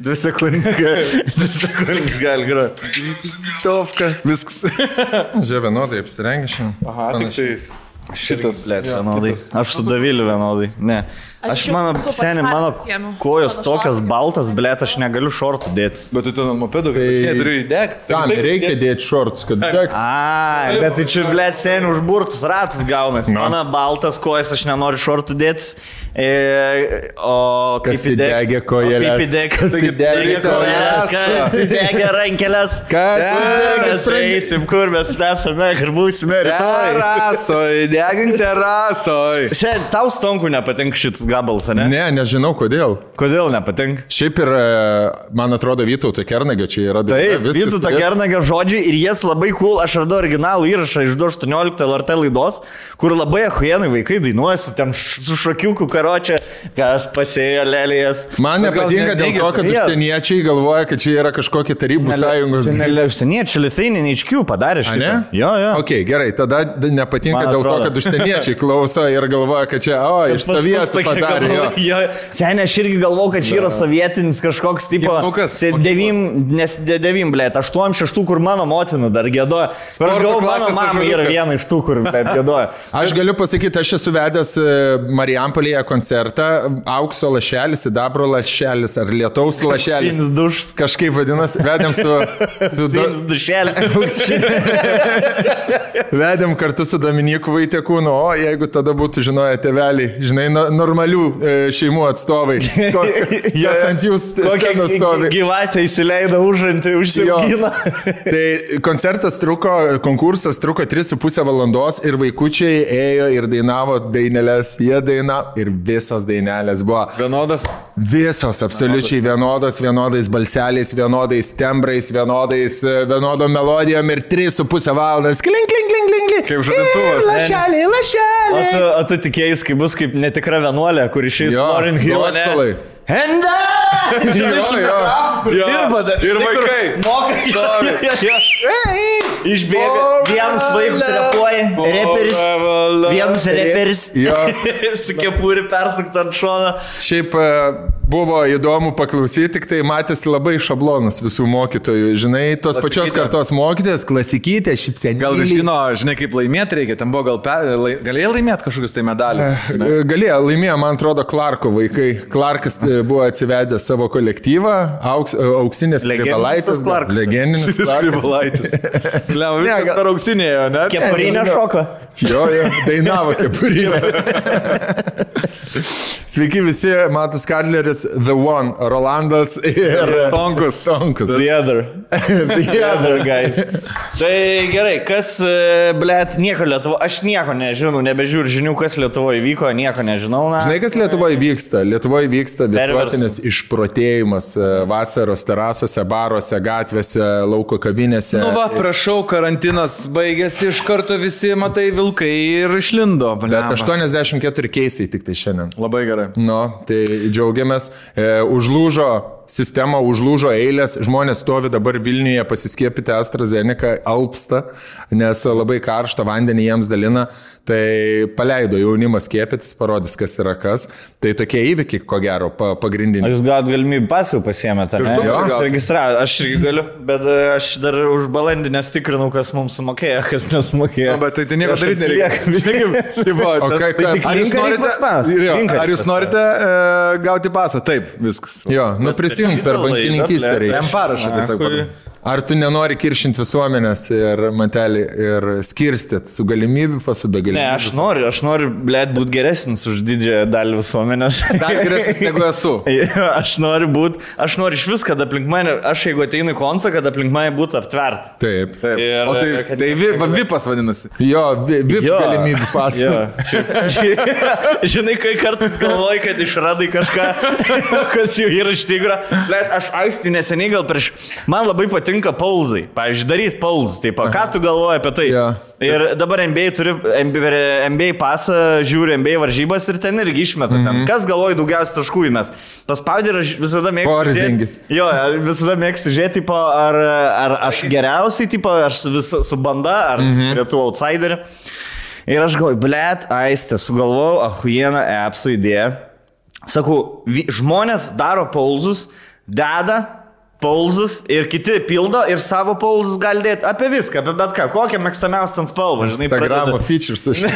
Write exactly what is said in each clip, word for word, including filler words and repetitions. Две секундска, две секундска игра. Товка. Viskas. Žiūrėjau vienodai, apsirengi šiandien. Aha, tik tais. Šitas, blėt, vienodai. Aš su Daviliu vienodai. Ne. Aš mano, seniai, mano kojos tokios baltas, blėt, aš negaliu šortų dėtis. Bet tu ten mopedu, kad aš neturiu įdėkti. Tam reikia dėti šortus, kad dėkti. A, bet tai čia, blėt, seniai užburtus ratus gaunasi. Mano baltas kojas, aš nenoriu šortų dėtis. O kaip įdėkti kojas? Kaip įdėkti kojas? Kas įdėkti kojas? Kas įdėkti rankelės? Kas reisim, kur mes esame, kur būsime rytoj? Degink terasoj. Sen, tau Stonkų nepatink šitas gabalas, ne? Ne, nežinau, kodėl. Kodėl nepatink? Šiaip ir, man atrodo, Vytauto Kernagio čia yra. Taip, Vytauto Kernagio žodžiai ir jas labai cool. Aš radau originalų įrašą iš du aštuonioliktų L R T laidos, kur labai ahujenai vaikai dainuoja su ten su šokiuku karočią, kas pasėjo lelijas. Man nepatinka dėl to, kad užsieniečiai galvoja, kad čia yra kažkokie tarybų sąjungos. Užsieniečiai Lithuanian H Q padarė šitą. Jo, jo. Okay, gerai, tada nepatinka dėl to, kad užsieniečiai klauso ir galvoja, kad čia, o, iš sovietų padarė. Seniai, aš irgi galvoju, kad čia yra sovietinis kažkoks tipo devim, blėt, aštuoniasdešimt šeši, kur mano motina dar gėdoja. Pražgau, mano mama yra viena iš tų, kur gėdoja. Aš galiu pasakyti, aš esu vedęs Marijampolėje koncertą, aukso lašelis, sidabro lašelis ar lietaus lašelis. Auksinis dušas. Kažkaip vadinas, vedėm su... Auksinis dušelis. Vedėm kartu su Dominiku Vaitekūnu, o jeigu tada būtų žinoja tėveliai, žinai, normalių šeimų atstovai, kas ant jūs scenos stovi. Gyvatė įsileido užantį, užsiaugino. Tai koncertas truko, konkursas truko tris su puse valandos ir vaikučiai ėjo ir dainavo dainelės, jie dainavo ir visos dainelės buvo. Vienodas? Visos, absoliučiai vienodas, vienodais balseliais, vienodais tembrais, vienodais, vienodom melodijom ir tris su puse valandos. Kling, kling, kling, kling, kling. Kaip žadintuvas. Lašeliai, lašeliai. O tu tikėjus, kai bus kaip netikra vienuolė, kur išeis Lauryn Hill. Henda! Ir vaikai. Mokas stovi. Išbėga. Vienas vaikus repuoja. Reperis. Vienas reperis. Su kepurį persuktą ant šoną. Šiaip buvo įdomu paklausyti, tik tai matėsi labai šablonas visų mokytojų. Žinai, tos pačios kartos mokytės, klasikytė, šipsenėlį. Gal žino, žinai, kaip laimėti reikia. Ten buvo gal... Galėjo laimėti kažkokius tai medalius? Galėjo laimėjo, man atrodo, Clarko vaikai. Clarkas buvo atsivedęs savo kolektyvą, auks, auksinės Skribalaitis. Legendinis Skribalaitis. Levo, viskas per auksinėjo, ne? Kepurinė šoko. Jo, jo, dainavo kepurinė. Sveiki visi, Matas Kadleris, The One, Rolandas ir Stonkus. The Other. The Other, guys. Tai gerai, kas, blėt, nieko Lietuvo, aš nieko nežinau, nebežiūriu žinių, kas Lietuvoje vyko, nieko nežinau. Na. Žinai, kas Lietuvoje vyksta? Lietuvoje vyksta visuotinis išprotėjimas vasaros terasose, baruose, gatvėse, lauko kavinėse. Nu va, prašau, karantinas baigėsi, iš karto visi, matai, vilkai ir išlindo. Bet aštuoniasdešimt keturi keisai tik tai šiandien. Labai gerai. Nu, tai džiaugiamės. Užlūžo sistema, užlūžo eilės, žmonės stovi dabar Vilniuje, pasiskiepyti AstraZeneca, alpsta, nes labai karštą vandenį jiems dalina, tai paleido jaunimas skiepytis, parodys, kas yra kas. Tai tokie įvykiai, ko gero, pagrindiniai. Ar jūs gal galimybę pasijų pasiemėte? Aš jau registravo, aš irgi galiu, bet aš dar už balandį nestikrinau, kas mums sumokėjo, kas nesumokėjo. No, bet tai nieko daryti nereikia. Ar jūs norite gauti pasą? Taip, viskas. Jo, nu prisimėte. Per bankininkystę reikia. Ar tu nenori kiršinti visuomenės ir mantelį ir skirstyti su galimybių pasu be galimybių? Ne, aš noriu, aš noriu, blėt, būti geresnis už didžiąją dalį visuomenės. Dar geresnis negu esu. Aš noriu būti, aš noriu iš viską, kad aplink mane, aš jeigu ateinu į koncą, kad aplink mane būtų aptvert. Taip. Taip. Ir, o tai, kad... tai vi, vipas vadinasi. Jo, vi, vip jo. Galimybių pasu. Žinai, kai kartais galvoji, kad išradai kažką, kas jau yra iš tikrųjų. Blėt, aš aistį neseniai gal prieš, man labai patinka pauzai, pavyzdžiui, daryti pauzas, taip, ką tu galvoji apie tai. Yeah. Ir dabar N B A turi, N B A pasą, žiūri N B A varžybas ir ten irgi išmeta. Mm-hmm. Kas galvoji daugiausiai taškų įmes? Tas paudėra visada mėgstu žiūrėti. Jo, visada mėgstu žiūrėti, ar, ar aš geriausiai, tipo, aš vis, su banda, ar mm-hmm. lietu outsiderį. Ir aš galvoju, blėt, aistė, sugalvojau, ahujieną apsų idėją. Sakau, žmonės daro pauzus deda pauzus ir kiti pildo ir savo pauzus gali dėti apie viską, apie bet ką, kokią mėgstamiausią ant spalvą. Instagramo features aš.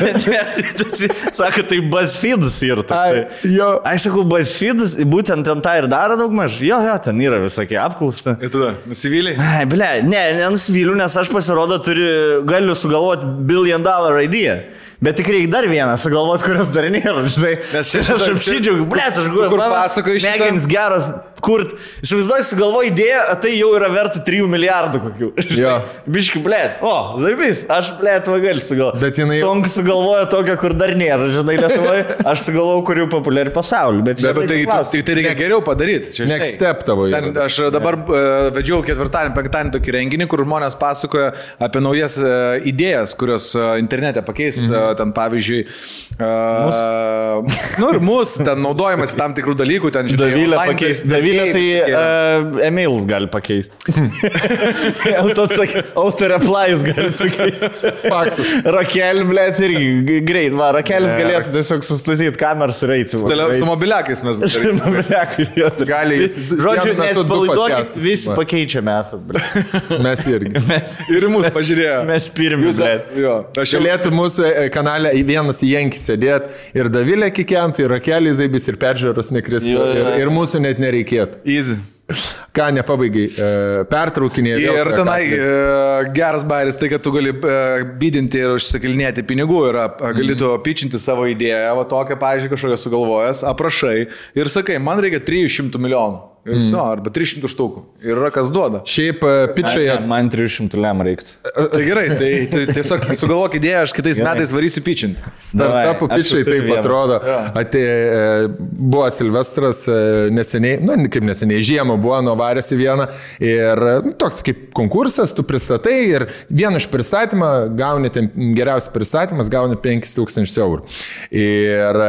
Sako, tai BuzzFeed'as yra toksai. Aš sakau, BuzzFeed'as būtent ten tą ir daro daugmaž. Jo, jo, ten yra visokie apklausti. Ir tada, nusivyliai? Ai, ble, ne, nenusivyliu, nes aš pasirodo turiu, galiu sugalvoti billion dollar idėją. Bet tik reikia dar vieną sugalvoti, kurios dar nėra, žinai. Nes čia aš apsidžiaugiu, blės, aš guoju, mano mėginis geras kurt. Įsivaizduoju, sugalvoju idėją, tai jau yra verta trijų milijardų kokių. Jo. Biški, blėt, o, zaibys, aš blėt vagaliu sugalvoju. Jinai... Stonk sugalvoju tokią, kur dar nėra, žinai, Lietuvoje. Aš sugalvoju, kur jau populiari pasaulį. Bet, bet tai, tu, tai reikia next, geriau padaryti. Čia, next step tavo. Ten, aš dabar uh, vedžiau ketvirtadienį, penktadienį tokį renginį, kur žmonės pasakoja apie naujas uh, idėjas, kurios uh, internete pakeis uh, ten pavyzdžiui uh, mus. Nu ir mus, ten naudojamas tam tikrų dalykų, ten žinai, Davylę pakeis, Davylę tai uh, emails gali pakeisti. Autoreplyus gali pakeisti. Faksus. Rakel, blėt, irgi greit, va, Rakelis galėtų tiesiog sustatyti kameras ir eiti. Su mobiliakais mes darysime. Su mobiliakais, jo. Gali, vis, žodžiu, nespalaiduokit, visi va. Pakeičiame esat, blėt. Mes irgi. Mes, ir mus pažiūrėjo. Mes pirmi, blėt. Galėtų mūsų kanale vienas įjenkį sėdėt ir Davylę kikiantų, ir Rakelį zaibys, ir peržiūros nekristų, ir, ir mūsų net nereikėtų. Easy. Ką nepabaigai, pertraukinė. Ir tenai geras bairis, tai kad tu gali bidinti ir užsikilinėti pinigų ir galėtų mm. pičinti savo idėją, va tokią, pavyzdžiui, kažkokią sugalvojęs, aprašai ir sakai, man reikia trijų šimtų milijonų. Viso, mm. arba tris šimtus štukų. Ir yra kas duoda. Šiaip pitchai... At... Man tris šimtus lem reiktų. Tai gerai, tai, tai tiesiog sugalvok idėją, aš kitais gerai. Metais varysiu pitchinti. Startupų pitchai taip vieną. Atrodo. Atė, buvo Silvestras neseniai, nu, kaip neseniai, žiemą buvo, nuvarėsi vieną. Ir nu, toks kaip konkursas, tu pristatai ir vieną iš pristatymą gauni, geriausias pristatymas gauni penkis tūkstančius eurų. Ir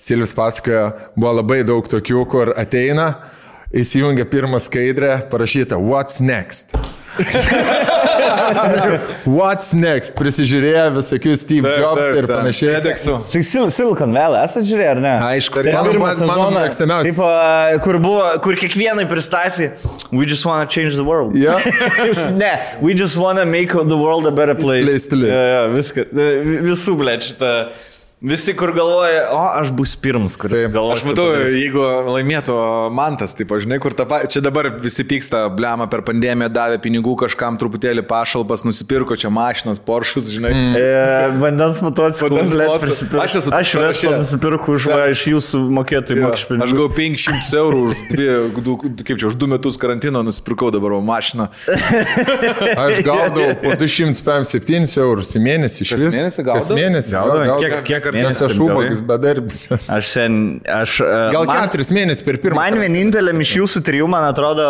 Silvis pasakojo, buvo labai daug tokių, kur ateina, įsijungia pirmą skaidrę, parašyta What's next? What's next? Prisižiūrėjo visokių Steve Jobs ir panašiai. Tai Silicon Valley esat žiūrėjo, ar ne? Aišku, mano mėgstamiausias. Kur buvo, kur kiekvienai pristatė We just wanna change the world. Yeah. ne, we just wanna make the world a better place. Place to live. Ja, ja, viską, visų blėt šitą. Visi, kur galvoja, o, aš būsiu pirmas, kur galvoja. Aš matau, jeigu laimėtų Mantas, tai pažinai, kur ta... Pa... Čia dabar visi pyksta, blema, per pandemiją davė pinigų kažkam truputėlį pašalpas, nusipirko čia mašinas, Porsche'us, žinai. Mm. E, vandens motociklų, blėt, prisipirko. Aš esu... Aš Vespa nusipirku už, ja. Iš jūsų mokėtojų mokesčių. Aš gavau penkis šimtus eurų už dvi, du, kaip čia, už du metus karantino nusipirkau dabar mašiną. Aš gaudau po du šimtus septynis eurus į mėnesį iš vis. Kas mėnesį gaudau? Nes aš šūbogis bedarbis. Aš sen... Aš, gal keturis mėnesius per pirmą. Man vienintelėm iš jūsų trijų, man atrodo,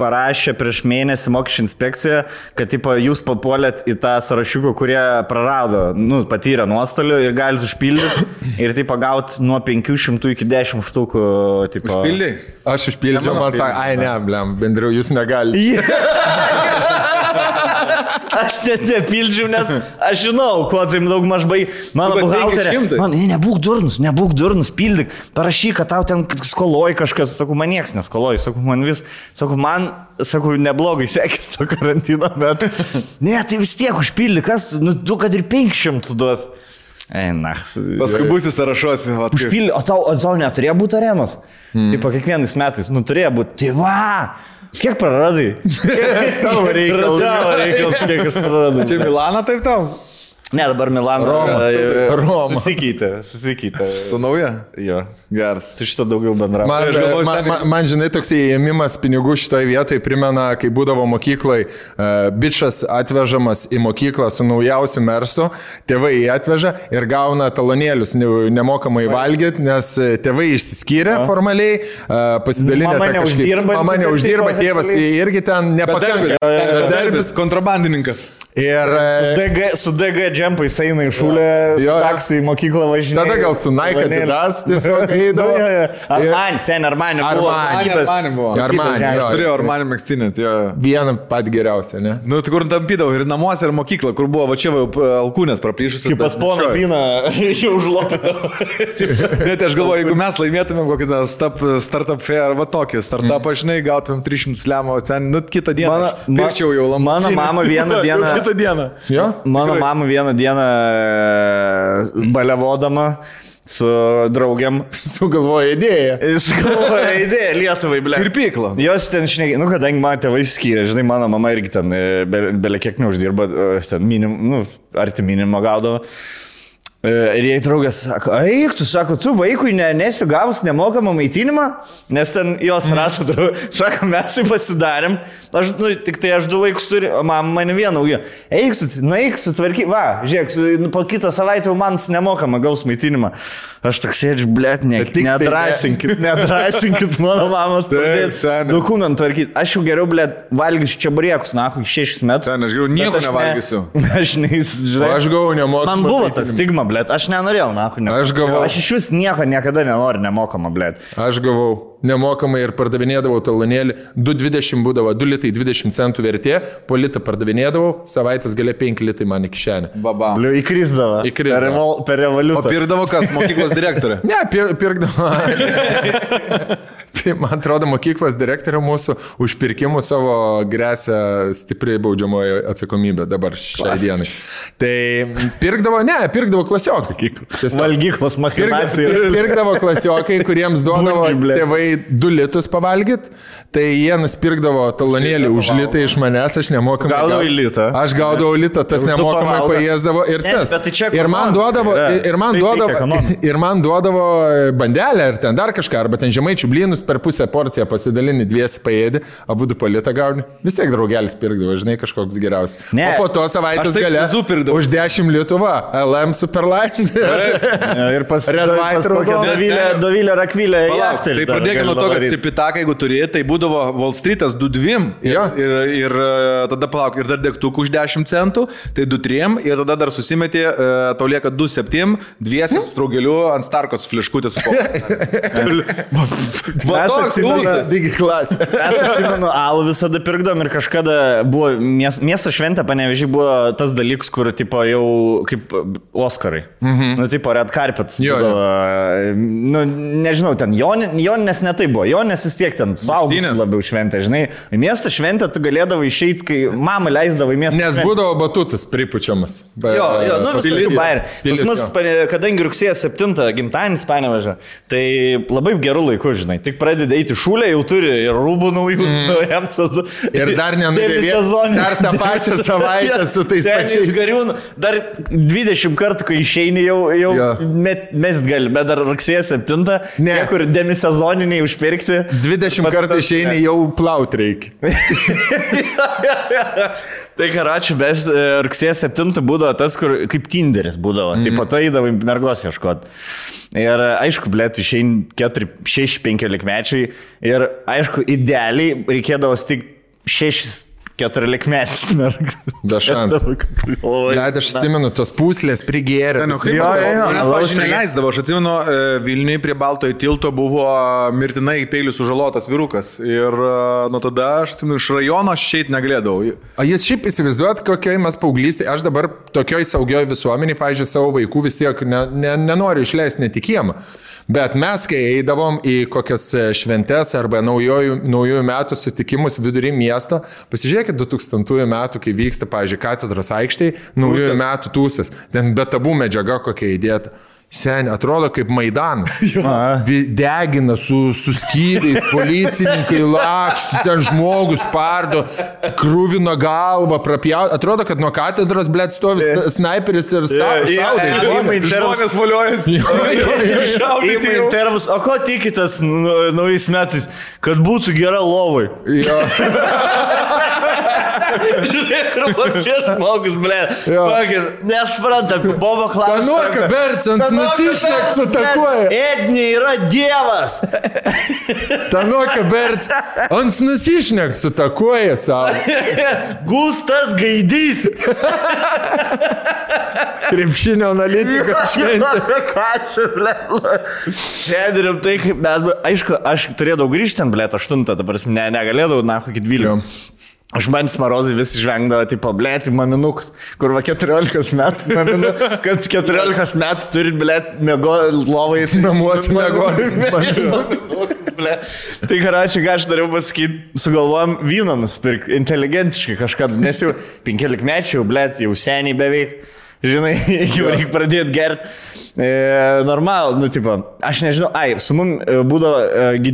parašė prieš mėnesį mokesčių inspekciją, kad tipo, jūs papuolėt į tą sąrašiuką, kurie prarado, nu, patyrė nuostolių ir galite užpildyti ir tipo, gauti nuo penkių šimtų iki dešimt štukų. Tipo... Užpildai? Aš užpildžiau, man sako, ai ne, blem, bendriau, jūs negalite. Aš net nepildžiau, nes aš žinau, kuo tai daug maž bai. Mano buhalterė, man, nebūk durnus, nebūk durnus, pildyk, parašyk, kad tau ten skoloj kažkas, sakau, man nieks neskoloj, sakau, man vis, sakau, man, sakau, neblogai sekės to karantino, bet ne, tai vis tiek užpildyk, kas, nu, tu kad ir penkis šimtus duos. Ei, na. Paskui būsi sąrašuosi. Užpildyk, o tau, o tau neturėjo būti arenos. Hmm. Taip, kiekvienais metais, nu, turėjo būti, tai va. Kiek praradai? Tavo reikalas. Tavo reikalas, kiek aš praradau. Čia Milano taip tau? Ne, dabar Milano. Roma. Susikeitė, susikeitė. Su nauja? Jo. Geras. Su šito daugiau bendra. Man, man, man, man žinai, toks įėmimas pinigų šitoje vietoje primena, kai būdavo mokyklai, uh, bičas atvežamas į mokyklą su naujausiu mersu, tėvai jį atveža ir gauna talonėlius nemokamai valgyti, nes tėvai išsiskyrė A. formaliai, uh, pasidalinę tą kažkaip. Mama neuždirba, tėvas irgi ten nepatenka. Bedarbis, kontrabandininkas. Ir su D G džempais eina į šūlę, su taksui į mokyklą važinėjai. Tada gal su Nike Adidas tiesiog eidavo. Armani, sen Armani buvo. Armani buvo. Armani, aš turėjau Armani megztinį. Vieną pat geriausią, ne? Nu, kur tampydavau ir namuose, ir mokyklą, kur buvo va čia alkūnės praplyšusios. Kaip pas poną Biną jau užlopydavo. Net aš galvoju, jeigu mes laimėtumėm kokį startup fair, va tokį startupą, žinai, gautumėm tris šimtus lemų, nu, kitą dieną aš pirčiau jau lamą. Mano mama vieną dieną Dieną. Jo? Mano Tikrai. Mama vieną dieną balevodama su draugiam sugalvoja idėją. Sugalvoja idėją Lietuvai, ble. Kirpyklą. Jos ten, žinai, nu, kadangi man tėvai skyrė, žinai, mano mama irgi ten belie kiek neuždirba, ten minim, nu, arti minimo gaudavo. Ir jai draugas sako, eik, tu sako, tu vaikui ne, nesigavus nemokamą maitinimą, nes ten jos rato draugas, sako, mes tai pasidarėm, aš, nu, tik tai aš du vaikus turiu, man, man vieną auginu, eik, tu, nu, eik, sutvarky, va, žiūrėk, po kitą savaitę jau man nemokamą gaus maitinimą. Aš toks sėdžiu, blet, ne, nedrasinkit, nedrasinkit mano mamos pradėti dokumentą tvarkyti. Aš jau geriau, blet, valgysiu čia bariekus, na, šešis metus. Ten, aš geriau nieko nevalgysiu. Aš neįsižiūrėjau. Aš gavau nemokamą. Man buvo ta stigma, blet. Aš nenorėjau, na, ne. Aš gavau. Aš iš vis nieko niekada nenoriu nemokama, blėt. Aš gavau nemokamai ir pardavinėdavau talonėlį. du dvidešim būdavo, du litai dvidešimt centų vertė, po litą pardavinėdavau, savaitės galia penki litai man į kišenę. Baba. Bliu, įkrisdavo. Įkrisdavo. Per revoliutą. O pirdavo kas, mokyklos direktorė? Ne, pirkdavo. Man atrodo, mokyklos direktorė mūsų už pirkimus savo gresia stipriai baudžiamoji atsakomybė dabar šiai dienai. Tai pirkdavo, ne, pirkdavo klasiokai. Valgyklos machinacija. Pirkdavo klasiokai, kuriems duodavo tėvai du litus pavalgyt, tai jie nusipirkdavo talonėlį už litą iš manęs, aš nemokamai gaudavau į litą. Aš gaudavau litą, tas nemokamai paėsdavo ir tas. Ir man duodavo, ir man duodavo, ir man duodavo bandelę, ir ten dar kažką, arba ten žemaičių blynus per pusę porciją pasidalini, dviesi paėdi, abudu po litą gauni. Vis tiek draugelis pirkdavo, žinai, kažkoks geriausias. O po to savaitės gale už dešimt litų, va, L M Superline. Ir pas kokią Dovilę Rakvilę į afterį. Tai pradėkime nuo to, kad cipitaką, jeigu turėjai, tai būdavo Wall Street'as du dviem ir, ir, ir tada palauk, ir dar degtukų už dešimt centų, tai du trim ir tada dar susimetė, tau lieka du septyni, dviesi su draugeliu ant Starkos fliškutė su kokiu. Mes atsimenu, alų visada pirkdom ir kažkada buvo, miesto šventė Panevėžy buvo tas dalyks, kur tipo jau kaip Oskarai, mhm. nu tipo Red Carpets, jo, būdavo, nu nežinau, ten Joni, Joninės netai buvo, Joninės vis tiek ten saugus labiau šventė, žinai, į miesto šventę tu galėdavai išeiti, kai mamą leisdavo į miesto šventę. Nes būdavo batutas pripučiamas. Jo, jo, nu visai kaip bairė. Vis mus, kadangi rugsėjo septintą gimtadienis Panevėžio, tai labai gerų laikų, žinai, tik pradedi eiti šūlę, jau turi ir rūbų naujų, naujam sezonui. Ir dar nenuvėvėti, dar tą pačią savaitę su tais pačiais. Gariūnų, dar dvidešimt kartų, kai išeini, jau, jau met, mest gali, bet dar rugsėjo septintą, niekur demis sezoniniai užpirkti. dvidešimt kartų išeini, jau plauti reikia. Tai karačiu, bet rugsėjo septintą būdavo tas, kur kaip Tinderis būdavo. Mm. Tai po to įdavo mergos ieškoti. Ir aišku, blėt, išeini keturi šeši penkiolika mečiai. Ir aišku, idealiai reikėdavo tik šeši keturiolikmetis mergas. Dašant. Net aš atsimenu, tos puslės prigėrė. Senu, kaip jo, jo, jo. Nes, pavyzdžiui, neleisdavo. Aš atsimenu, Vilniui prie Baltojo tilto buvo mirtinai peilis sužalotas vyrukas. Ir nuo tada, aš atsimenu, iš rajono aš šiaip negalėdavau. A jūs šiaip įsivaizduot, kokioj mes paauglystėje. Aš dabar tokioj saugioj visuomenį, pavyzdžiui, savo vaikų vis tiek ne, ne, nenoriu išleisti netikėjimą. Bet mes, kai eidavom į kokias šventes arba naujojų, naujųjų metų sutikimus vidury miesto, pasižiūrėkit du tūkstantųjų metų, kai vyksta, pavyzdžiui, Katedros aikštėje, naujųjų metų tūsas, ten be tabų medžiaga kokia įdėta. Seniai, atrodo kaip Maidanas. Degina su, su skyriais, policininkai lakštų, ten žmogus pardo, krūvino galvą, prapjaudo. Atrodo, kad nuo katedros, blėt, stovi yeah. snaiperis ir yeah. šaudai. Įmai intervus. Žmonės valiuojas. Įmai intervus. O ko tikitės naujais metais? Kad būtų gera lovai. Jo. Žiūrėk, kur čia žmogus, blėt. Nespranta, apie Bobo klausimą. Tanuoka, Bercens. Nusišlėk su takuoju. Ednė yra dievas. Та ну-ка, Берц, он сносишняк, все такое сам. Густас Гайдис. Крепщина аналитика. Šiandien tai, kaip mes, aišku, aš turėdavau grįžti ten, blėt, aštuntą, dabar ne, negalėdavau, na, kokį dvylių. Žmonės marozai visi žvengdavo, tipo, blėt, maminukus, kur va keturiolika metų, maminu, kad keturiolika metų turit, blėt, mėgo, lovai, namuos mėgo, maminukus, blėt. Tai, karočiui, ką aš dariau pasakyti, sugalvojom vyną nusipirkti, inteligentiškai kažką, nes jau penkiolikmečiai, jau, blėt, jau seniai beveik. Žinai, jau reikia pradėti gerti. E, normal, nu, tipo, aš nežinau, ai, su mum būdo, e, gi,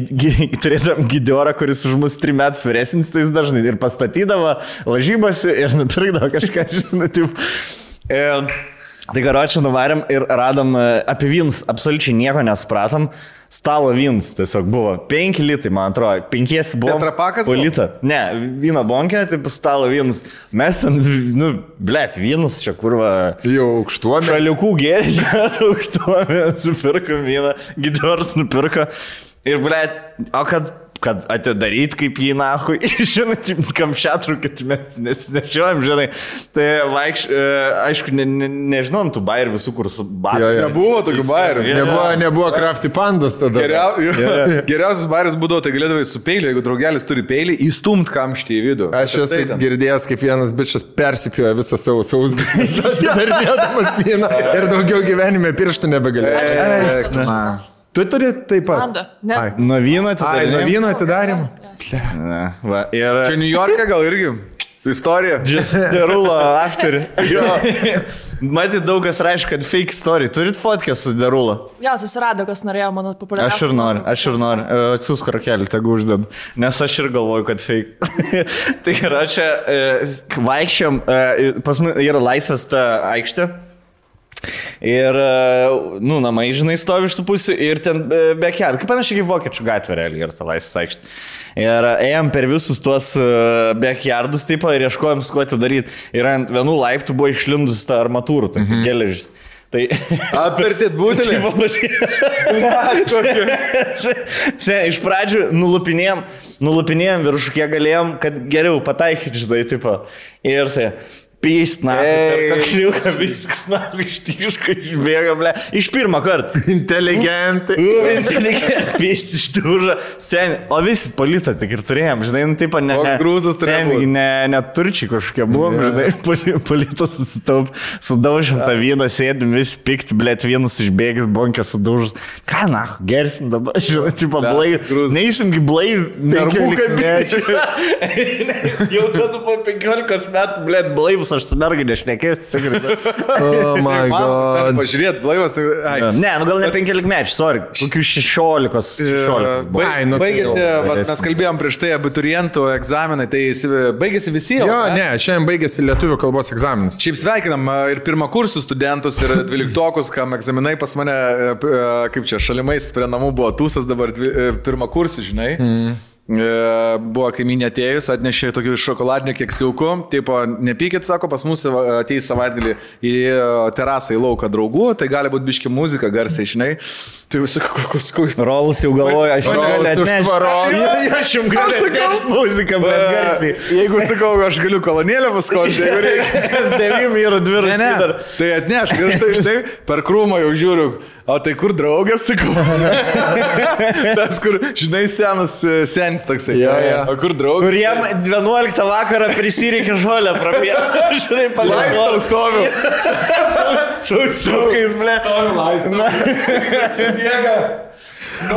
turėtum gidiorą, kuris už mus trim metus vyresnis, tai jis dažnai ir pastatydavo lažybas ir nupirkdavo kažką, žinai, taip. E, tai karočią nuvarėm ir radom apie vynus, absoliučiai nieko nesupratom. Stalo vyns tiesiog buvo. Penki litai, man atrodo. Penkies buvo. Petrapakas buvo? Litą. Ne, vyno bonkė, taip stalo vyns. Mes ten, nu, blėt, vynus čia kurva. Jau aukštuomė. Šaliukų gėrė, aukštuomė, supirkom vyną, Gidoras nupirko. Ir, blėt, o kad... kad atidaryt kaip jį nahui, žinai, kamšėtrukit mes nesinešiojom, žinai, tai vaikš, aišku, ne, ne, nežinom tų bairių visų, kur su bairių. Ja, ja. Nebuvo tokių bairių, ja, nebuvo, ja. Nebuvo Crafty Pandas tada. Geriau, ja. Ja. Geriausias bairius būdavo, tai galėdavai su peiliu, jeigu draugelis turi peilį, įstumt kamštį į vidų. Aš esu tai girdėjęs, kaip vienas bičas persipioja visą savo sausgis, atidarėdamas vyną ir daugiau gyvenime pirštų nebegalėjo. Tu turi taip pat? Panda, ne. Ai, nuo vyno atidarimo. Ai, nuo vyno atidarimo. Va, ir... Čia New York'e gal irgi istorija. Just the rule after. Jo. Matyt, daug kas raiškia, kad fake story. Turit fotkę su Derula? Jo, susirado, kas norėjo, mano populiariausia. Aš ir noriu, aš ir noriu. Atsius korkelį, tegu uždėdu. Nes aš ir galvoju, kad fake. Tai yra čia, vaikščiam, pas man yra laisvės ta aikštė. Ir, nu, namai, žinai, stovi iš tų pusių ir ten be kelių, kaip panašiai kaip Vokiečių gatvė realiai ir ta laisvės aikštė. Ir ėjom per visus tuos backyardus taip ir ieškojom su ko atidaryti. Ir ant vienų laiptų buvo išlindus tą armatūrų, tokių mm-hmm. geležis. Tai... Apertit būtelį? Iš pradžių nulupinėjom, nulupinėjom viršų, kiek galėjom, kad geriau pataikyti, žinai, taip. Ir tai... Pysna, per kakliuką viskas, na, vištyškai išbėga, ble, iš pirmą kartą. Inteligentai. Inteligentai, pysti iš tūžą, steni, o visi politą tik ir turėjom, žinai, nu taip, ne, steni, ne, ne turčiai kažkokie buvom, yeah. Žinai, politą susitaup, sudaužėm tą vyną, sėdėm, visi pikti, ble, vienas išbėgis, bonkė sudaužus, ką, na, gersim dabar, žinai, taip, blaiv, neįsimgi blaiv, nervų kabėčių. Jau tada po penkiolikos metų, ble, blaivus aš su mergai nešnekėjau. Oh my god. Pažiūrėt, blaivas. Ne, nu gal ne penkiolikmečių, sorry. Kokių šešiolikos. Baigėsi, mes kalbėjom prieš tai abiturientų egzaminai, tai baigėsi visi jau? Jo, ne, šiandien baigėsi lietuvių kalbos egzaminas. Šiaip sveikinam ir pirmakursių studentus, ir dvyliktokus, kam egzaminai pas mane, kaip čia, šalimais prie namų buvo tūsas dabar pirmakursių, žinai. Buvo kaimynė atėjus, atnešė tokių šokoladinių keksiukų, taip, nepykit, sako, pas mūsų ateis savaitgalį į terasą, į lauką draugų, tai gali būti biški muzika, garsiai, žinai. Tai visi kokius kokius... Rolus jau galvoja, aš galiu atnešti. Aš jums galiu atnešti muziką, bet garsiai. Jeigu sakau, aš galiu kolonėlę paskonti, jeigu reikia, kas devim yra dviras įdar. Tai atneš, ir štai, štai, per krūmą jau žiūriu, o tai kur draugės, sakau. Tas, kur, žinai, senas, senis toksai. Ja, ja. O kur draugas? Kur jam vienuoliktą vakarą prisireikia žolę prapėtų. Žinai, palaistau stoviu. Saukais, blė. Stoviu laistau.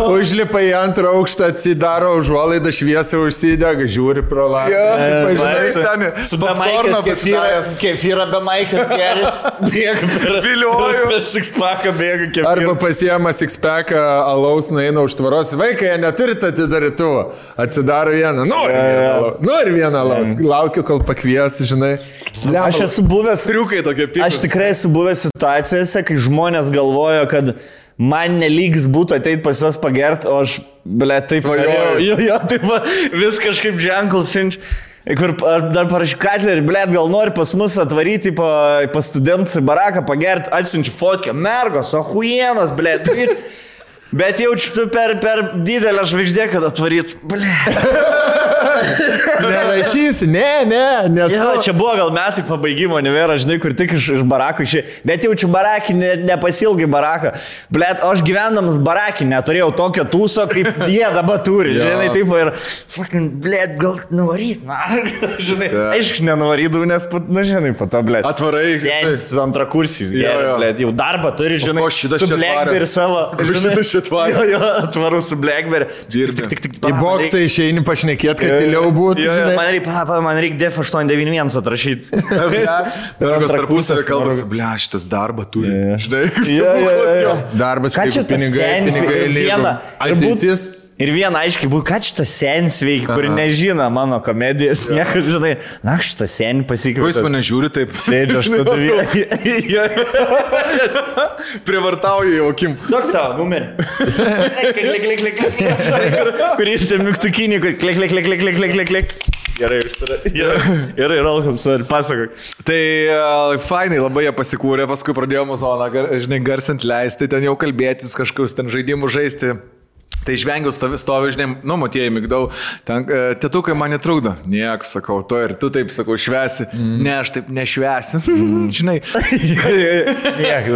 Užlipa į antrą aukštą, atsidaro užuolaidą, šviesą užsidega, žiūri pro langą. Jo, pažinai, su popkorno pasidaręs. Kefyrą be maikės geriu, bėga per, per six-packą, bėga kefyrą. Arba pasiema six-packą, alaus nueina už tvaros. Vaikai, jie neturite atidarytuvą. Atsidaro vieną. Nori vieną alaus. Nori vieną alaus. Laukiu, kol pakviesi, žinai. Lema. Aš esu buvęs... Triukai tokie pikus. Aš tikrai esu buvęs situacijose, kai žmonės galvojo, kad man nelygs būtų ateit pas juos pagert, o aš, ble, taip norėjau. Jo, jo, taip, vis kažkaip ženklus sinč. Kur dar parašy, Katlerį, ble, gal nori pas mus atvaryti, pa, pas studentus į baraką pagert, atsiunčiu fotkę. Mergos, o hujienos, ble, tu ir... Bet jaučiu, tu per, per didelę žvaigždė, kad atvaryt. Blė. Nerašysi, ne, ne, nesu. Ja, čia buvo gal metai pabaigimo, nevėra, žinai, kur tik iš, iš barakų išėjai. Bet jaučiu barakį, ne, nepasilgai baraką. Blet, aš gyvendamas barakį neturėjau tokio tūso, kaip jie dabar turi. Žinai, taip ir, fucking, blet, gal nuvaryt, na. Žinai, aišku, nenuvarydavau, nes, nu, žinai, po to, blet. Atvarai. Sėdis su antrakursiais, blet, jau darbą turi, žinai, su Blackberry savo. Žinai, jo, jo, atvaru su Blackberry. Į boksą išeini pašnekėt, kad tiliau būtų. Man reikia, man reikia D F aštuoni devyni vienas atrašyti. Targos tarpusavį kalbas, blia, šitas darbą turi. Žinai, stebuklas jo. Darbas kaip pinigai, pinigai lygo. Ateitis. Ir viena aiškiai būtų, kad šitą senį sveiki, kuri nežino mano komedijos, ja. Niekas, žinai, na, šitą senį pasikvėpė. Ko jis mane žiūri taip? Sėdžiu, aš tada vėl. Privartauju jau, Kim. Duok savo, numerį. Klik, klik, klik, klik. Kurį ir tie mygtukinį, kur klik, klik, klik, klik, klik, klik, klik. Gerai, gerai, rolkams, pasakok. Tai uh, fainai labai jie pasikūrė, paskui pradėjo muzoną, gar, žinai, garsant leisti, ten jau kalbėtis kažkokius, ten žaidimų žaisti. Tai išvengiau stovi, žinai, nu, matėjai, migdau, ten, tėtukai man netrukdo. Niek, sakau, to ir tu taip, sakau, švesi. Mm. Ne, aš taip nešvesiu. Mm. Žinai. Niek,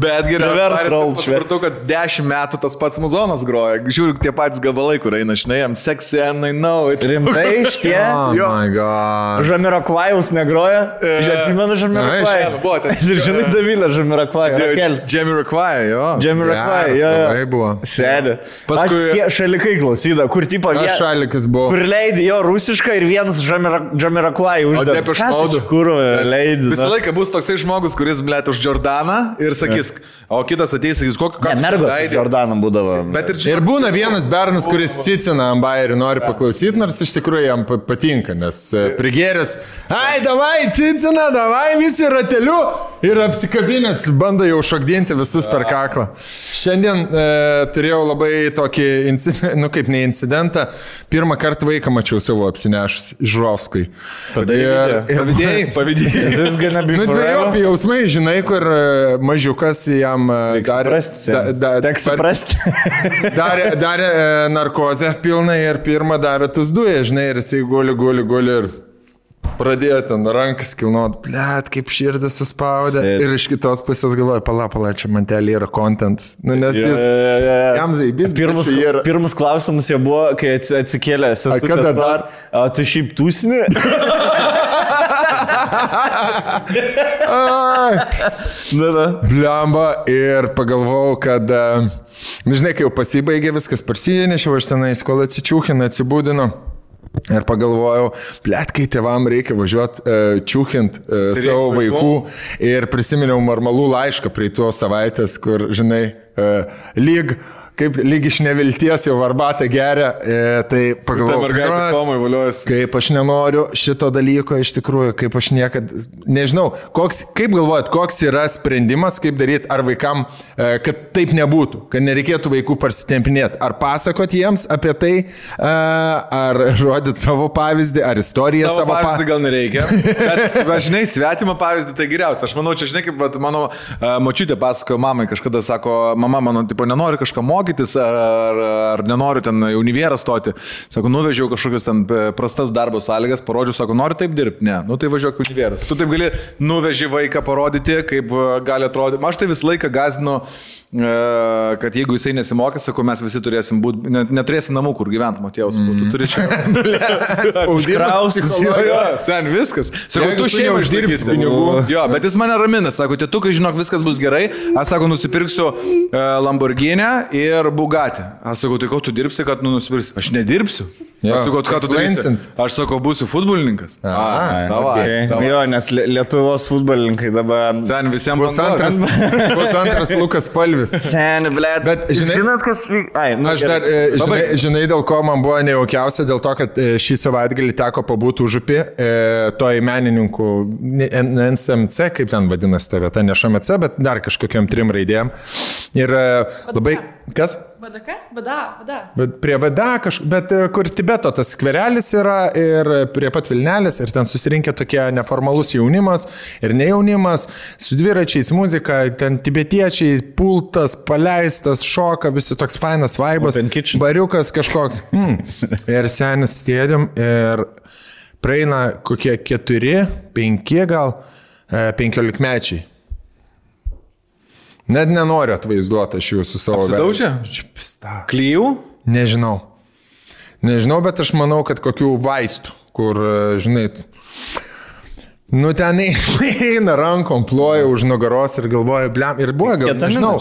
bet gerai, supratau, kad dešimt metų tas pats muzonas groja. Žiūrėk, tie patys gabalai, kur eina, žinai, I'm sexy and I know it. Rimtai šitie? Oh jo. My God. Žamirakvajaus negroja? Atsimenu Žamirakvają. Ir žinai, Davilė Žamirakvaja. Žamirakvaja, jo. Žamirakvaja, jo. Labai buvo. Sėdė. Tie šalikai klausydavo, kur tipo, kur leidė jo rusišką ir vienas Žamirakvajų uždavė. O taip išnaudų. Kur leidė. Visą laiką bus toksai žmogus, kuris, blėt, už Jordaną ir sakys, o kitas ateis, sakys, kokį ką. Ne, mergos už Jordaną būdavo. Bet ir, ir būna vienas bernas, kuris cicina ant bairį, nori paklausyti, nors iš tikrųjų jam patinka, nes prigėrės, ai, davai, cicina, davai, visi rateliu. Ir apsikabinės bando jau šokdinti visus per kaklą. Šiandien e, turėjau labai tokį, nu kaip ne incidentą, pirmą kartą vaiką mačiau savo apsinešus Žrovskai. Tada ir pavydėjai, pavydėjai. Jis gana bifurėjo. Nu dviejopi jausmai, žinai, kur mažiukas jam darė, da, da, Teks suprasti. darė, darė narkozę pilną ir pirmą davė tas duja, žinai, ir jisai guli, guli, guli ir... Pradėjo ten rankas kilnuot, blėt, kaip širdį suspaudė. Yeah. Ir iš kitos pusės galvoja, pala, pala, čia mantelį yra content. Nu, nes yeah, jis, yeah, yeah. jam zaibys, pirmus, bet čia yra. Pirmus klausimus jau buvo, kai atsikėlė sesutės bar, a, tu šiaip tūsini? Bliamba ir pagalvojau, kad, žinai, kai jau pasibaigė viskas, parsinešiau, aš tenais, kol atsičiūkinu, atsibūdinu. Ir pagalvojau, blet, kai tėvam reikia važiuoti uh, čiūkint uh, savo vaikų ir prisiminiau normalų laišką prie tuo savaitės, kur, žinai, uh, lyg, kaip lyg iš nevilties jau varbatą geria, uh, tai pagalvojau, kaip aš nenoriu šito dalyko iš tikrųjų, kaip aš niekad, nežinau, koks, kaip galvojat, koks yra sprendimas, kaip daryti ar vaikam, uh, kad taip nebūtų, kad nereikėtų vaikų parsitempinėti, ar pasakot jiems apie tai, uh, ar rodyti savo pavyzdį, ar istoriją savo, savo pavyzdį pa... gal nereikia, bet, bet žinai, svetimą pavyzdį tai geriausia. Aš manau, čia žinai, kaip vat, mano uh, močiutė pasakojo mamai, kažkada sako, mama mano, tipo, nenori kažką mokytis, ar, ar, ar nenori ten univierą stoti. Sako, nuvežiau kažkokias ten prastas darbo sąlygas, parodžiau, sako, nori taip dirbti? Ne, nu tai važiuok univierą. Tu taip gali nuveži vaiką parodyti, kaip gali atrodyti. Aš tai visą laiką gąsdinu, uh, kad jeigu jisai nesimokys, sako, mes visi turėsim būti, net, neturėsim namų, kur gyventi, Matėjaus, mm. tu turi čia. Užkrausis, jo, jo, sen, viskas. Sako, tu šeimą uždirbsi pinigų. Jo, bet jis mane ramina, sako, tėtukai, žinok, viskas bus gerai. Aš sako, nusipirksiu Lamborghini ir Bugatti. Aš sako, tai ko tu dirbsi, kad nu, nusipirksi? Aš nedirbsiu. Jo. Aš sako, ką tu darysi? Aš sako, būsiu futbolininkas. A, davai, okay. davai. Jo, nes Lietuvos futbolininkai dabar... Sen, visiems pusantras. Pusantras Lukas Palvis. Sen, blėt. Bet, žinai, žinot, kas... Ai, nu, aš dar, žinai, žinai, dėl ko man buvo nejaukiausia, dėl to, kad šį savaitgalį teko pabūti Užupį e, toj menininkų N S M C, kaip ten vadinasi ta vieta, ne Š M C, bet dar kažkokiam trim raidėjom. Ir Badaka. Labai... Kas? Badaka? Bada, bada. Bet prie Bada kažkur, bet kur Tibeto tas skverelis yra ir prie pat Vilnelės ir ten susirinkę tokie neformalus jaunimas ir nejaunimas, su dviračiais muzika, ten tibetiečiai, pultas, paleistas, šoka, visi toks fainas vaibas, bariukas kažkoks. Mm. Ir senis stėdim ir praeina kokie keturi, penki gal, penkiolikmečiai. Net nenoriu atvaizduoti aš jų su savo verčiu. Apsidaužia? Klyjų? Nežinau. Nežinau, bet aš manau, kad kokių vaistų, kur, žinai, nu ten eina rankom, ploja už nugaros ir galvoja, bliam, ir buvo, gal, nežinau,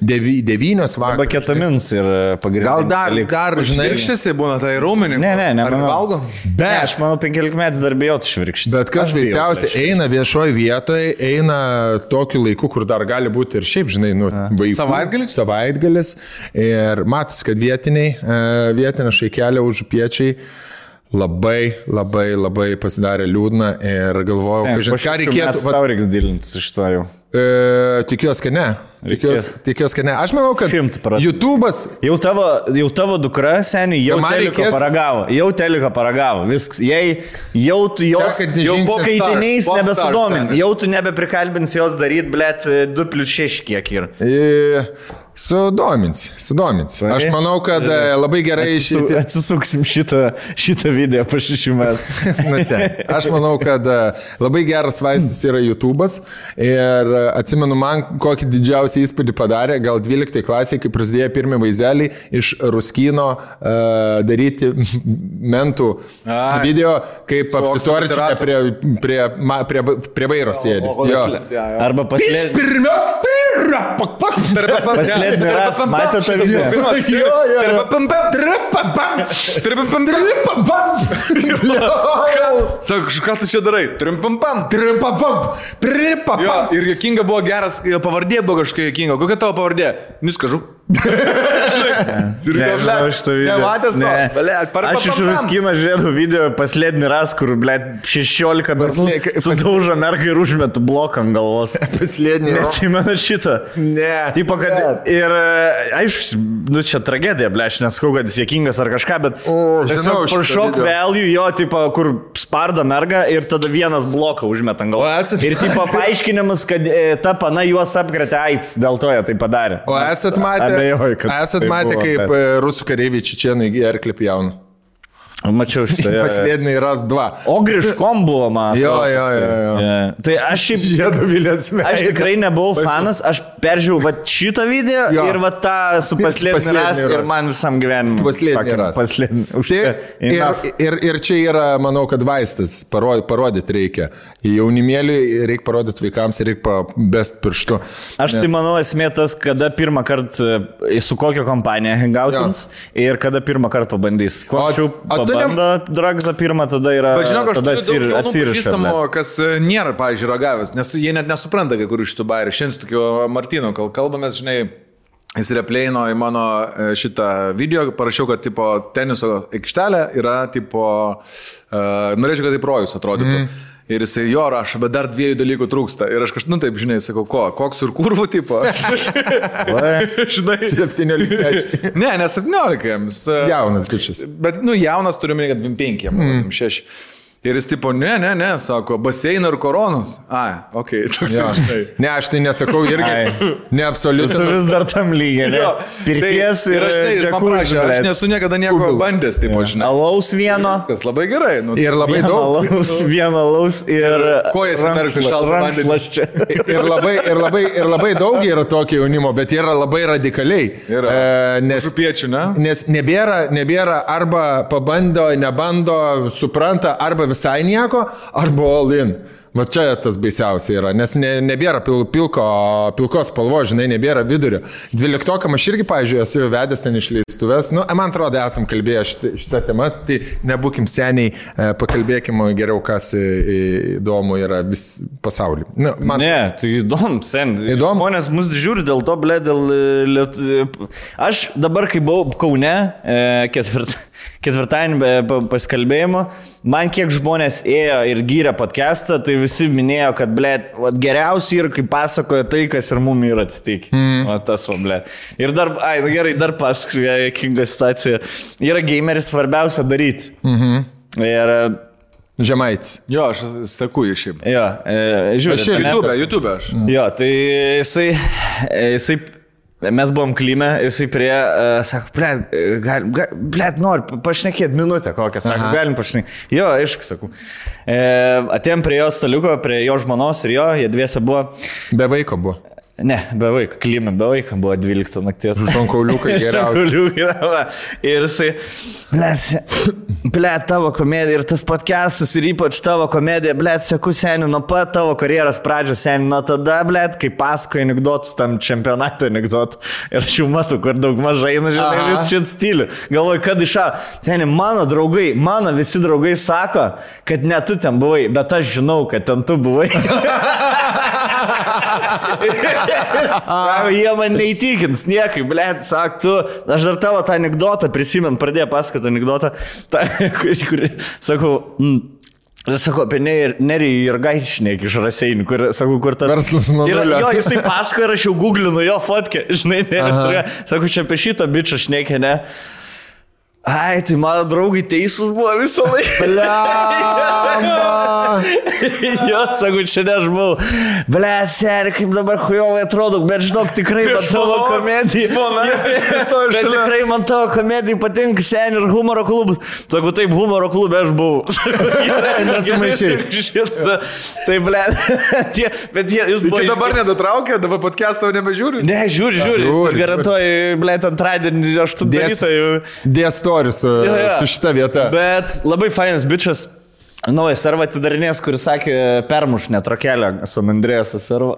devy, devynios vakar. Arba ketamins ir pagrindinė. Gal dar, dar, žinai. Švirkščiasi būna tai rūminį. Ne, ne, ne. Ar valgo? Bet. Ne, aš manau, penkiolikmetis dar bijot švirkščiasi. Bet kas baisiausia, eina viešoje vietoje, eina tokiu laiku, kur dar gali būti ir šiaip, žinai, nu, vaikų. Savaitgalis? Savaitgalis. Ir matas, kad vietiniai, vietinė šaikelė užupiečiai. Labai, labai, labai pasidarė liūdna ir galvojau, ne, kad ką reikėtų... Vat, tau reiks dilintis iš to jau. E, tikiuos, kad ne. Tikiuos, tikiuos, kad ne. Aš manau, kad YouTube'as... Jau tavo, jau tavo dukra, seniai, jau teliką reikės... paragavo. Jau teliką paragavo. Viskas. Jei jau tu jos... Jau po kaitiniais nebesidomin. Jau tu nebeprikalbins jos daryti, blėt, du plius šeši kiek ir. E, sudomins, sudomins. Vai? Aš manau, kad e, labai gerai... Atsisu, šitį... Atsisuksim šitą, šitą video po šešių metų. Aš manau, kad labai geras vaistas yra YouTube'as ir atsimenu man, kokį didžiausią įspūdį padarė, gal dvyliktoj klasėje, kai prasidėjo pirmi vaizdeliai iš Ruskino uh, daryti mentų Ai, video, kaip apsitorčia prie, prie, prie, prie vairo sėdė. Arba paslėdė. Paslėdė ras, matė tą video. Sako, ką tu čia darai? Ir jokinga buvo geras, pavardė buvo kažkas Kingo. Kokia tavo pavardė? Neskažu. Nematęs to. Aš iš Ruskino žiūrėjau video paslednį ras, kur, blėt, šešiolika metų sudaužo merką ir užmetų blokam galvos. Paslednį ras. Neatsimenu šitą. Ne. Tipo, kad ir, aišku, nu čia tragedija, blėt, aš nesakau, kad jis jėkingas ar kažką, bet for shock value jo, tipo, kur spardo merką ir tada vienas bloką užmetam galvos. Ir tipo paaiškinimas, kad ta pana juos apkretė AIDS, dėl to jie tai padarė. O esat matę? Abejoju, kad esat tai matę, buvo, kaip bet... rusų kareiviai čečėnai gerklį pjauna. Mačiau šitą. Pasledniai ras dva. O Griškom buvo, man. Jo, jo, jo, jo. Yeah. Tai aš šiaip... Aš tikrai nebuvau fanas, aš peržiūrėjau va šitą video jo. Ir va tą su pasledniai ras ir man visam gyvenimui. Pasledniai ras. Pasledniai. Tai, ir, ir, ir čia yra, manau, kad vaistas parodyti reikia. Jaunimėliui reikia parodyti vaikams ir reikia best pirštu. Aš nes... tai manau esmė tas, kada pirmą kartą su kokio kompanija hangoutins ir kada pirmą kartą pabandys. Kočiau pabandys. Banda dragza pirmą, tada yra... Bet žinok, aš turiu daug pažįstamo, kas nėra, pavyzdžiui, ragavęs, nes jie net nesupranta, kai kurių šitų bairių. Šiandien tokiu Martinu kalbamės, žinai, jis repleino į mano šitą video, parašiau, kad tipo teniso aikštelė yra tipo... Norėčiau, kad tai projus atrodytų. Mm. Ir jisai, jo, rašo, bet dar dviejų dalykų trūksta. Ir aš kažkaip, nu taip, žinai, sakau, ko, koks ir kurvų tipo? Žinai, septyniolika. Ne, ne septyniolika. Jaunas kičias. Bet, nu, jaunas turiu minėti, kad dvidešimt penki, mm. šeši. Ir jis tipo, ne, ne, ne, sako, baseino ir koronos. A, okei, okay, toks ja. Tai. Ne, aš tai nesakau irgi, Ai. Ne absoliutai. Tu vis dar tam lygiai, ne? Pirties tai, ir džekūržiai. Aš nesu niekada nieko Google. Bandęs, taip, ja. Žinai. Alaus vieno. Viskas labai gerai. Nu, ir labai vieno daug. Alaus, vieno alaus ir... Kojas įmerkti šaltą vandenį. Ir labai, ir, labai, ir labai daug yra tokio jaunimo, bet yra labai radikaliai. Yra. E, nes, Župiečių, ne? Nes nebėra, nebėra arba pabando, nebando, supranta, arba visai nieko, arba all in. Va čia tas baisiausia yra, nes ne, nebėra pil, pilko, pilkos spalvo, žinai, nebėra vidurio. Dvyliktokam aš irgi, pavyzdžiui, esu jau vedęs ten išleistuves. Nu, man atrodo, esam kalbėję šitą, šitą temą, tai nebūkim seniai, pakalbėkim geriau, kas įdomu yra vis pasaulį. Nu, man... Ne, tai įdomu, seniai. Įdomu. Žmonės mus žiūri dėl to, blė, dėl... Liet... Aš dabar, kai buvau Kaune, ketvirt... ketvirtadienį pasikalbėjimo, man kiek žmonės ėjo ir gyrė podcastą, tai visi minėjo, kad, blėt, geriausiai yra, kai pasakoja tai, kas ir mum yra atsitikė. Mm. O tas, va, blėt. Ir dar, ai, gerai, dar pasakoja, jakinga situacija. Yra gameris svarbiausia daryti. Mhm. Ir... Žemaitis. Jo, aš stakųjį šiaip. Jo, e, žiūrėt. Aš šiaip YouTube, YouTube aš. Mm. Jo, tai jisai, jisai mes buvom klime, jisai prie, uh, sako, blėt, gal, gal, blėt, noriu pašnekėti minutę kokią, sako, galim pašnekėti. Jo, aišku, sakau. E, atėjom prie jo staliuko, prie jo žmonos ir jo, jie dviese buvo. Be vaiko buvo. Ne, be vaiko, klime, be vaiko buvo dvyliktą nakties. Šonkauliukai geriausiai. Šonkauliukai, ir jisai, blėt, blėt, tavo komedija ir tas podcastas ir ypač tavo komedija, blėt, seku senių nuo pat tavo karjeros pradžios senių, nuo tada, blėt, kai pasakoja anegdotus tam čempionato anegdotų ir aš jau matau, kur daug mažai, nu, žinai, vis šit stilių. Galvoju, kad išau, seniai, mano draugai, mano visi draugai sako, kad ne tu ten buvai, bet aš žinau, kad ten tu buvai. Jie man neįtikins niekai, blėt, sak, tu, aš dar tavo tą anegdotą prisimint, pradėjo pasakot anegdotą, tą, kurį, kurį, sakau, mm. Sako, apie Nerį Jurgaičnėkį iš Raseinių, kur, sakau, kur tas... Verslas nuo nulio. Jo, jisai pasako ir aš jau googlinu jo fotkę, žinai, ne, sakau, čia apie šitą bičą šnekė, ne. Ai, tai mano draugai teisus buvo visą laiką. Blamba! Jo, sakau, čia ne aš buvau. Ble, seri, kaip dabar chujovai atrodo, bet žinok, tikrai man tavo komedijai. Bet tikrai man tavo komedijai patinka seni ir humoro klubas. Sakau, taip, humoro klube aš buvau. Nesumaišiai. Tai, ble, tie, bet jie, jis buvo... Iki dabar nedatraukė, dabar podcast'o nebežiūriu? Ne, žiūri, žiūri. Ir garantuoju, ble, antradienį aštuntą rytą jau... Dėsto. Su, ja, ja. Su šita vieta. Bet labai fainas bičas. Naujas servą atidarinės, kuris sakė permuš netrokelio San Andrėjas servą.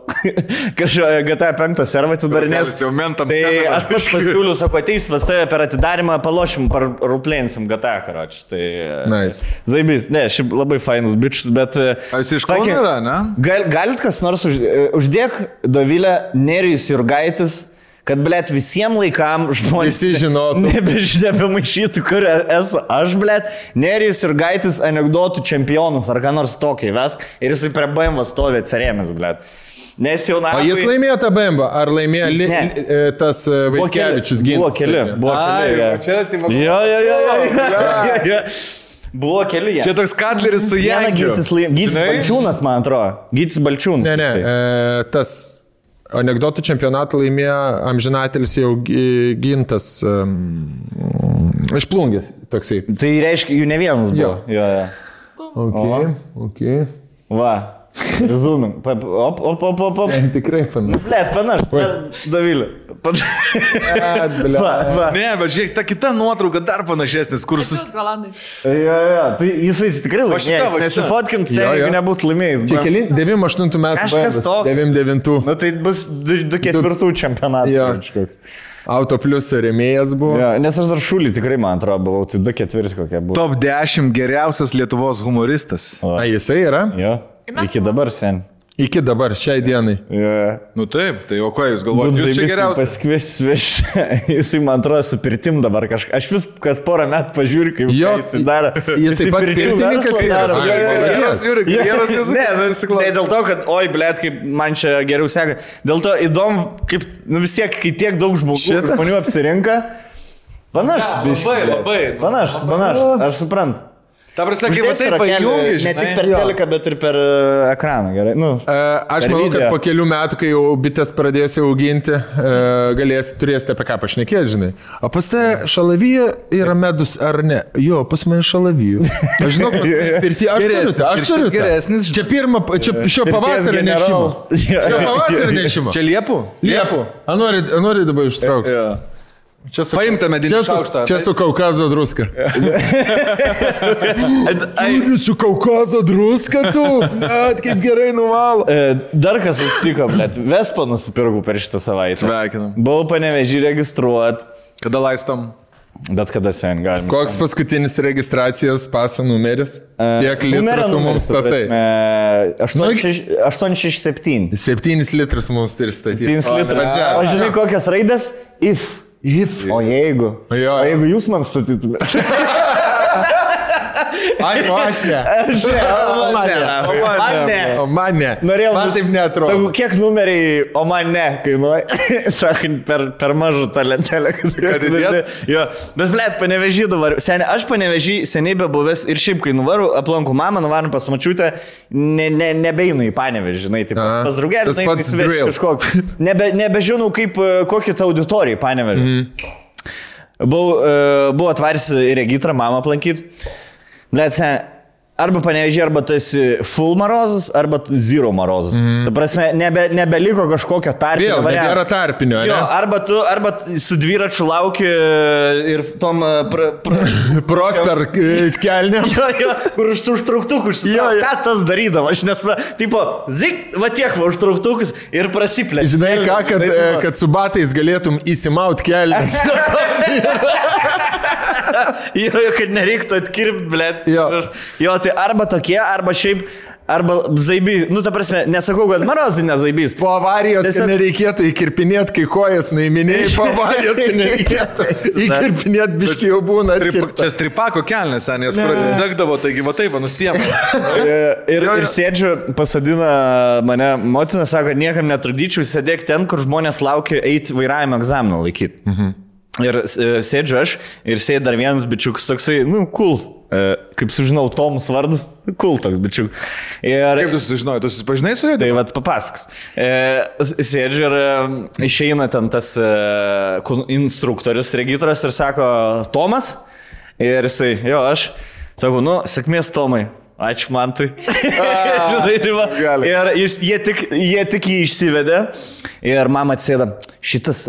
Kažkoje G T A penki servą atidarinės. Jau mentam tai skanavau. Aš pas pasiūliu, sako, ateis pas tave per atidarimą, palošim, ruplėnsim G T A, karoči. Tai nice. Zaibys. Ne, šiaip labai fainas bičas, bet... A jis iš Kauno yra, ne? Gal, galit kas nors už, uždėk Dovilę Nerijus Jurgaitis, kad, blėt, visiem laikam žmonės nebemaišytų, kur esu aš, blėt, Nerijus Jurgaitis anegdotų čempionus ar ką nors tokiai vesk ir jisai prie B M W stovė atsirėmės, blėt. Nes jau napai... O jis laimėjo tą B M W, ar laimėjo li, tas Vaitkevičius gintas? Buvo keli, buvo keli. Ai, čia atimo... Jo, jo, jo, jo, jo, jo. Buvo keli jie. Čia toks Kadleris su Jankiu. Gytis Balčiūnas, man atrodo. Gytis Balčiūnas. Ne, ne, tas... Anekdotų čempionatą laimėjo amžinatelis jau gintas um, išplungęs toksai. Tai reiškia, jų ne vienas buvo. Jo, jo. jo. Okay, okay. Va. Zooming. Op, op, op, op, op. Ne, tikrai panaš. Blet, panaš. Dovilė. Pat... Ne, bet žiūrėk, ta kita nuotrauka dar panašesnis, kur sus... Jo, jo, tai jisai tikrai laimėjęs. Nesifotkint, ne, jeigu nebūtų laimėjęs. Čia keli devyniasdešimt aštuntų metų B M W, devyniasdešimt devintų. Nu tai bus du ketvirtų čempionatas. Auto pliusio remėjas buvo. Jo, nes aš dar šulį tikrai, man atrodo, buvau, tai du ketvirti kokia buvo. top dešimt geriausias Lietuvos humoristas. O. A, jisai yra? Jo. Iki dabar, sen. Iki dabar, šiai dienai. Yeah. Nu taip, tai o ką jūs galvojate, jūs čia geriausia? Pasikviesti svečią, jisai man atrodo su pirtim dabar kažką. Aš vis kas porą metų pažiūriu, kaip jisai daro. Jisai pats pirtininkas daro. Geras žiūri, geras nesuklauso. Ne dėl to, kad, oi, blėt, kaip man čia geriau seka. Dėl to įdomu, kaip, nu vis tiek, kai tiek daug žmogų, žmonių apsirinka, panašus biškai. Labai, labai. Panašus, panašus, aš suprantu. Ta prasme, kaip taip pajungi, žinai. Ne tik per teleką, bet ir per ekraną, gerai. Nu, aš manau, kad po kelių metų, kai jau bitės pradėsi auginti, galėsi, turėsite apie ką pašnekėti, žinai. O pas te šalavyje yra medus, ar ne? Jo, pas mane šalavyje. Aš žinau, pas mane pirti, aš turiu tą, aš turiu tą. Čia pirmą, čia šio pavasario nešimo. Šio pavasario nešimo. Čia liepų? Liepų. A nori dabar ištraukti? Čia su, čia, su, čia su Kaukazo druska. Turi su Kaukazo druska, tu? Net kaip gerai nuvalo. Dar kas atsitiko, blėt. Vespą nusipirgau per šitą savaitę. Sveikinam. Buvau Panevėžį registruot. Kada laistam? Bet kada sen galim. Koks paskutinis registracijos paso numeris? Tiek litrų tu mums statai? aštuoni šeši septyni. septynis litrus mums turi statyti. O žinai, kokias raidės? If. If. O jeigu? Jo. O jeigu jūs man statytumėt? O mane. Sakau, kiek numeriai o mane kainuoja? Sakai, per mažu tą lentelę. Bet blėt, Panevežį dabar. Aš Panevežį seniai be buvęs ir šiaip kai nuvaru, aplanku mamą, nuvaru pas močiutę, nebeinu į Panevežį, žinai, pas draugelį, žinai, svečiu kažkokį. Nebežinau, kokį tą auditoriją Panevežį. Buvo atvaręs į Regitrą mamą aplankyti. Blėt, sen, arba Panevežį, arba tu esi full marozas, arba zero marozas. Ta prasme, nebeliko kažkokio tarpinio varianto. Vėl, nebėra tarpinio, ne? Arba tu, arba su dviračiu lauki ir tom... Prosper kelniam. Jo, jo, kur užtrauktukus. Ką tas darydavo? Aš nespa... Tipo, zik, va tiek va užtrauktukus ir prasiplė. Žinai ką, kad su batais galėtum įsimaut kelnes. Jo, kad nereiktų atkirpti, blėt. Jo, tai arba tokie, arba šiaip, arba zaibys. Nu, ta prasme, nesakau, kad marozai nezaibys. Po avarijos, kad nereikėtų įkirpinėt, kai kojas nuiminėjai, po avarijos, kad nereikėtų įkirpinėt, biškai jau būna atkirpta. Čia stripako kelnes, nes pradės dagdavo, taigi va taip, va, nusiemą. Ir sėdžiu, pasadina mane motina, sako, niekam netrukdyčiau, sėdėk ten, kur žmonės laukia eiti vairavimo egzaminą laikyti. Ir sėdžiu aš, ir sėdė dar vienas bičiukas, toksai, nu, cool, kaip sužinau, Tomas vardas, cool toks bičiuk. Kaip tu sužinojai, tu susipažinai su juo? Tai vat papasakas. Sėdžiu ir išeina ten tas instruktorius, regitras ir sako, Tomas, ir jisai, jo, aš, sakau, nu, sėkmės Tomai. Ačiū man tai. Ir jie tik jį išsivedė. Ir mama atsėda, šitas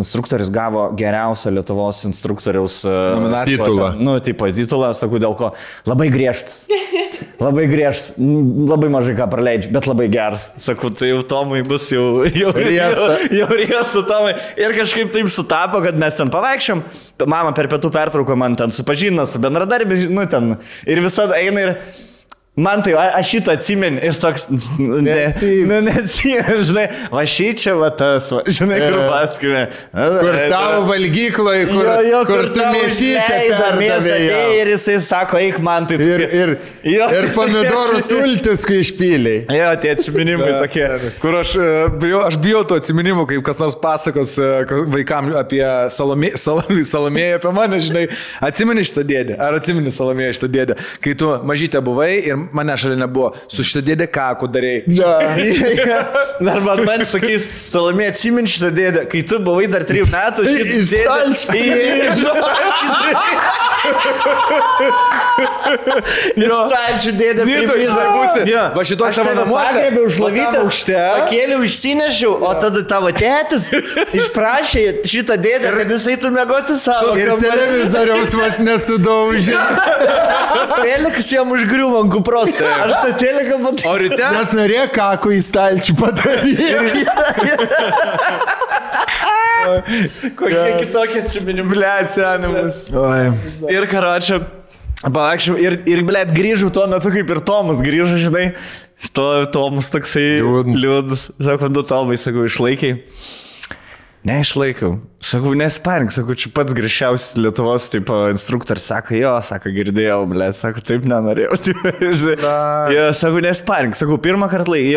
instruktorius gavo geriausią Lietuvos instruktoriaus titulą. Nu, tipo, titulą, sakau, dėl ko. Labai griežtas. Labai griežtas. Labai mažai ką praleidžiu, bet labai geras. Sakau, tai jau Tomai bus jau riestų Tomai. Ir kažkaip taip sutapo, kad mes ten pavaikščiam. Mama per pietų pertrauką man ten supažino su bendradarbiais. Nu, ten. Ir visada eina ir man tai, aš šitą atsimeni ir toks, nu neatsimeni, žinai, va šit čia va tas, žinai, kur paskime. Kur tavo valgykloje, kur tu mėsytę perdavėjo. Ir jisai sako, eik man tai. Ir pomidorų sultis, kai išpyliai. Jo, tie atsiminimai tokie. Kur aš bijau tų atsiminimų, kaip kas nors pasakos vaikams apie Salomėją, apie mane, žinai, atsimeni šitą dėdę, ar atsimeni Salomėją šitą dėdę, kai tu mažytė buvai ir mane šalia nebuvo, su šitą dėdę kako darėjai. Arba man sakys, Salomė, atsimeni šitą dėdę, kai tu buvai dar trijų metų šitą dėdę. Iš stalčių dėdę. Va šituose savo namuose pakėliau, išsinešiau, o tada tavo tėtis išprašė šitą dėdę, kad jis eitų miegoti savo. Ir televizoriaus vas nesudaužė. Pelikas jam užgriuvo ant kupros. Aš tą teleką padarėjau. Nes norėjo kako į stalčių padarėjau. Kokie kitokie atsiminimai. Bliat, senimus. Ir karočią, pavakščiau, ir bliat grįžau tuo metu, kaip ir Tomas grįžau, žinai. Stovi Tomas toksai liūdus. Sakau, du Tomai, sakau, išlaikiai. Neišlaikiau. Sakau, nesparink, sakau, čia pats grįžčiausias Lietuvos instruktorius. Sako, jo, sako, girdėjau, bliat, sako, taip nenorėjau. Sakau, nesparink, sakau, pirmą kartą laikiau.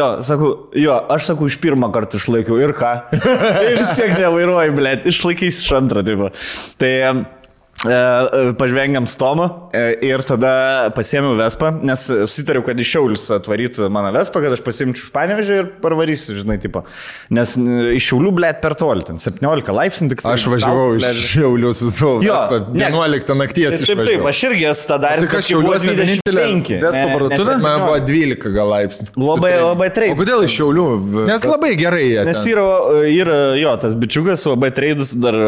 Jo, aš sakau, iš pirmą kartą išlaikiau. Ir ką? Ir vis tiek nevairuoji, bliat, išlaikiais iš antrą. Tai pažvengiam su Tomu ir tada pasiėmiau Vespą, nes susitariau, kad iš Šiaulius atvarytų mano Vespą, kad aš pasiimčiau iš Panevėžio ir parvarysiu, žinai, tipo. Nes iš Šiaulių, blėt, per toli, ten septyniolika laipsnių tik... Aš važiavau iš Šiaulių su savo Vespą, vienuoliktą nakties išvažiavau. Taip, taip, aš irgi esu tą daręs, kad kai buvo dvidešimt penki. Vespo parduotuvė? Man buvo dvylika laipsnių. Labai, labai treidus. O kodėl iš Šiaulių? Nes labai gerai jie ten. Nes yra, jo, tas bičiukas, labai treidus dar,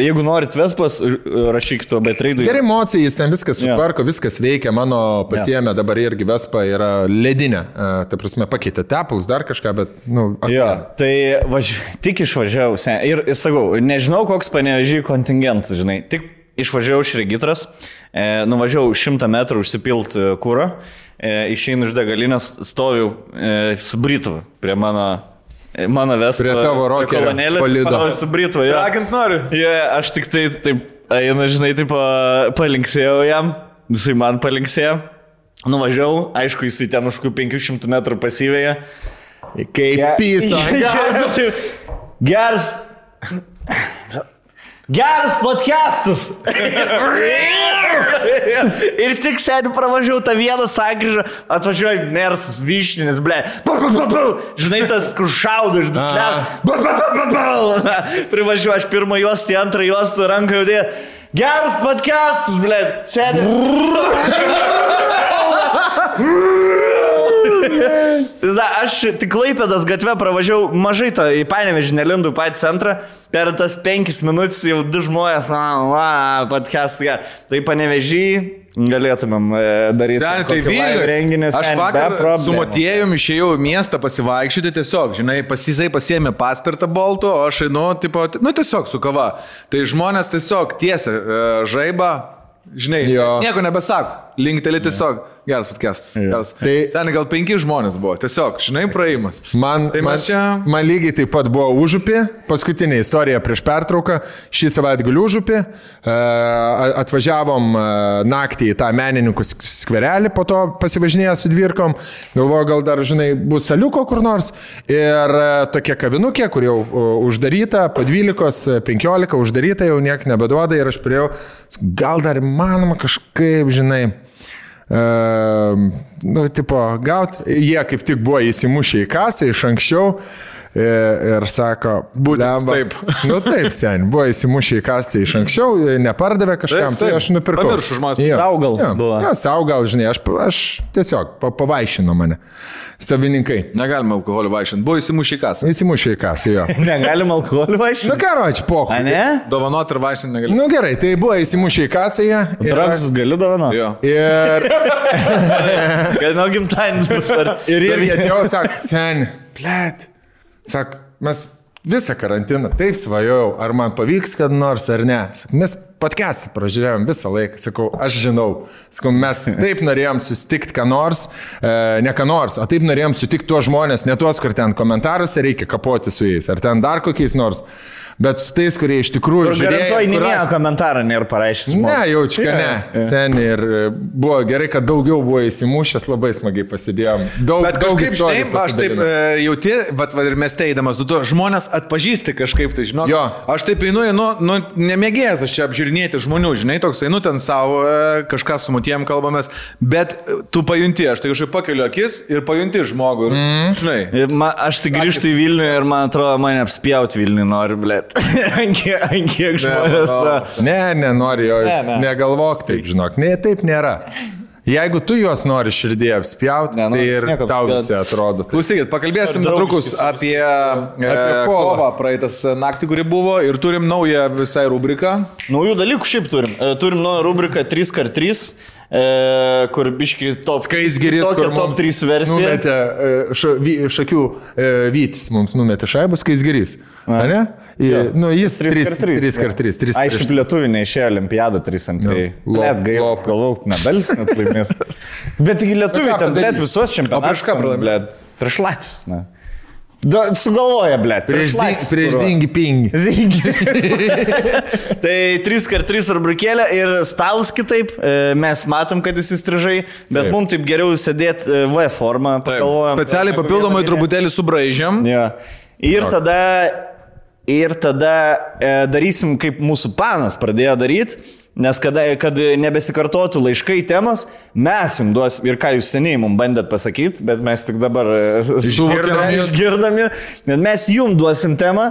jeigu norit Vespos, rašyk tu labai treidų. Gerai emocijai, jis ten viskas sutvarko, viskas veikia. Mano pasiėmė dabar irgi Vespa yra ledinė. Ta prasme, pakeitė tepalus, dar kažką, bet... Jo, tai tik išvažiavau. Ir sakau, nežinau, koks Panevežį kontingentas, žinai. Tik išvažiavau iš Regitros, nuvažiavau šimtą metrų užsipilt kūrą, išeinu iš degalinės, stoviu su Britvu prie mano... Mano Vespa... Prie tavo rokerio polido. Su Britvu, jo. Aš tik tai taip... Eina, žinai, taip palinksėjau jam jisai man palinksėjo, nuvažiavau, aišku, jisai ten už penkių šimtų metrų pasivėja, kaip yeah. pyso, yeah. geras, geras podcastas. Ir tik senių pravažiau tą vieną sankryžą, atvažiuoju mersas, vyšninis, ble. Žinai, tas, kur šaudo iš duslelio. Privažiuoju, aš pirmą juostą, antrą juostą, ranką jau dėja. Geras podcastas, ble. Seniai. Aš tik Klaipėdos gatvę pravažiau mažai to į Panevėžį, nelindų patį centrą, per tas penkis minutės jau du žmonės, podcast, ja. Tai Panevėžį galėtumėm daryti Zalė, kokį tai live renginį. Aš vakar su Motiejum išėjau į miestą pasivaikščioti tiesiog, žinai, pasizai pasiėmė paspirtą baltų, o aš einu, tipo, nu tiesiog su kava. Tai žmonės tiesiog tiesia žaibą, žinai, jo. Nieko nebesako, linkteli tiesiog. Ja. Geras podcastas. Yeah. Geras. Tai, Senai gal penki žmonės buvo, tiesiog, žinai, praėjimas. Man, tai man, čia... man lygiai taip pat buvo Užupį, paskutinė istorija prieš pertrauką, šį savaitgalį Užupį, atvažiavom naktį į tą menininkų skverelį, po to pasivažinėję su dvirkom, galvoju, gal dar, žinai, bus saliuko kur nors, ir tokia kavinukė, kur jau uždaryta, po dvylika penkiolika uždaryta, jau niek nebeduoda, ir aš priejau, gal dar manoma kažkaip, žinai, Uh, nu, tipo, gaut. Jie kaip tik buvo įsimušę į kasą iš anksčiau ir, ir sako, būtent taip. Nu taip, sen, buvo įsimušę į kasą iš anksčiau, nepardavė kažkam, taip, taip. Tai aš nupirkau. Pamiršų žmonės, saugal buvo. Ja, saugal, žinai, aš, aš tiesiog pavaišino mane savininkai. Negalima alkoholį vaišinti, buvo įsimušę į kasą. Įsimušę į kasą, jo. Negalima alkoholį vaišinti? Nu karo, ačiū pohu. Dovanot ir vaišinti negalima. Nu gerai, tai buvo įsimušę į kasą jie. Draksus galiu dovanot. Ir... Kad nuo gimtainis bus. Ir irgi atėjo, sako, sen, plėt. Sak, mes visą karantiną taip svajojau, ar man pavyks kad nors, ar ne. Sak, mes podcast'ą pražiūrėjom visą laiką. Sakau, aš žinau. Sakau, mes taip norėjom susitikti ką nors, ne ką nors, o taip norėjom sutikti tuos žmonės, ne tuos, kur ten komentaruose reikia kapoti su jais, ar ten dar kokiais nors. Bet su tais, kurie iš tikrųjų kur žiūrėjo... Kur minėjo kur... komentarą nėra parašęs. Ne, jaučia, ne. Yeah. Seniai ir buvo gerai, kad daugiau buvo įsimušęs, labai smagiai pasidėjom. Daug, bet daug kažkaip, žinai, aš taip jauti, vat, vat ir mes teidamas, du, žmonės atpažįsti kažkaip, tai žinok. Jo. Aš taip einu, nu, nu nemėgėjęs aš čia apžiūrinėti žmonių, žinai, toks einu ten savo, kažką su Motijam kalbamės, bet tu pajunti, aš tai kažkaip pakeliu akis ir pajunti žmogų, ir, mm. žinai. Ir ma, aš tai grįžtu į Vilnių ir man atrodo, mane apspjaut Vilnių nori, blėt. Ant kiek žmonės... Ne, ne, nori jo, ne, ne. Negalvok taip, žinok, ne, taip nėra. Jeigu tu juos nori širdyje apspjauti, ne, nu, tai ir nieko, tau visi atrodo. Klausykit, pakalbėsim netrukus apie, apie kovą praeitas naktį, kuri buvo, ir turim naują visai rubriką. Naujų dalykų šiaip turim. Turim naują rubriką trys kart trys. E, kur biški top, Skaisgiris, kur mums top trys versija. Numetė ša, vy, šakių e, Vytis mums numetė šaibus, Skaisgiris. A, ne? I, nu, jis trys kart trys. Aišku, lietuvių neišėjo olimpiadą trys ant trijų. Net gailop, galvauk, medalis net laimės. Bet tik lietuvių ten, bet visos čempionatus. O prieš ką pradėm? Prieš Latvius, ne. Da, sugalvoja, blėt. Prieš, prieš, prieš zingi pingi. Zingi. Tai trys kart trys rubrikėlė ir stalas kitaip. Mes matom, kad jis įstrižai, bet taip. Mums taip geriau sėdėti V formą. Specialiai papildomai truputėlį subraižiam. Ja. Ir tada, ir tada e, darysim, kaip mūsų panas pradėjo daryti. Nes kada, kad nebesikartotų laiškai temas, mes jums duosim ir ką jūs seniai mums bandėt pasakyti, bet mes tik dabar išgirdami, mes jums duosim temą,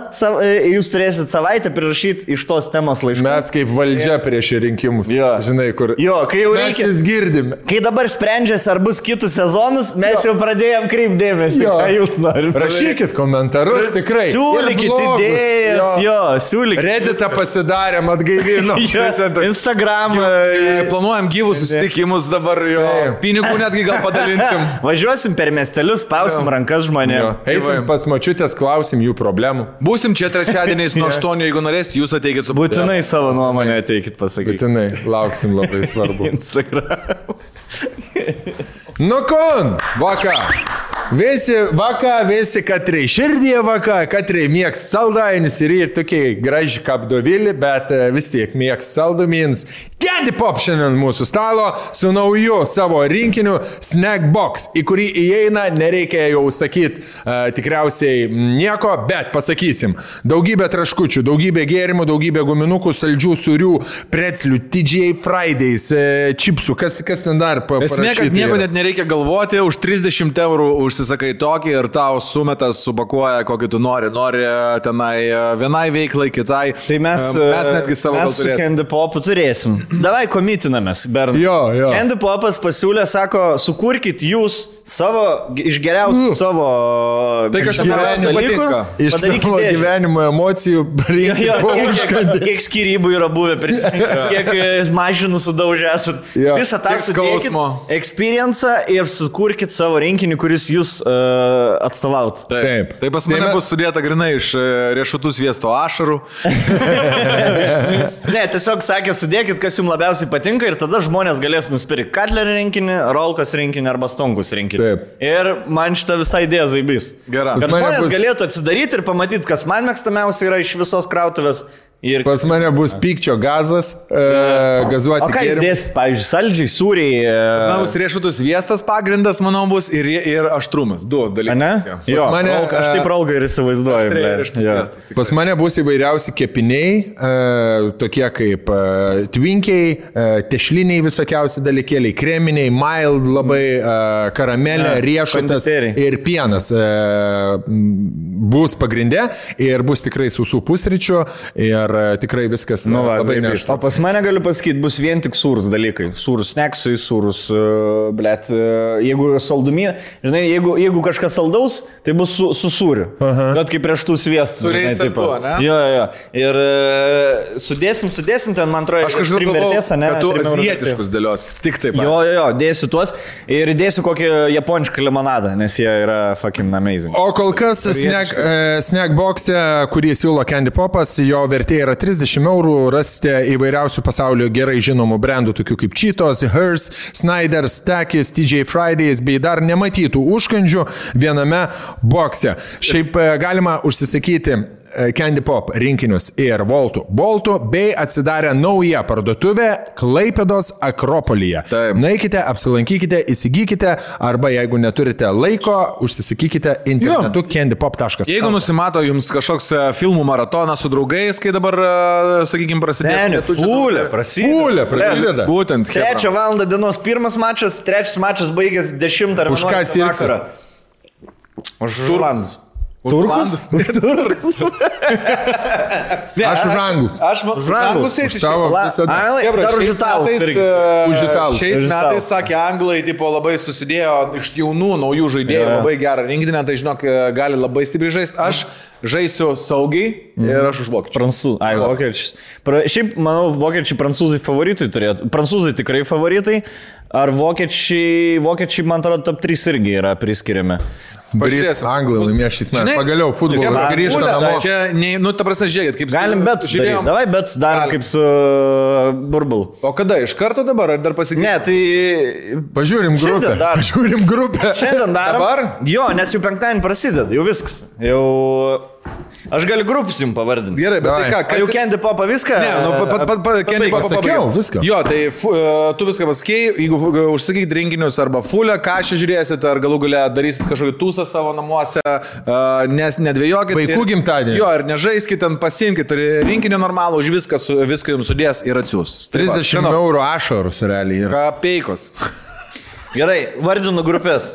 jūs turėsit savaitę prirašyti iš tos temos laiškų. Mes kaip valdžia prieš rinkimus, jo. Žinai, kur jo, kai jau mes reikia, jūs girdime. Kai dabar sprendžiasi, ar bus kitas sezonas, mes jo. Jau pradėjom kreip dėmesį, jo. Ką jūs norite. Rašykit komentarus, tikrai. Siūlykit idėjas, jo, siūlykit. Redditą pasidarėm, atgaivinom. Instagram. Jau, planuojam gyvus susitikimus dabar, jo. Pinigų netgi gal padalinsim. Važiuosim per miestelius, pausim jo. Rankas žmonėm. Eisim pas močiutės, klausim jų problemų. Būsim čia trečiadieniais nuo aštuonių, jeigu norėsit, jūs ateikit su... Būtinai savo nuomonę ateikit, pasakykit. Būtinai, lauksim labai svarbu. Instagram. Nu kun, vaka. Visi vaka, visi katrei širdyje vaka, katrei mėgs saldainis ir ir tokiai graži kapdovili, bet vis tiek mėgs saldumins. Candy Pop šiandien mūsų stalo su nauju savo rinkiniu Snack Box, į kurį įeina, nereikia jau sakyti tikriausiai nieko, bet pasakysim. Daugybė traškučių, daugybė gėrimų, daugybė guminukų, saldžių, sūrių, preclių, T G I Fridays, čipsų, kas ten dar parašyti. Esmė, kad nieko net nereikia galvoti, už trisdešimt eurų užsisakai tokį ir tau sumetas subakuoja, kokį tu nori, nori tenai vienai veiklai, kitai. Tai mes su Candy Popu turėsim. Davai komitinamės, Bern. Candy Popas pasiūlė, sako, sukurkit jūs savo, iš geriausių savo gyvenimo emocijų, reikia po užkandį. Kiek skirybų yra buvę, prisimink, kiek mažinų sudaužę esat. Visą tą sudėkit, experience'ą ir sukurkit savo rinkinį, kuris jūs atstovaut. Taip. Tai pas mane bus sudėta grinai iš riešutų sviesto ašarų. Ne, tiesiog sakė, sudėkit, kas jums labiausiai patinka ir tada žmonės galės nusipirkti Cutlerį rinkinį, Rolkas rinkinį arba Stonkus rinkinį. Ir man šitą visą idėją zaibys. Kad žmonės galėtų atsidaryti ir pamatyti, kas man mėgstamiausiai yra iš visos krautuvės. Pas mane bus pykčio gazas, gazuoti gėrimą. O ką jis dės, pavyzdžiui, saldžiai, sūriai? Pas mane bus riešutų sviestas pagrindas, manau, bus ir aštrumas. Du dalykai. Ne? Jo, aš taip rolgai ir įsivaizduoju. Pas mane bus įvairiausi kepiniai, tokie kaip twinkiai, tešliniai visokiausi dalykėliai, kreminiai, mild labai, karamelė, riešutas ir pienas bus pagrinde ir bus tikrai sausų pusryčių ir tikrai viskas labai nešta. O pas mane galiu pasakyti, bus vien tik sūrus dalykai. Sūrus sneksai, sūrus, blėt, jeigu saldumė, žinai, jeigu kažkas saldaus, tai bus su sūriu. Bet kaip prieš tų sviestas, žinai, taip. Jo, jo. Ir sudėsim, sudėsim, ten man atrodo, primertėsą, ne? Tu azietiškus dėlios, tik taip. Jo, jo, dėsiu tuos ir dėsiu kokį japonišką limonadą, nes jie yra fucking amazing. O kol kas Snack Box'e, kurį siūlo Candy Popas, jo vertė yra trisdešimt eurų, rasite įvairiausių pasaulio gerai žinomų brandų, tokių kaip Cheetos, Hers, Snyder's, Takis, T G I Fridays, bei dar nematytų užkandžių viename bokse. Šiaip galima užsisakyti Candy Pop rinkinius ir Voltų Boltų, bei atsidarę naują parduotuvę Klaipėdos Akropolyje. Nueikite, apsilankykite, įsigykite, arba jeigu neturite laiko, užsisakykite internetu candypop taškas com. Jeigu nusimato jums kažkoks filmų maratonas su draugais, kai dabar, sakykime, prasidės. Fūlė, prasideda. Būtent. Trečią valandą dienos pirmas mačas, trečias mačas baigės dešimtą ar vienuoliktą vakarą. Už Žulandus. Turkus? Turkus. Aš už Angus. Aš už Angus eisiškai. Dar už Italus rinkis. Šiais metais, sakė, Anglai labai susidėjo iš jaunų, naujų žaidėjų, labai gerą rinktinę, tai žinok, gali labai stipriai žaisti. Aš žaisiu saugiai ir aš už vokiečius. Šiaip, manau, vokiečiai prancūzai favoritai turėtų. Prancūzai tikrai favoritai. Ar vokiečiai, man atrodo, top trys irgi yra priskiriami. Brit, Anglai laimė šis metas. Pagaliau, futbolas grįžta namo. Nu, ta prasme, žiūrėkit, kaip... Galim bet žiūrėjom. Davai bet darom kaip su Burbulu. O kada? Iš karto dabar? Ar dar pasigirti? Ne, tai... Pažiūrim grupę. Pažiūrim grupę. Šiandien darom. Dabar? Jo, nes jau penktadienį prasideda. Jau viskas. Jau... Aš galiu grupus jums pavardinti. Gerai, bet tai ką? Ar jau Candy Popą viską? Ne, Candy Popą pasakiau viską. Jo, tai tu viską pasakėjai, jeigu užsakykit renginius arba fulę, ką aš žiūrėsit, ar galų galia darysit kažkokį tūsą savo namuose, nedvėjokit. Vaikų gimtadienį. Jo, ir nežaiskit, pasiimkit rinkinį normalų, už viską jums sudės ir atsiūs. trisdešimt eurų ašarus realiai. Kapeikos. Gerai, vardinu grupės.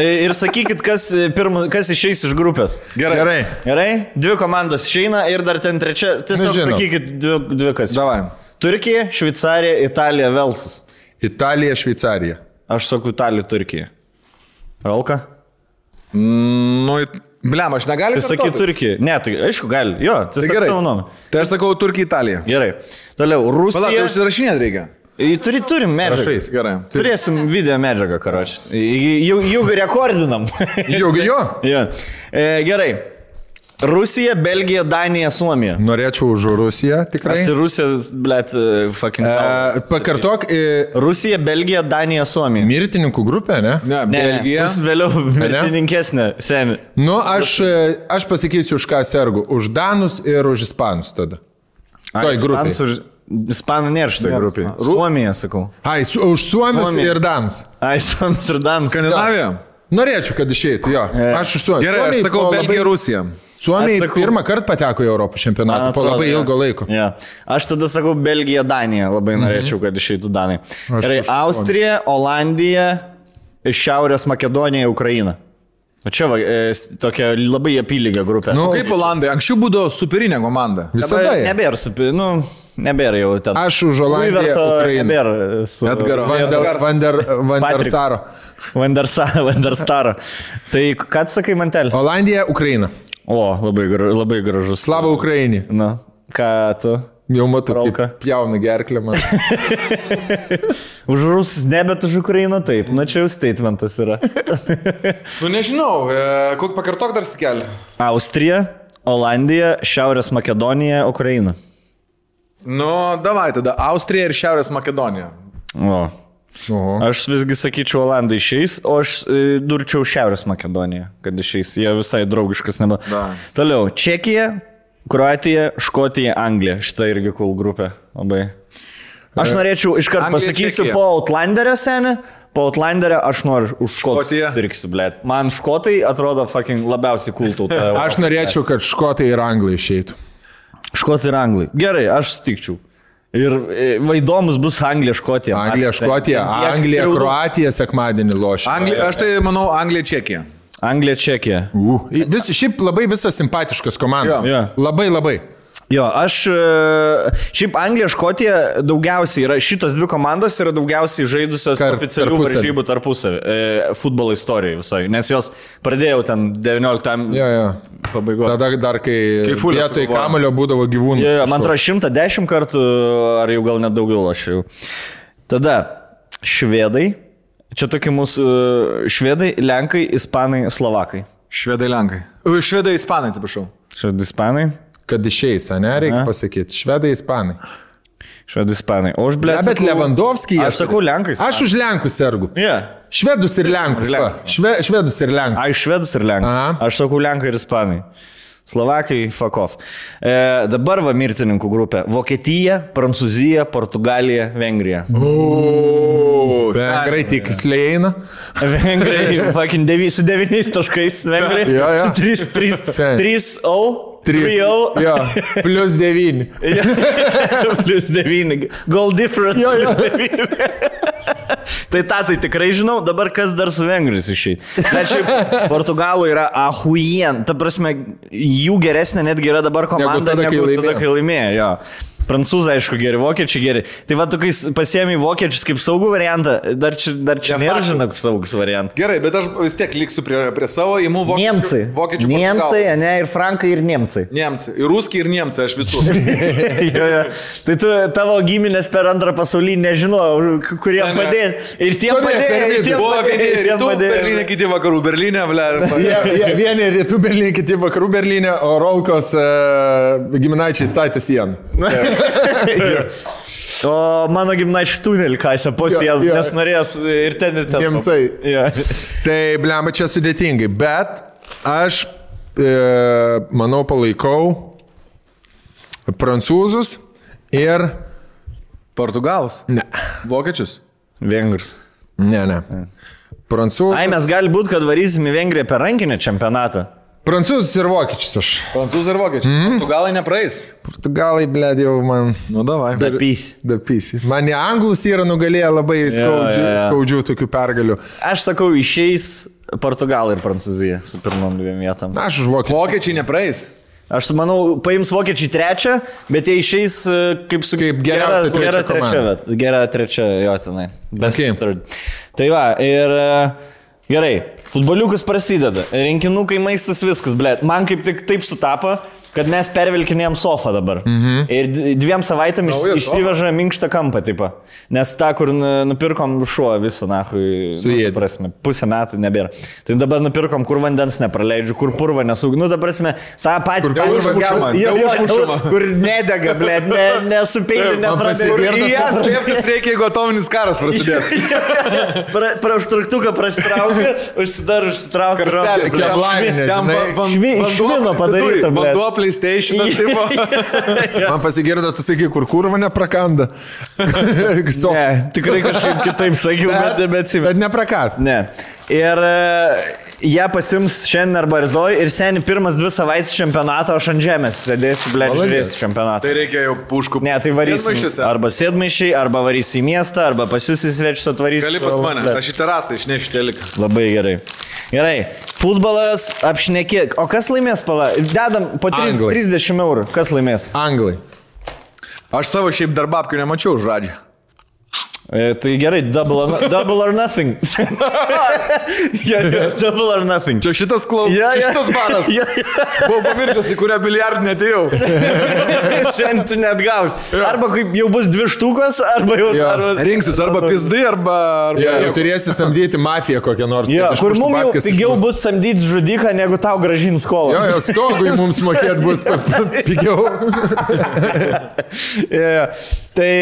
Ir sakykit, kas išeis iš grupės. Gerai. Gerai? Dvi komandos išeina ir dar ten trečia. Tiesiog sakykit dvi kas. Davai. Turkija, Šveicarija, Italija, Velsas. Italija, Šveicarija. Aš sakau Italija, Turkija. Rolka? Nu, bliam, aš negaliu kartuoti. Tu sakai Turkija. Ne, tai aišku, gali. Jo, tai sakai savo nuomą. Tai aš sakau Turkija, Italija. Gerai. Toliau, Rusija. Palauk, tai užsirašinėti reikia. Turim medžiagą. Turėsim video medžiagą, karoči. Jau rekordinam. Jau, jo. Gerai. Rusija, Belgija, Danija, Suomija. Norėčiau už Rusiją, tikrai. Aš tai Rusija, blėt, fucking hell. Pakartok. Rusija, Belgija, Danija, Suomija. Mirtininkų grupė, ne? Ne, Belgija. Jūs vėliau mirtininkesnė, seni. Nu, aš pasakysiu, už ką sergu. Už Danus ir už Ispanus tada. Toj grupiai. Spanish grupė. Suomija, sakau. Ai, už Suomijos ir Danas. Ai, Suomijos ir Danas. Skandinavija? Norėčiau, kad išeitų, jo. Aš už Suomijos. Gerai, aš sakau Belgija, Rusija. Suomijai pirmą kartą pateko į Europos čempionatą po labai ilgo laiko. Aš tada sakau Belgija, Danija. Labai norėčiau, kad išeitų Danai. Gerai, Austrija, Olandija, Šiaurės Makedonija, Ukraina. O čia va, tokia labai apylyga grupė. Nu, kaip Olandai, anksčiau būdavo superinė komanda. Visada jie. Nebėra superinė, nu, nebėra jau ten. Aš už Olandiją, Ukrainą. Nebėra su... Edgaro. Vandersaro. Vandersaro. Tai ką tu sakai, Mantel? Olandija, Ukraina. O, labai, labai gražus. Slava Ukrainį. Na, ką tu? Jau matau, kaip pjauna gerklę man. Už Rusus ne, bet už Ukrainą taip. Na, čia jau statementas yra. Nu, nežinau. Kok pakartok dar sikelia? Austrija, Olandija, Šiaurės Makedonija, Ukraina. Nu, davai tada. Austrija ir Šiaurės Makedonija. O. Oho. Aš visgi sakyčiau, Olandai išeis, o aš durčiau Šiaurės Makedoniją, kad išeis. Jie visai draugiškas nebuvo. Toliau, Čekija. Kroatija, Škotija, Anglija. Šitą irgi cool grupė. Labai. Aš norėčiau iškart pasakysiu po Outlanderio senį. Po Outlanderio aš noriu už Škotus sirgsiu, blėt. Man Škotai atrodo fucking labiausiai cool tauta. Aš norėčiau, kad Škotai ir Anglija išeitų. Škotai ir Anglija. Gerai, aš sutikčiau. Ir vaidomus bus Anglija, Škotija. Anglija, Škotija, Anglija, Kroatija sekmadienį lošia. Aš tai manau Anglija, Čekija. Anglija, Čekija. Uh, vis, šiaip labai visas simpatiškas komandas. Jo. Labai, labai. Jo, aš... Šiaip Anglija, Škotija daugiausiai yra... Šitas dvi komandos yra daugiausiai žaidusios Kar, oficialių varžybų tarpusavį. E, futbolo istorijai visai. Nes jos pradėjau ten devynioliktam pabaigoje. Tada dar kai vietoj kamalio būdavo gyvūnų. Jo, jo, man atrodo šimtas dešimt kartų, ar jau gal net daugiau lošiau. Tada švedai. Čia tokie mūsų švedai, lenkai, ispanai, slovakai. Švedai, lenkai. Švedai, ispanai, atsiprašau. Švedai, ispanai. Kad išeis, ne? Reikia pasakyti. Švedai, ispanai. Švedai, ispanai. O aš blėsiu... Ne, bet Lewandowski... Aš sakau lenkai. Aš už lenkus sergu. Švedus ir lenkus. Švedus ir lenkus. Aš švedus ir lenkus. Aš sakau lenkai ir ispanai. Slovakai, fuck off. E, dabar va mirtininkų grupė. Vokietija, Prancūzija, Portugalija, Vengrija. Uuuu, Vengrai tik slėina. Vengrai, fucking su devyniais taškais, Vengrai. Jo, jo. Su trys, trys, trys, trys, trys, plus devyni. Plus devyni. Goal difference. Jo, jo. Tai tą tai tikrai žinau, dabar kas dar su Vengrijais išeit. Bet šiaip Portugalų yra ahujen, ta prasme, jų geresnė netgi yra dabar komanda negu tada, kai laimėjo. Prancūzai, aišku, geri, vokiečiai geri. Tai va, tu kai pasiemi vokiečius kaip saugų variantą, dar čia nėra žinok saugus variantas. Gerai, bet aš vis tiek liksiu prie, prie savo, imu vokiečių Portugalų. Nemcai, ne, ir frankai, ir nemcai. Nemcai, ir ruskiai, ir nemcai, aš visur. Jo, jo. Tai tu tavo giminės per antrą pasaulį nežinojau, kurie padėjo. Ir tie padėjo, ir tie padėjo. Rytų Berlinė, kiti vakarų Berlinė. Vieni rytų Berlinė, kiti vakarų Berlinė, o Raukos giminaičiai statė sieną. O mano gimnaičių tunelį kaisė po sienų, nes norės ir ten ir ten. Nemcai. Tai blemba čia sudėtingai, bet aš manau palaikau prancūzus ir portugalus. Ne. Vokiečius? Vengrus. Ne, ne. Prancūzus. Ai, mes gali būti, kad varysim į Vengriją per rankinę čempionatą. Prancūzus ir vokiečius aš. Prancūzus ir vokiečius. Mm. Portugalai nepraeis. Portugalai, blėd, jau man... Nu, davai. Dapysi. Dapysi. Man ne anglus yra nugalėję labai skaudžių, ja, ja. skaudžių tokių pergalių. Aš sakau, išeis Portugalai ir Prancūzija su pirmom dviem vietom. Aš už vokiečius. Vokiečiai nepraeis. Aš manau, paims vokiečiai trečią, bet jie išeis kaip su kaip gera, gera trečia. Gera trečia, jo, tenai. Best okay. Third. Tai va, ir... Gerai. Futboliukus prasideda, rinkinukai, maistas, viskas, blėt. Man kaip tik taip sutapo, kad mes pervilkinėjom sofą dabar. Mhm. Ir dviem savaitėm iš, išsiveža minkštą kampą, tipo. Nes tą, kur nupirkom šuo visą, nahui, nu, prasme, pusę metų nebėra. Tai dabar nupirkom, kur vandens nepraleidžiu, kur purva nesugnu, nu, dabar prasme, tą patį... Kur nedega, blėt, ne, nesupeilį, nepradėlį. Kur į jas lieptis reikia, jeigu atominis karas prasidės. pra, pra užtruktuką prasitraukia, užsidar užsitraukia. Karstelės, keblaiminė. Švino padaryta, blėt. PlayStation'ą tipo. Man pasigirdo, tu sakai, kur kurva neprakanda. So. Ne, tikrai kažkaip kitaip sakiau, bet, bet nebeatsimu. Bet neprakas. Ne. Ir jie pasims šiandien arba rytoj ir seniai pirmas dvi savaitės čempionato aš ant žemės sėdėsiu, blėt, žiūrėsiu čempionatą. Tai reikia jau puškų. Ne, tai varysim arba sėdmaišiai, arba varysim į miestą, arba pasisisvečius atvarysim. Gali pas mane, aš į terasą išnešiu teliką. Labai gerai. Gerai, futbolas apšnekėk. O kas laimės pala? Dedam po trisdešimt eurų. Kas laimės? Anglai. Aš savo šiaip darbapkių nemačiau už Radžį. Tai gerai, double, double or nothing. Gerai, double or nothing. Čia šitas klaus, ja, ja. Šitas baras. Ja, ja. Buvau pamiršęs, į kurią biliardinę atėjau. Senti net gaus. Arba jau bus dvi štukos, arba jau... Ja. Arba... Rinksis arba pizdai, arba... arba... Ja, jau turėsi samdyti mafiją kokią nors. Ja, kur mums jau pigiau bus samdyti žudiką, negu tau gražins skolą. Jo, jo, stogui mums mokėt bus pigiau. Ja, tai...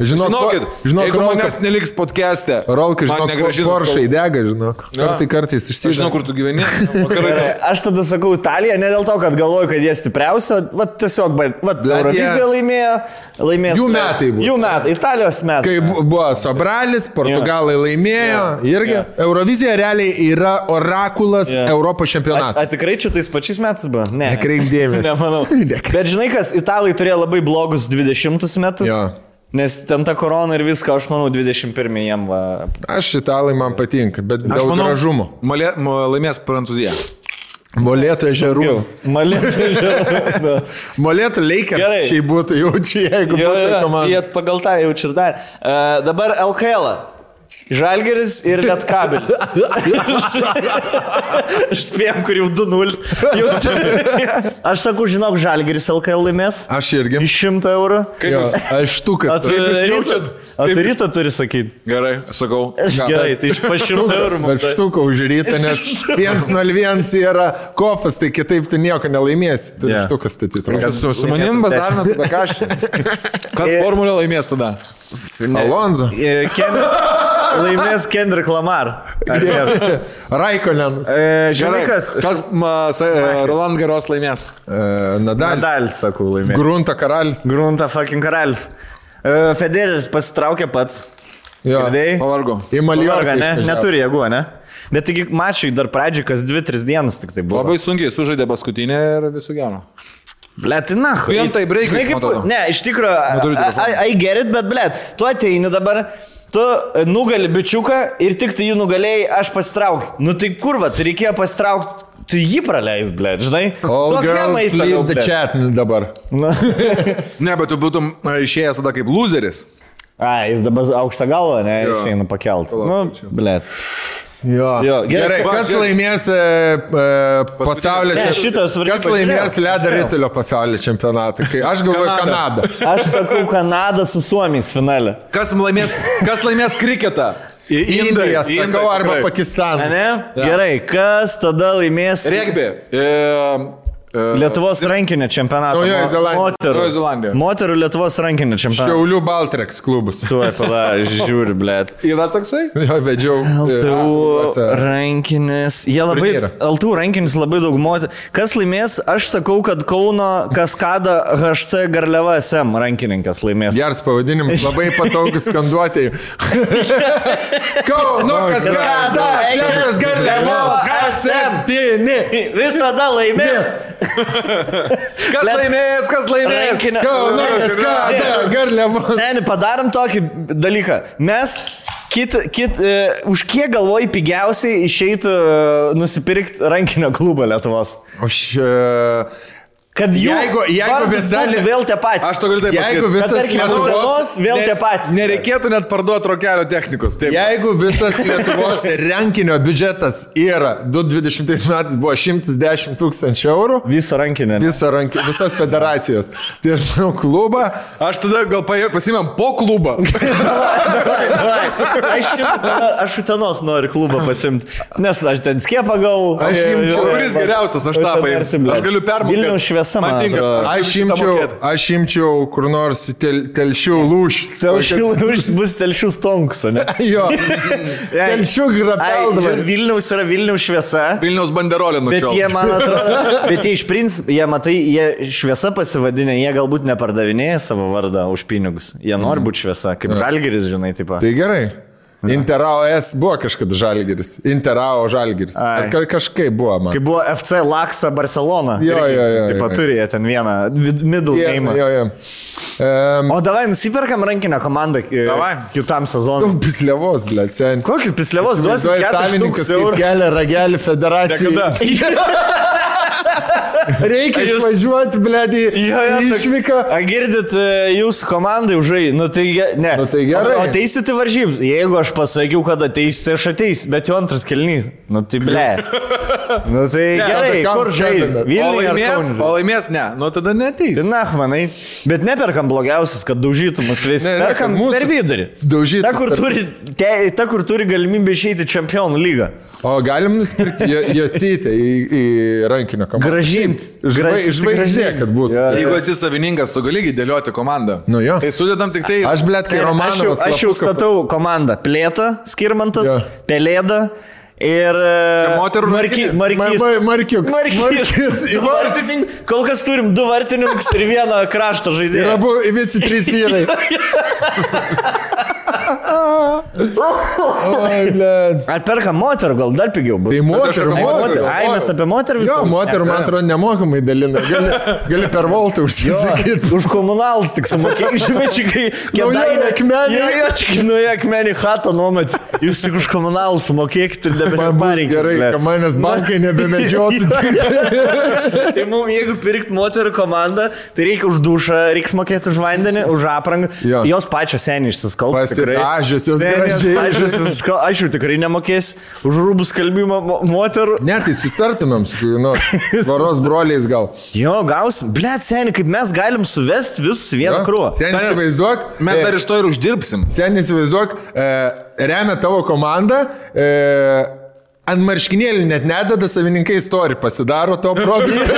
Žinok, žinokit, žinok, žinok, nes neliks podcast'e. Rolka, žinok, Poršai dega, žinok. Kartai kartais išsideda. Žinau, kur tu gyveni. Aš tada sakau Italiją, ne dėl to, kad galvoju, kad jie stipriausio. Vat tiesiog, vat Euroviziją laimėjo. Laimės, jų metai buvo. Jų metai, Italijos metai. Kai buvo Sobralis, Portugalai laimėjo, yeah. irgi. Yeah. Eurovizija realiai yra orakulas yeah. Europos čempionato. A, a tikrai čia tais pačiais metais buvo? Ne. Nekreip dėmesio. Nemanau. Bet žinai kas, italai turėjo labai blogus dvidešimtus metus. Jo. Nes ten ta korona ir viską, aš manau, dvidešimt pirmajam va... Aš italai man patinka, bet aš dėl manau, gražumo. Malė, laimės Prancūziją. Molėtų ežerūnas. Molėtų ežerūnas. Molėtų Lakers šiai būtų jaučiu, jeigu jo, būtų komanda. Jie pagal tą jaučiu ir dar. Uh, dabar L K L. Žalgiris ir Lietkabelis. Aš spėjom, kur jau du nulis. Aš sakau, žinok, Žalgiris L K L laimės. Aš irgi. šimtą eurų. Jo, aš štukas. Atrytą turi sakyti. Gerai, sakau. Gerai, tai iš šimtą eurų. Bet štuką užrytą, nes vienas nulis vienas yra kofas, tai kitaip tu nieko nelaimėsi. Turi yeah. štukas statyti. Su, su manim bazarnat, bet ką aš... Kas formulė laimės tada? Alonso. Laimės Kendrick Lamar. Raikonenas. Žinai kas? Kas Roland Garros laimės? Nadal. Nadal, sakau, laimės. Grunta karalis. Grunta fucking karalis. Federeris pasitraukė pats. Jo, pavargo. Į Maliorką, ne? Neturi jėgų, ne? Bet taigi mačiai dar pradžiai kas dvi tris dienas tik tai buvo. Labai sunkiai sužaidė paskutinę ir visų geno. Blet, na, hui. Vientai breikas, matau. Ne, iš tikrųjų, I, I get it, bet blet, tu ateini dabar, tu nugali bičiuką ir tik tai jį nugalėjai, aš pasitraukiu. Nu tai kurva, tu reikėjo pasitraukti, tu jį praleis, blet, žinai? All girls leave the chat dabar. Ne, bet tu būtum išėjęs tada kaip loseris. A, jis dabar aukštą galvą, ne, išeina pakelt. Nu, blet. Jo. Jo, gerai, gerai, kas laimės pasaulio čempionatą? Kas laimės ledo ritulio pasaulio čempionatą? Aš galvoju Kanadą. Aš sakau Kanadą su Suomijos finale. Kas laimės, kas laimės kriketą? Į Indiją, sakau, arba Pakistaną. Ne? Gerai, kas tada laimės... Regbį. E... Lietuvos rankinio čempionato. Naujoji Zelandija. Moterų Lietuvos rankinio čempionato. Šiaulių Baltreks klubus. Tuoj, pala, žiūri, blėt. Yra toksai? Jo, vedžiau. L T U rankinis. Jie labai, L T U rankinis labai daug moterų. Kas laimės? Aš sakau, kad Kauno Kaskada H C Garliava S M rankininkas laimės. Geras pavadinimas, labai patogus skanduotėjų. Kauno Kaskada H C Garliava S M. Visada laimės. Kas laimės, kas laimės? Kauno Kaskada Garliava. Seni, padarom tokį dalyką. Mes kit, kit, uh, už kiek galvoji pigiausiai išeitų uh, nusipirkti rankinio klubą Lietuvos? Aš... Uh... Kad jų jeigu, jeigu visą, vėl tie patys. Aš to galiu taip pasakyti. Jeigu visas kad, tarkim, Lietuvos, vėl ne, tie patys. Nereikėtų net parduoti rokelio technikos. Taip. Jeigu visas Lietuvos rankinio biudžetas yra, dvidešimtais metais buvo šimtas dešimt tūkstančių eurų. Viso rankinio. Viso ranki, visos federacijos. Tai aš manau klubą. Aš tada gal pasiimėm po klubą. Davai, davai, davai. Aš Utenos noriu klubą pasiimti. Nes aš ten skiepą gavau. Aš imčiau. Kuris geriausias aš tą paimsiu. Aš galiu permokėti. seamănă. Aš imčiau kur nors telšių lūšis. Telšių lūšis bus telšių stonks, ne? Jo. Telšių grapeldavas. Vilniaus yra Vilniaus šviesa. Vilniaus banderolė nučiau. Bet jie, man atrodo, bet jie iš principų, jie matai, jie šviesa pasivadinė, jie galbūt nepardavinėja savo vardą už pinigus. Jie nori būti šviesa, kaip Žalgiris, žinai, taip. Tai gerai. Interao S buvo kažkada Žalgiris. Interao Žalgiris. Ar kažkaip buvo, man. Kai buvo F C Laksa Barcelona. Jo, jo, jo. Taip pat turėjo ten vieną middle name. Jo, jo. O davai, nusiperkam rankinę komandą kitam sezonui. Pisliavos, blėt, sen. Kokis Pisliavos? Duosim keturis tūkstančius eurų. Kelia ragelį federacijai. Reikia išvažiuoti, blėdį, išvyką. A girdit, jūsų komandai užai, nu tai ne. Nu tai gerai. O ateisit į varžybą. Jeigu aš pasakiau, kad ateisit, aš ateis, bet jau antras kelnys. Nu tai blėdį. Nu tai gerai, kur žaidžiame? O laimės, ne. Nu tada neateis. Na, manai. Bet neperkam blogiausias, kad daužytumas vis. Perkam per vidurį. Ta, kur turi galimybę išeiti čempionų lygą. O galim nusipirkti Jocytę į rankinio komandą. Gražinti. Žvaigždė, kad būtų. Jeigu esi savininkas, tu gali dėlioti komandą. Nu jo. Tai sudėdam tik tai... Aš, blėt, kai Romanovas... Aš jau statau komandą. Plėta, Skirmantas, Pelėda ir... Markis. Markiuks. Markiuks. Kol kas turim du vartininkus ir vieną krašto žaidėją. Ir abu visi trys vyrai. Ar perka moterų, gal dar pigiau bus. Tai moterų, moterų. Ai, mes apie moterų visą. Jo, moterų, man atrodo, nemokamai dalina. Gali per voltą užsisakyti. Už komunalus tik sumokėjai, žinai, čia kai... Naujoje akmenį. Jo, čia kai naujoje akmenį hato nuomet. Jūs tik už komunalus sumokėkite ir nebesipareikite. Gerai, kamanės bankai nebemedžiotų. Tai mums, jeigu pirkt moterų komandą, tai reikia už dušą, reikia mokėti už vandenį, už aprangą. Jos pačios seniai išsiskalbti. Ažius, jos gražiai. Aš jau tikrai nemokės už rūbų skalbimą moterų. Ne, tai sustartumėm su varos broliais gal. Jo, gausim. Blet, seniai, kaip mes galim suvest visus vieną krūvą. Seniai, įsivaizduok. Mes dar iš to ir uždirbsim. Seniai, įsivaizduok, remia tavo komandą. Ant marškinėlį net nedada, savininkai story pasidaro to produktą.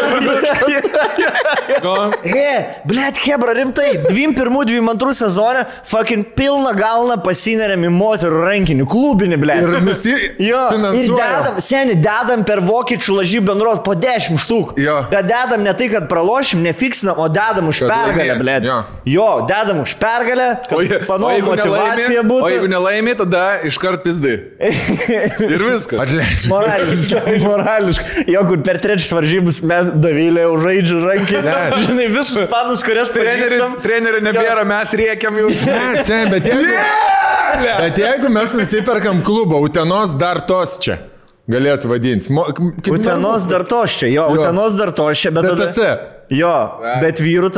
E, blėt, hebra, rimtai, dvidešimt pirmų dvidešimt antrų sezonę fucking pilną galną pasineriam į moterų rankinį, klubinį, blėt. Ir visi finansuojam. Seni, dedam per vokiečių lažybų bendros po dešimt štuk. Bet dedam ne tai, kad pralošim, nefiksinam, o dedam už pergalę, blėt. Jo, dedam už pergalę, kad panau motivacija būtų. O jeigu nelaimė, tada iškart pizdai. Ir viską. Morališkai, morališkai. Jo, kur per trečias varžybus mes Davylė jau žaidžiu rankį. Žinai, visus panus, kurias pažįstam. Trenerių nebėra, mes riekiam jau. Ne, čia, bet jeigu mes nusiperkam klubą, Utenos dar tos čia. Galėtų vadins. Utenos dar tos čia, jo, Utenos dar tos čia, bet tada... Jo, bet vyrų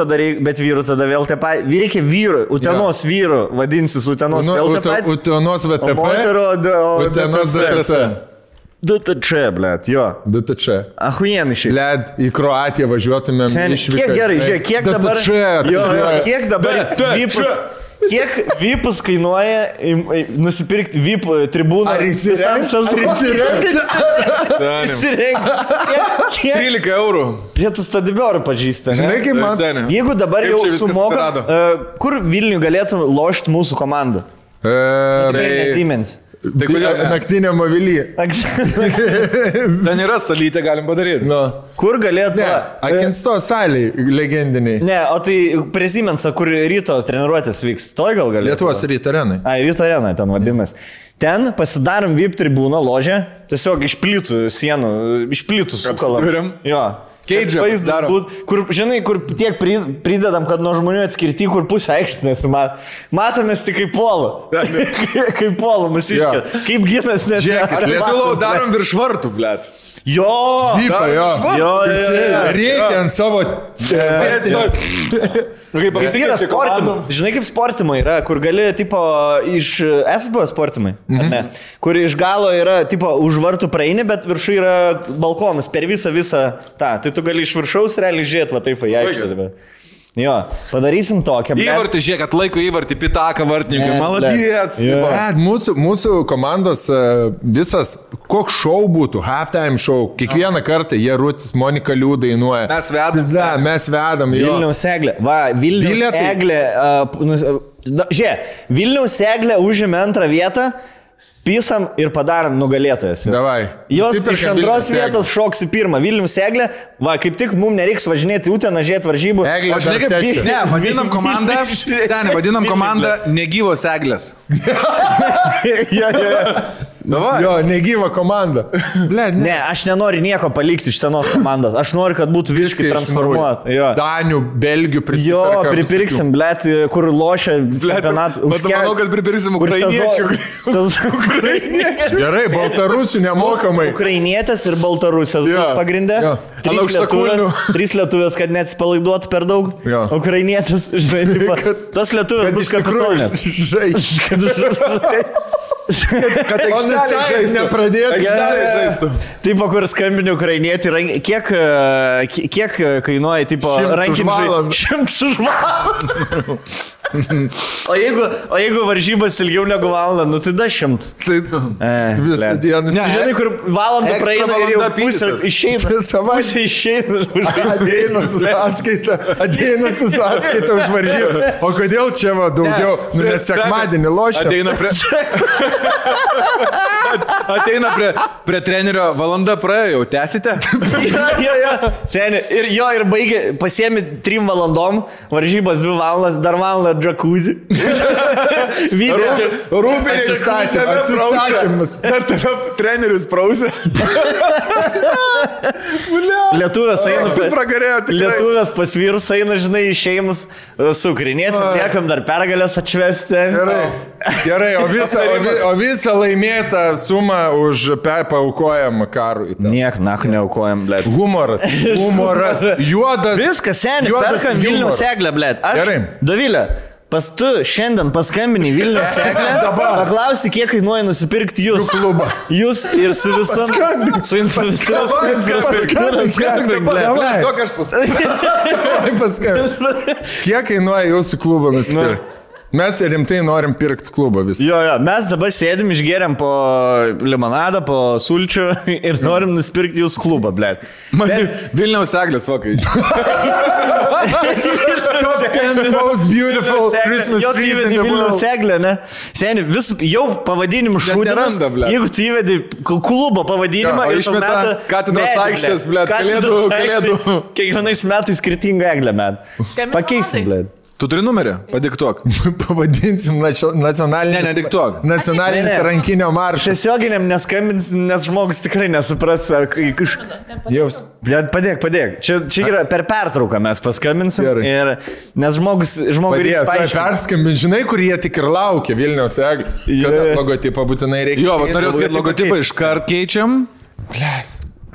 tada vėl taip pat. Reikia vyrų, Utenos vyrų, vadinsis Utenos vėl taip pat. Utenos V T P, Utenos D T S. D T C, blėt, jo. D T C. Ahuienišiai. Blėt, į Kroatiją važiuotumėm išvykai. Kiek gerai, žiūrėk, kiek dabar... D T C. Kiek dabar vypus... Kiek V I P'us kainuoja nusipirkti V I P tribūną? Ar įsirengti? Įsirengti. trylika eurų. Pietų Stadibiorų pažįsta. Žinai, kaip man. Jeigu dabar jau sumoka, kur Vilnių galėtų lošti mūsų komandą? Tikrai nesimens. Naktinė movilyje. Ten yra salytė, galim padaryti. Kur galėtų... Akinsto salėj legendiniai. Ne, o tai prisimensa, kur ryto treniruotės vyks. Toj gal galėtų? Lietuvos ryto arenai. Ai, ryto arenai ten vadinasi. Ten pasidarom V I P tribūną, ložę. Tiesiog iš plytų sienų, iš plytų sukalam. Apsituriam. Jo. Keidžiamas darom. Žinai, kur tiek pridedam, kad nuo žmonių atskirti, kur pusę aikštinės. Matomės tik kaip polo. Kaip polo musiškia. Kaip ginas net. Lėsiulau, darom virš vartų, blėt. Jo! Vypa, jo. Reikia ant savo... Žinai, kaip sportimai yra, kur gali, tipo, iš... Esi buvo sportimai? Kur iš galo yra, tipo, už vartų praeini, bet viršų yra balkonas per visą visą tą. Tai tu gali iš viršaus realiai žiūrėti, va taip, va, jai. Jo, padarysim tokią. Įvartį, žiūrėk, atlaiko įvartį, pitaką vartininkai, maladėts. Mūsų, mūsų komandos visas, koks šou būtų, halftime šou, kiekvieną kartą jie Rūtis, Monika Liū dainuoja. Mes vedam. Da, mes vedam. Vilniaus Eglė. Va, Vilniaus Eglė. Žiūrėk, Vilniaus Eglė užėmė antrą vietą. Pisam ir padarom nugalėtojas. Davai. Jos iš antros vietos šoksi pirmą. Vilniaus Eglė. Va, kaip tik mums nereiks važinėti Uteną, žiūrėti varžybų. Eglė dar tečia. Ne, vadinam komandą, ten, vadinam komandą negyvos Eglės. Jo, jo, jo. Davai. Jo, negyva komanda. Ble, ne. Ne, aš nenoriu nieko palikti iš senos komandos. Aš noriu, kad būtų viskai transformuoti. Danių, Belgių prisipirkam. Jo, pripirksim, ble, kur lošia. Bet manau, kad pripirksim ukrainiečių. Ukrainiečių. Gerai, baltarusių nemokamai. Ukrainietės ir baltarusės bus pagrindė. Trys lietuvės, kad neatsipalaiduotų per daug. Ukrainietės, žinai, tos lietuvės bus kartonės. Žaičiai. Kad aikštelė žaistų, nepradėtų aikštelė žaistų. Taip, kur skambini ukrainietį, kiek kainuoja rankinžai? Šimts už valandą. O jeigu varžybas ilgiau negu valandą, nu tai da šimts. Visą dieną. Žinai, kur valandą praeina ir jau pusę išeina. Pusę išeina. Ateina su sąskaita, ateina su sąskaita už varžybą. O kodėl čia va daugiau? Nu nes sekmadienį lošia. Ateina prie... Ateina prie, prie trenerio, valanda praėjo, jau tęsite? Jo, jo, jo. Seniai, ir jo, ir baigė, pasiemi trim valandom, varžybas dvi valandas, dar valandą džakuzį. Rūpinį atsistatymas. Dar tave trenerius prausė. Lietuvės eina, lietuvės pasvirus eina, žinai, išėjimus sukrinėti, niekam dar pergalės atšvesti. Gerai, o visą... O visą laimėtą sumą už paukojam karui. Niek, na, neaukojam, blėt. Humoras, humoras, juodas. Viskas, seniai, perkam Vilniaus Eglę, blėt. Gerai. Dovilė, pas tu šiandien paskambini Vilniaus Eglę, paklausi, kiek kainuoja nusipirkti jūs. Jūs ir su visom. Su informacijos. Paskambini, blėt. Kokia aš paskambini. Kiek kainuoja jūsų klubą nusipirkti? Mes rimtai norim pirkti klubą visą. Jo, jo, mes dabar sėdim, išgeriam po limonadą, po sulčių ir norim nusipirkti jūsų klubą, blėt. Man Vilniaus Eglės vokai. Top ten most beautiful Christmas trees in the world. Vilniaus Eglė, ne? Seni, jau pavadinim šūdinas, jeigu tu įvedi klubo pavadinimą ir to metą... Katedros aikštės, blėt, kalėdų, kalėdų. Kiekvienais metais skirtinga Eglė, man. Pakeisim, blėt. Tu turi numerį? Padiktuok. Pavadinsim nacionalinis rankinio maršas. Tiesioginiam neskambinsim, nes žmogus tikrai nesupras. Padėk, padėk. Čia yra per pertrauką mes paskambinsim. Nes žmogus reiks paaiškinti. Žinai, kur jie tik ir laukia Vilniaus Eglė. Kad logotipą būtinai reikia. Jo, norėjau, kad logotipą iškart keičiam.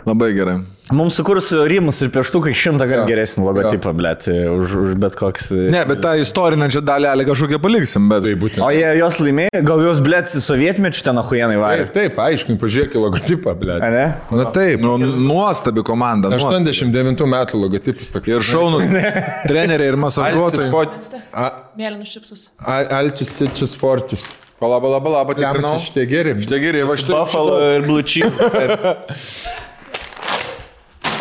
Labai gerai. Mums sukurs Rimas ir pieštukai šimtą gal geresnį logotipą, blėt, už bet koks... Ne, bet tą istorinę čia dalelį kažkokią paliksim, bet... O jie jos laimėjo, gal jos, blėt, sovietmečių ten ahujenai varė. Taip, taip, aiškinu, pažiūrėk į logotipą, blėt. A ne? Na taip. Nuostabi komanda. aštuoniasdešimt devintų metų logotipas toks. Ir šaunus treneriai ir masažuotojai. Mėlynus šipsus. Altis, Cičius, Fortis. Palaba, laba, laba, tikrinau. Šitie geri. Šitie geri, va štai. Buffalo ir Blue Chiefs.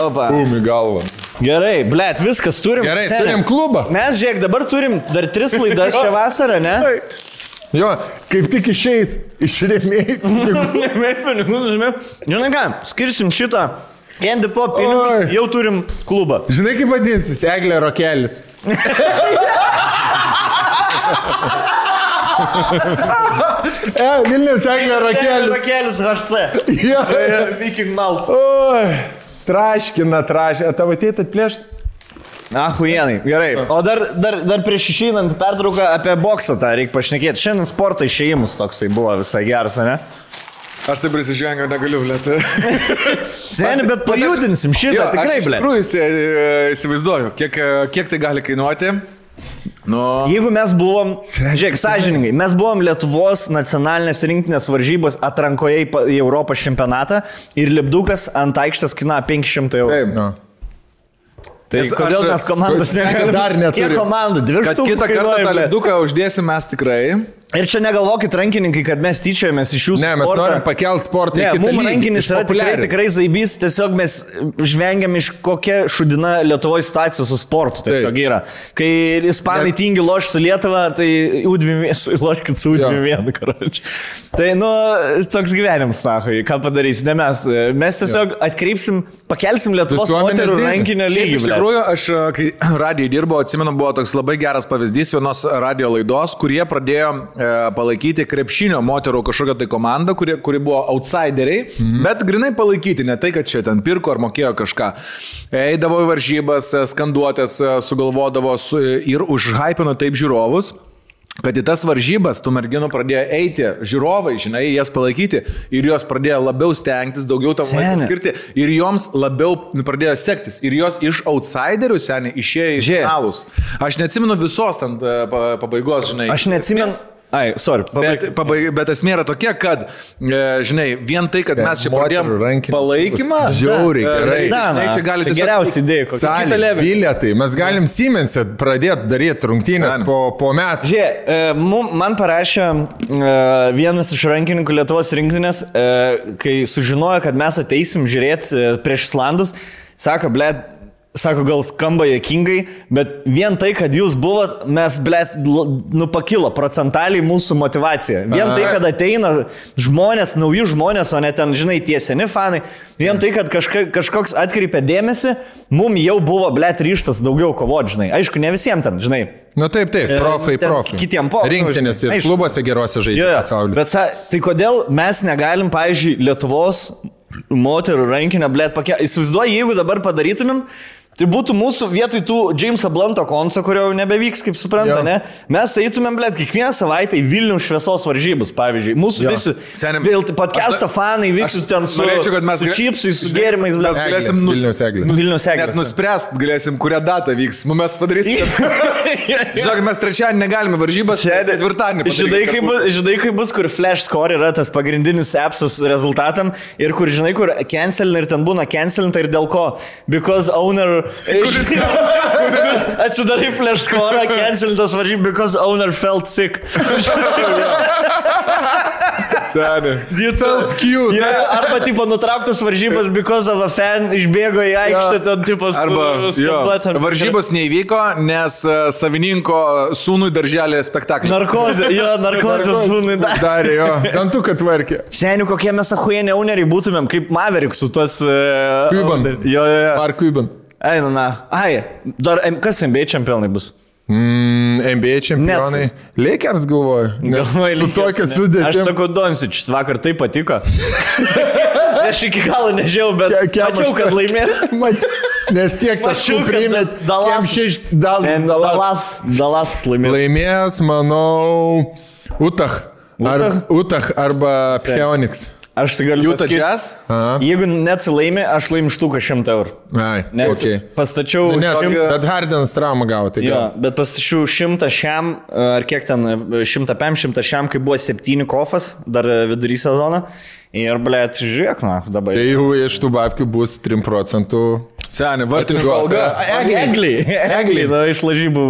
Pūmi galvą. Gerai, blėt, viskas turim. Gerai, turim klubą. Mes, žiūrėk, dabar turim dar tris laidas šią vasarą, ne? Jo, kaip tik išeis, išrėmėjai. Išrėmėjai pinigų, žinai. Žinai ką, skirsim šitą Candy Pop pinigus, jau turim klubą. Žinai, kaip vadinsis? Eglė Rokelis. E, Vilniaus Eglė Rokelis. Rokelis H C. Jo. Viking Malta. Oi. Traškina, traškina. Tavo ateit atplėšt? Ahujenai, gerai. O dar prieš išeinant pertrauką apie boksą tą reikia pašnekėti. Šiandien sporto išėjimus toksai buvo visai geras, ne? Aš taip prisižengiau, negaliu, blėt. Seni, bet pajudinsim šitą, tikrai, blėt. Aš iš tikrųjų įsivaizduoju, kiek tai gali kainuoti. Jeigu mes buvom, žiūrėk, sąžiningai, mes buvom Lietuvos nacionalinės rinktinės varžybos atrankoje į Europos čempionatą ir lipdukas ant aikštės kainavo penki šimtai eurų. Tai kodėl aš, mes komandos negalime? Dar neturi. Kiek komandų? Dvi štukus kainuoja. Kad kitą kartą tą liduką uždėsim mes tikrai. Ir čia negalvokit rankininkai, kad mes tyčiojamės iš jų sporto. Ne, mes sportą. Norim pakelt sportą ne, į kitą lygį. Ne, mums rankinis yra tikrai, tikrai zaibys, tiesiog mes žvengiam iš kokia šudina Lietuvoje situacija su sportu tiesiog tai. Yra. Kai ispanai ne. Tingi loš su Lietuva, tai U dvylika loškit su U dvylika, karoči. Tai, nu, toks gyvenimas, sako, ką padarys, ne mes. Mes tiesiog jo. Atkreipsim, pakelsim Lietuvos moterų rankinio lygį. Iš tikrųjų, aš, kai radijai dirbau, atsimenu, buvo toks labai geras pavyzdys vienos radijo laidos, kurie pradėjo palaikyti krepšinio moterų kažkokią tai komandą, kuri, kuri buvo outsideriai, mhm. bet grinai palaikyti, ne tai, kad čia ten pirko ar mokėjo kažką. Eidavo į varžybas, skanduotės, sugalvodavo su, ir užhypino taip žiūrovus, kad į tas varžybas tų merginų pradėjo eiti žiūrovai, žinai, jas palaikyti ir jos pradėjo labiau stengtis, daugiau tam laiko skirti ir joms labiau pradėjo sektis ir jos iš outsiderių seniai išėjo į finalus. Aš neatsimenu visos ten pabaigos, žinai. Aš neatsimenu Ai, sorry, pabaig... bet, pabaig... bet esmė yra tokia, kad, e, žinai, vien tai, kad mes čia pradėjom palaikymą, žiauriai, gerai. E, žinai, čia gali tiesiog... Geriausia idėja, kokia kita levelė. Bilietai, mes galim Siemens'e pradėti daryti rungtynės po, po metų. Žiūrė, e, man parašė e, vienas iš rankininkų Lietuvos rinktinės, e, kai sužinojo, kad mes ateisim žiūrėti prieš Islandus, sako, blėt, Sako, gal skamba juokingai, bet vien tai, kad jūs buvot, mes, blėt, nupakilo procentaliai mūsų motivacija. Vien Aha. tai, kad ateina žmonės, nauji žmonės, o ne ten, žinai, tie seni fanai. Vien tai, kad kažka, kažkoks atkreipė dėmesį, mum jau buvo, blėt, ryštas daugiau kovot, žinai. Aišku, ne visiems ten, žinai. Nu taip, taip, profai, profai. Kitiem po. Rinktinės ir aišku. Klubuose gerose žaidžia pasaulyje. Bet sa, tai kodėl mes negalim, pavyzdžiui, Lietuvos moterų rankinę, blėt, pakelti. Įsivaizduoju, jeigu dabar padarytumėm, tai būtų mūsų vietoj tų James'o Blunto konso, kurio nebevyks, kaip supranta, jo. Ne? Mes eitumėm, blėt, kiekvieną savaitę į Vilniaus šviesos varžybus, pavyzdžiui. Mūsų jo. Visi Senim, podcast'o aš, fanai, visi aš, ten su čipsais, su gėrimais, blėt. Galėsim Vilniaus eglės. Net nuspręst galėsim, kurią datą vyks. Mes padarysim. Žinok, mes trečiadienį negalime varžybas, ketvirtadienį padaryti. Žinai, kaip bus, kur Flash Score yra tas pagrindinis apps'as rezultatam ir kur, žinai, kur cancelina ir ten būna cancelinta ir dėl ko? Because owner Atsidarai Flash Score, cancelintas varžybas, because owner felt sick. Seni. You felt cute. Yeah, arba tipo nutrauktas varžybas, because of a fan, išbėgo į aikštę, yeah. ten tipo skambėtam. Varžybos neįvyko, nes savininko sūnui darželė spektaklį. Narkozė, jo, narkozė sūnui darė. Darė, jo, dantuką tvarkė. Senių, kokie mes ahuienė owneriai būtumėm, kaip Maverick su tas... Uh, Cuban, jo, jo, jo. Mark Cuban. Ai, na, na. Ai, dar kas N B A čempionai bus? Mm, N B A čempionai. Lakers galvoju. Galvoju su tokia sudėtim. Aš sakau, Doncičius vakar taip patiko. Aš iki galo nežiau, bet Ke, mačiau, kad laimės. Nes tiek taškų primėt, kiem šešis dalas, dalas. Dalas laimės. Laimės, manau, Utah. Ar, Utah arba Phoenix. Aš tai galiu pasakyti, jeigu neatsilaimi, aš laimi štuką šimtą eurų. Ai, Nes okay. pastačiau... Ne, net, šim... Bet Hardenas traumą gavo, tai gal. Jo, bet pastačiau šimtą šiam, ar kiek ten, šimtą pėm, šimtą šiam, kai buvo septyni kofas, dar vidury sezoną. Ir, blėt, žiūrėk, na, dabar... Tai jau iš tų babkių bus trim procentų... Seni, vartininkų alga. Egliai. Egliai, na, iš lažybų.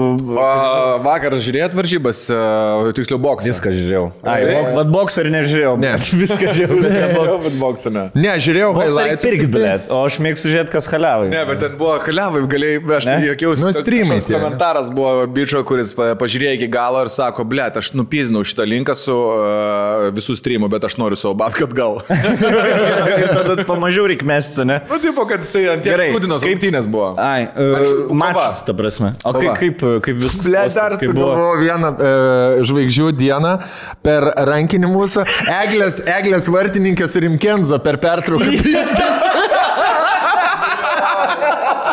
Vakar žiūrėjot varžybas, tiksliau boksą. Viską žiūrėjau. Ai, vat boksą ir nežiūrėjau. Ne. Viską žiūrėjau, bet boksą ne. Ne, žiūrėjau highlightus. Boksą ir blėt, o aš mėgstu žiūrėti, kas haliavai. Ne, bet ten buvo haliavai, galėjai, aš jokiausi. Nu, streamai. Komentaras buvo bičio, kuris pažiūrėjo iki galo ir sako, blėt, aš nupizinau šitą linką su visų streamų, bet aš noriu savo babkių atgal. Ir tada pamažiau reik mesti, ne? Nu, tipo, kad jisai ant tiek Kaiptynės buvo. Ai, uh, mačas, ta prasme. O kaip, kaip, kaip viskas postas, dar kaip buvo? Buvo vieną e, žvaigždžių dieną per rankinį mūsų. Eglės, eglės vartininkės Rimkenzo per pertrauką.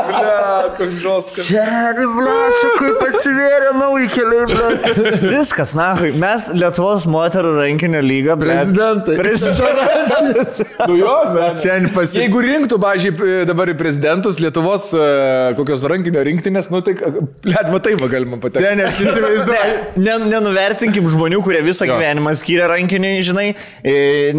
Blat, koks žostkas. Seni, blat, šakui pasivėrė nauji keliai, blat. Viskas, nahui. Mes Lietuvos moterų rankinio lygą, blat. Prezidentai. Prezidentas. Nu jo, seni pasi... Jeigu rinktų, bažiai, dabar į prezidentus Lietuvos kokios rankinio rinktinės, nu tai, blat, va taip va galima patekti. Seni, aš įsivaizduoju. Ne, nenuvertinkim žmonių, kurie visą jo. Gyvenimą skyrė rankiniui, žinai.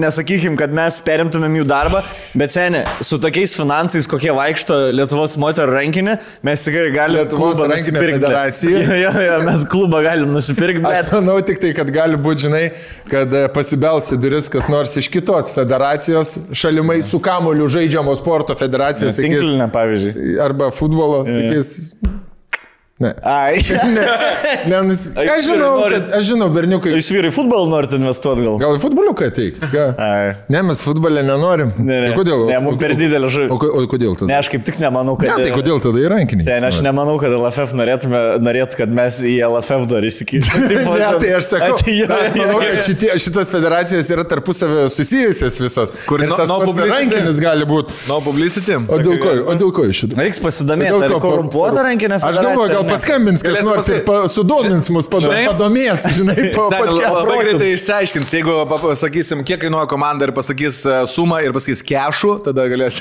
Nesakykim, kad mes perimtumėm jų darbą, bet seni, su tokiais finansais, kokie vaikšto Lietuvos moterų rankinį, mes tikrai galim Lietuvos klubą nusipirkti. Jo, jo, jo, mes klubą galim nusipirkti. Bet... Aš manau tik tai, kad gali būti, žinai, kad pasibelsi duris kas nors iš kitos federacijos, šalimai su kamuoliu žaidžiamo sporto federacijos. Ja, tinklinė, pavyzdžiui. Arba futbolo, sakys... Ja, ja. Ne. Ai. Ne, ne, nes, aš, žinau, norit, kad, aš žinau, berniukai. Iš vyrai futbolą norite investuoti gal? Gal į futboliuką ateikti? Ne, mes futbolę nenorim. Ne, ne. Tai kodėl? Ne, mums per didelį žaidimą. O, o kodėl tada? Ne, aš kaip tik nemanau, kad... Ne, tai kodėl tada į rankinį? Ne, aš nemanau, kad L F F norėtume, norėt, kad mes į L F F dar įsikytume. Ne, tai aš sakau, atėjau, aš manau, kad šitie, šitos federacijos yra tarpusavio susijusios visos. Kur ir no, tas no pats rankinis gali būti. No publicity. O dėl ko, o dėl ko iš šito? Reiks pasidomėti, ar korumpuota rankinė federacija? Paskambins, kas nors ir sudomins mus, padomės, žinai, po podcast. Labai greitai išsiaiškins, jeigu pasakysim, kiek kainuoja komanda ir pasakys sumą ir pasakys kešu, tada galės.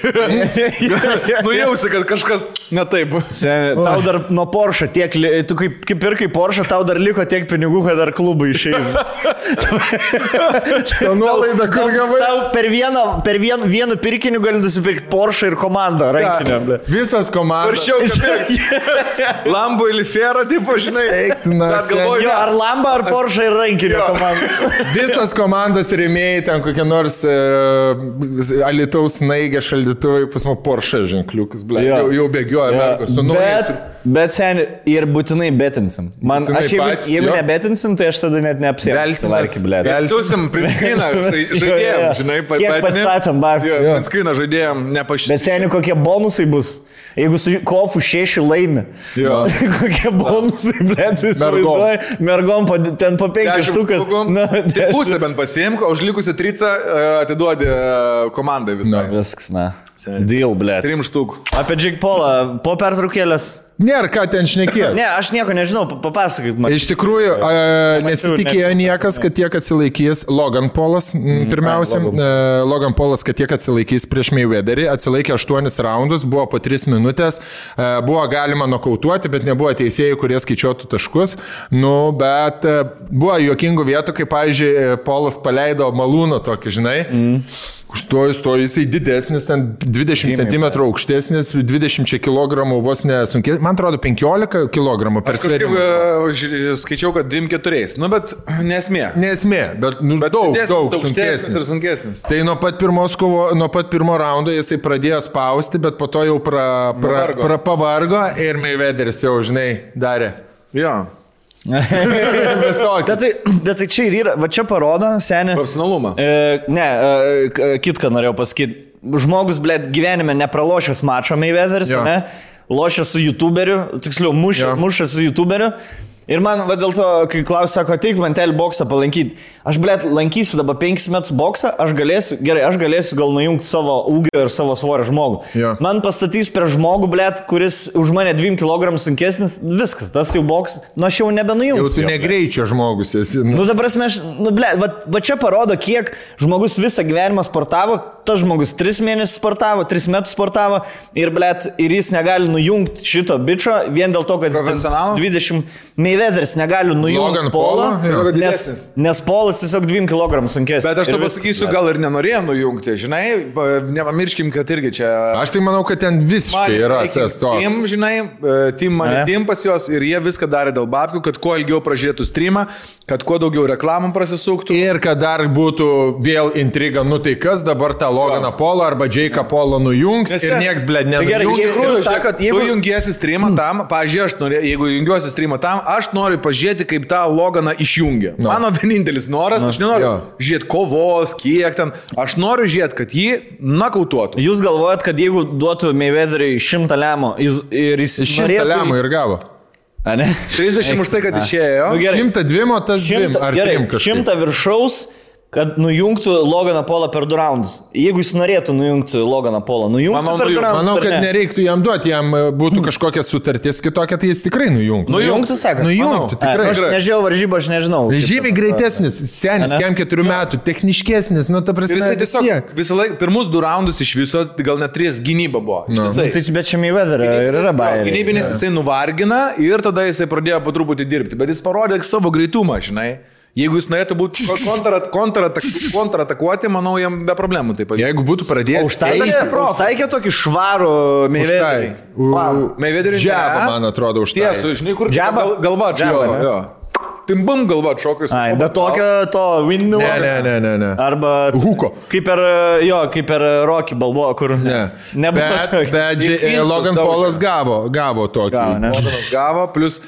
Nujausi, kad kažkas ne taip. Tau dar nuo Porsche tiek, tu kaip, kaip ir kaip Porsche, tau dar liko tiek pinigų, kad dar klubai išeis. Tau nuolaida, kur gavai. Tau per vieną, per vieną, vienu pirkiniu gali nusipirkti Porsche ir komandą rankinę. Visas komandas. Svaršiau, kad pirkti. Lambo ir Lifero, tipo, žinai. Eiktina, galvoju, jo, ar Lambo, ar Porsche ir rankinio komanda. Visos komandos rėmėjai, ten kokie nors uh, Alitaus naigė šaldytuvai, pas man Porsche ženkliukas, blė, jau, jau bėgioja Amerikos. Bet, bet seniai, ir būtinai betinsim. Man, būtinai aš jeigu, pats, jeigu nebetinsim, tai aš tada net neapsėmėsiu. Velsiusim, priskryną žaidėjom, žinai, kiek pastatėm, priskryną žaidėjom, nepašysim. Bet seniai, kokie bonusai bus, jeigu su Kofu šeši laimi. Jo. Kokie bonusai, blėt, įsivaizduoja. Mergom ten po penkias štukas. Tik pusę bent pasiimk, o užlikusi tricą atiduodi komandai visą. Na, viskas, na. Deal, blėt. Trim štuk. Apie Jake Paulą, po pertraukėlės. Nėra ką ten šnekėti. Ne, aš nieko nežinau, papasakot man. Iš tikrųjų, nesitikėjo niekas, kad tiek atsilaikys Logan Paulas, pirmiausia. Logan Paulas, kad tiek atsilaikys prieš Mayweatherį. Atsilaikė aštuonis raundus, buvo po tris minutės. Buvo galima nokautuoti, bet nebuvo teisėjų, kurie skaičiuotų taškus. Nu, bet buvo juokingų vietų, kaip, pavyzdžiui, Paulas paleido Malūno tokį, žinai. Mm. Stoji, stoji, jisai didesnis, ten dvidešimt centimetrų aukštesnis, dvidešimt kilogramų vos nesunkės, man atrodo penkiolika kilogramų per svėrimą. Aš kažkaip skaičiau, kad dvidešimt keturi, nu bet nesmė. Nesmė, bet, nu, bet daug, didesnis, daug sunkesnis. Ir sunkesnis. Tai nuo pat, kovo, nuo pat pirmo raundo jisai pradėjo spausti, bet po to jau pra, pra, pra, pavargo ir Mayweatheris jau, žinai, darė. Jo. bet, tai, bet tai čia ir yra, va čia parodo, senė. Profesionalumą. E, ne, e, kitką norėjau pasakyti. Žmogus, blėt, gyvenime nepralošęs mačo Mayweatheris, ne? Lošia su YouTuberiu, tiksliau, mušia, mušia su YouTuberiu. Ir man, va dėl to, kai Klaus sako, ateik man telį boksą palankyti, aš, blėt, lankysiu dabar penkis metrus boksą, aš galėsiu, gerai, aš galėsiu gal nujungti savo ūgio ir savo svorio žmogų. Jo. Man pastatys prie žmogų, blėt, kuris už mane dviem kilogramais sunkesnis, viskas, tas jau boks, nu aš jau nebenujungsiu. Jau tu negreičio žmogus esi. Nu, nu ta prasme, aš, nu, blėt, va, va čia parodo, kiek žmogus visą gyvenimą sportavo, tas žmogus tris mėnesius sportavo, tris metus sportavo ir, blėt, ir jis negali nujungti šito bičo, vien dėl to, kad dvidešimt metų Mayweatheris negali nujungti Paulą, nes, nes Paulas tiesiog dviem kilogramais sunkesnis. Bet aš to pasakysiu, gal ir nenorėjo nujungti, žinai, nepamirškim, kad irgi čia... Aš tai manau, kad ten visiškai yra tas toks. Team, žinai, team mane team pas juos ir jie viską darė dėl babkių, kad kuo ilgiau pražiūrėtų streamą, kad kuo daugiau reklamų prasisuktų. Ir kad dar būtų vėl intriga, nu tai kas dabar tą Loganą Paulą arba Jake'ą Paulą nujungs ir nieks, blėt, nenujungs. Tu jungiesi streamą tam, pažiūrėjau, jeigu jungiuosi streamą tam, aš noriu pažiūrėti, kaip tą Loganą išjungia. No. Mano vienintelis noras, no. Aš nenoriu ja. Žiūrėti kovos, kiek ten, aš noriu žiūrėti, kad jį nakautuotų. Jūs galvojat, kad jeigu duotų Mayweatheriui šimtą lemų ir jis norėtų... Šimtą lemų ir gavo. A ne? trisdešimt už tai, kad išėjo. Nu, šimtą dviem, o tas dviem ar trim kažkaip. Šimtą viršaus, kad nujungtų Loganą Paulą per du raundus. Jeigu jis norėtų nujungti Loganą Paulą, nujungtų manau, per du raundus. Manau, kad ne? Nereiktų jam duoti, jam būtų kažkokia sutartis kitokia, tai jis tikrai nujungtų. Nujungtų, sakant. Nujungtų, tikrai. Aš nežiūrėjau varžybą, aš nežinau. Žymiai greitesnis, senis, kem keturių metų, techniškesnis, nu ta prasme. Ir jisai tiesiog tiek. Visą laiką, pirmus du raundus iš viso, gal net tris gynyba buvo. No. Tai bet čia Mayweatherio ir yra bairė. Gynybinis jisai nuvargina ir tada jisai pradėjo po truputį dirbti, bet jis parodė savo greitumą, žinai. Jeigu jūs norėtumėte kontraatakuoti, kontratak, kontraatakuoti, manau, jam be problemų tai pavyko. Jeigu būtų pradėjęs... Užtaikė tokį švarų Meiwederį. Meiwederį džiabą, man atrodo, užtaikė. Tiesų, žinai, kur gal, galva atšoko. Timbam galva atšokas. Ai, bet tokio to windmill. Ne, ne, ne, ne, ne. Arba... Huko. Kaip ir, jo, kaip ir Rocky Balboa, kur... Ne. Nebuvo tokio. Bet, bet Logan Paulas gavo, gavo tokį. Gavo, ne? Loganas gavo, plus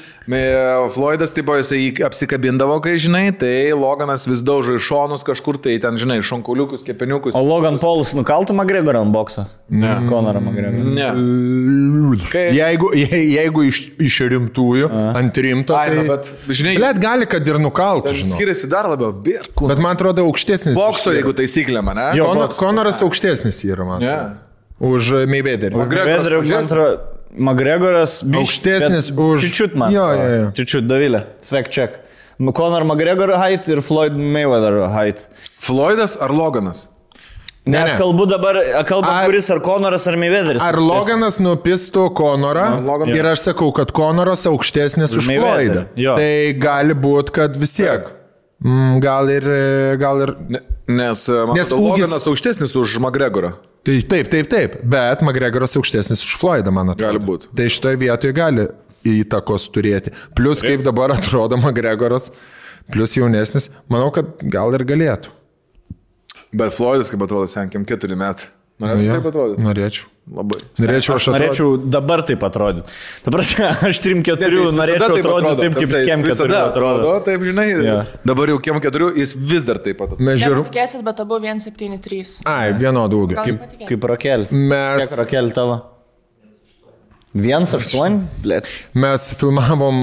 Floydas, tipo, jisai apsikabindavo, kai žinai, tai Loganas vis daužo į šonus kažkur, tai ten, žinai, šonkuliukus, kepeniukus. O Logan Paulas nukaltų McGregorą ant bokso? Ne. Conorą McGregorą? Ne. Kai... Jeigu, je, jeigu iš, iš rimtųjų, A. ant rimto, tai... Ai, na, bet, žinai, gali, kad ir nukaltų, žinau. Skiriasi dar labiau. Birku. Bet man atrodo aukštesnis. Bokso, jeigu taisyklė, man, ne? Jo, Conoras aukštesnis yra, man. Yeah. Už Meiwederį. McGregoras aukštesnis bet, už... Čičiut, man. Jo, jo, jo. Čičiut, Davilė. Fact check. Conor McGregor height ir Floyd Meiwederio height. Floydas ar Loganas? Ne, ne, aš kalbu dabar, kalbu ar, kuris ar Conoras ar Meiwederis. Ar Loganas nupistų Conorą Logan, ir aš sakau, kad Conoras aukštesnis už Floydą. Tai gali būti, kad vis tiek. Gal ir... Gal ir... Ne, nes man nes atrodo, ūgis... Loganas aukštesnis už McGregorą. Taip, taip, taip, taip. Bet McGregoras aukštesnis už Floydą, man atrodo. Gali būti. Tai šitoje vietoje gali įtakos turėti. Plius, kaip dabar atrodo McGregoras, plus jaunesnis, manau, kad gal ir galėtų. Bet Floydas, kaip atrodo, senkiam keturi metai. Norėčiau nu, taip atrodyti? Norėčiau. Labai. Norėčiau aš, aš norėčiau dabar taip atrodyti. Dabar aš trim keturių norėčiau atrodyti taip, kaip jis kiem keturių atrodo. Taip, žinai, ja. Dabar jau kiem keturių jis vis dar taip atrodo. Mes žiūrėjau. Nepatikėsit, bet abu vienas septyni trys. Ai, vienodų ūgį. Kaip, kaip Rokelis. Mes... Kiek Rokelį tavo? vienas aštuoni? Mes filmavom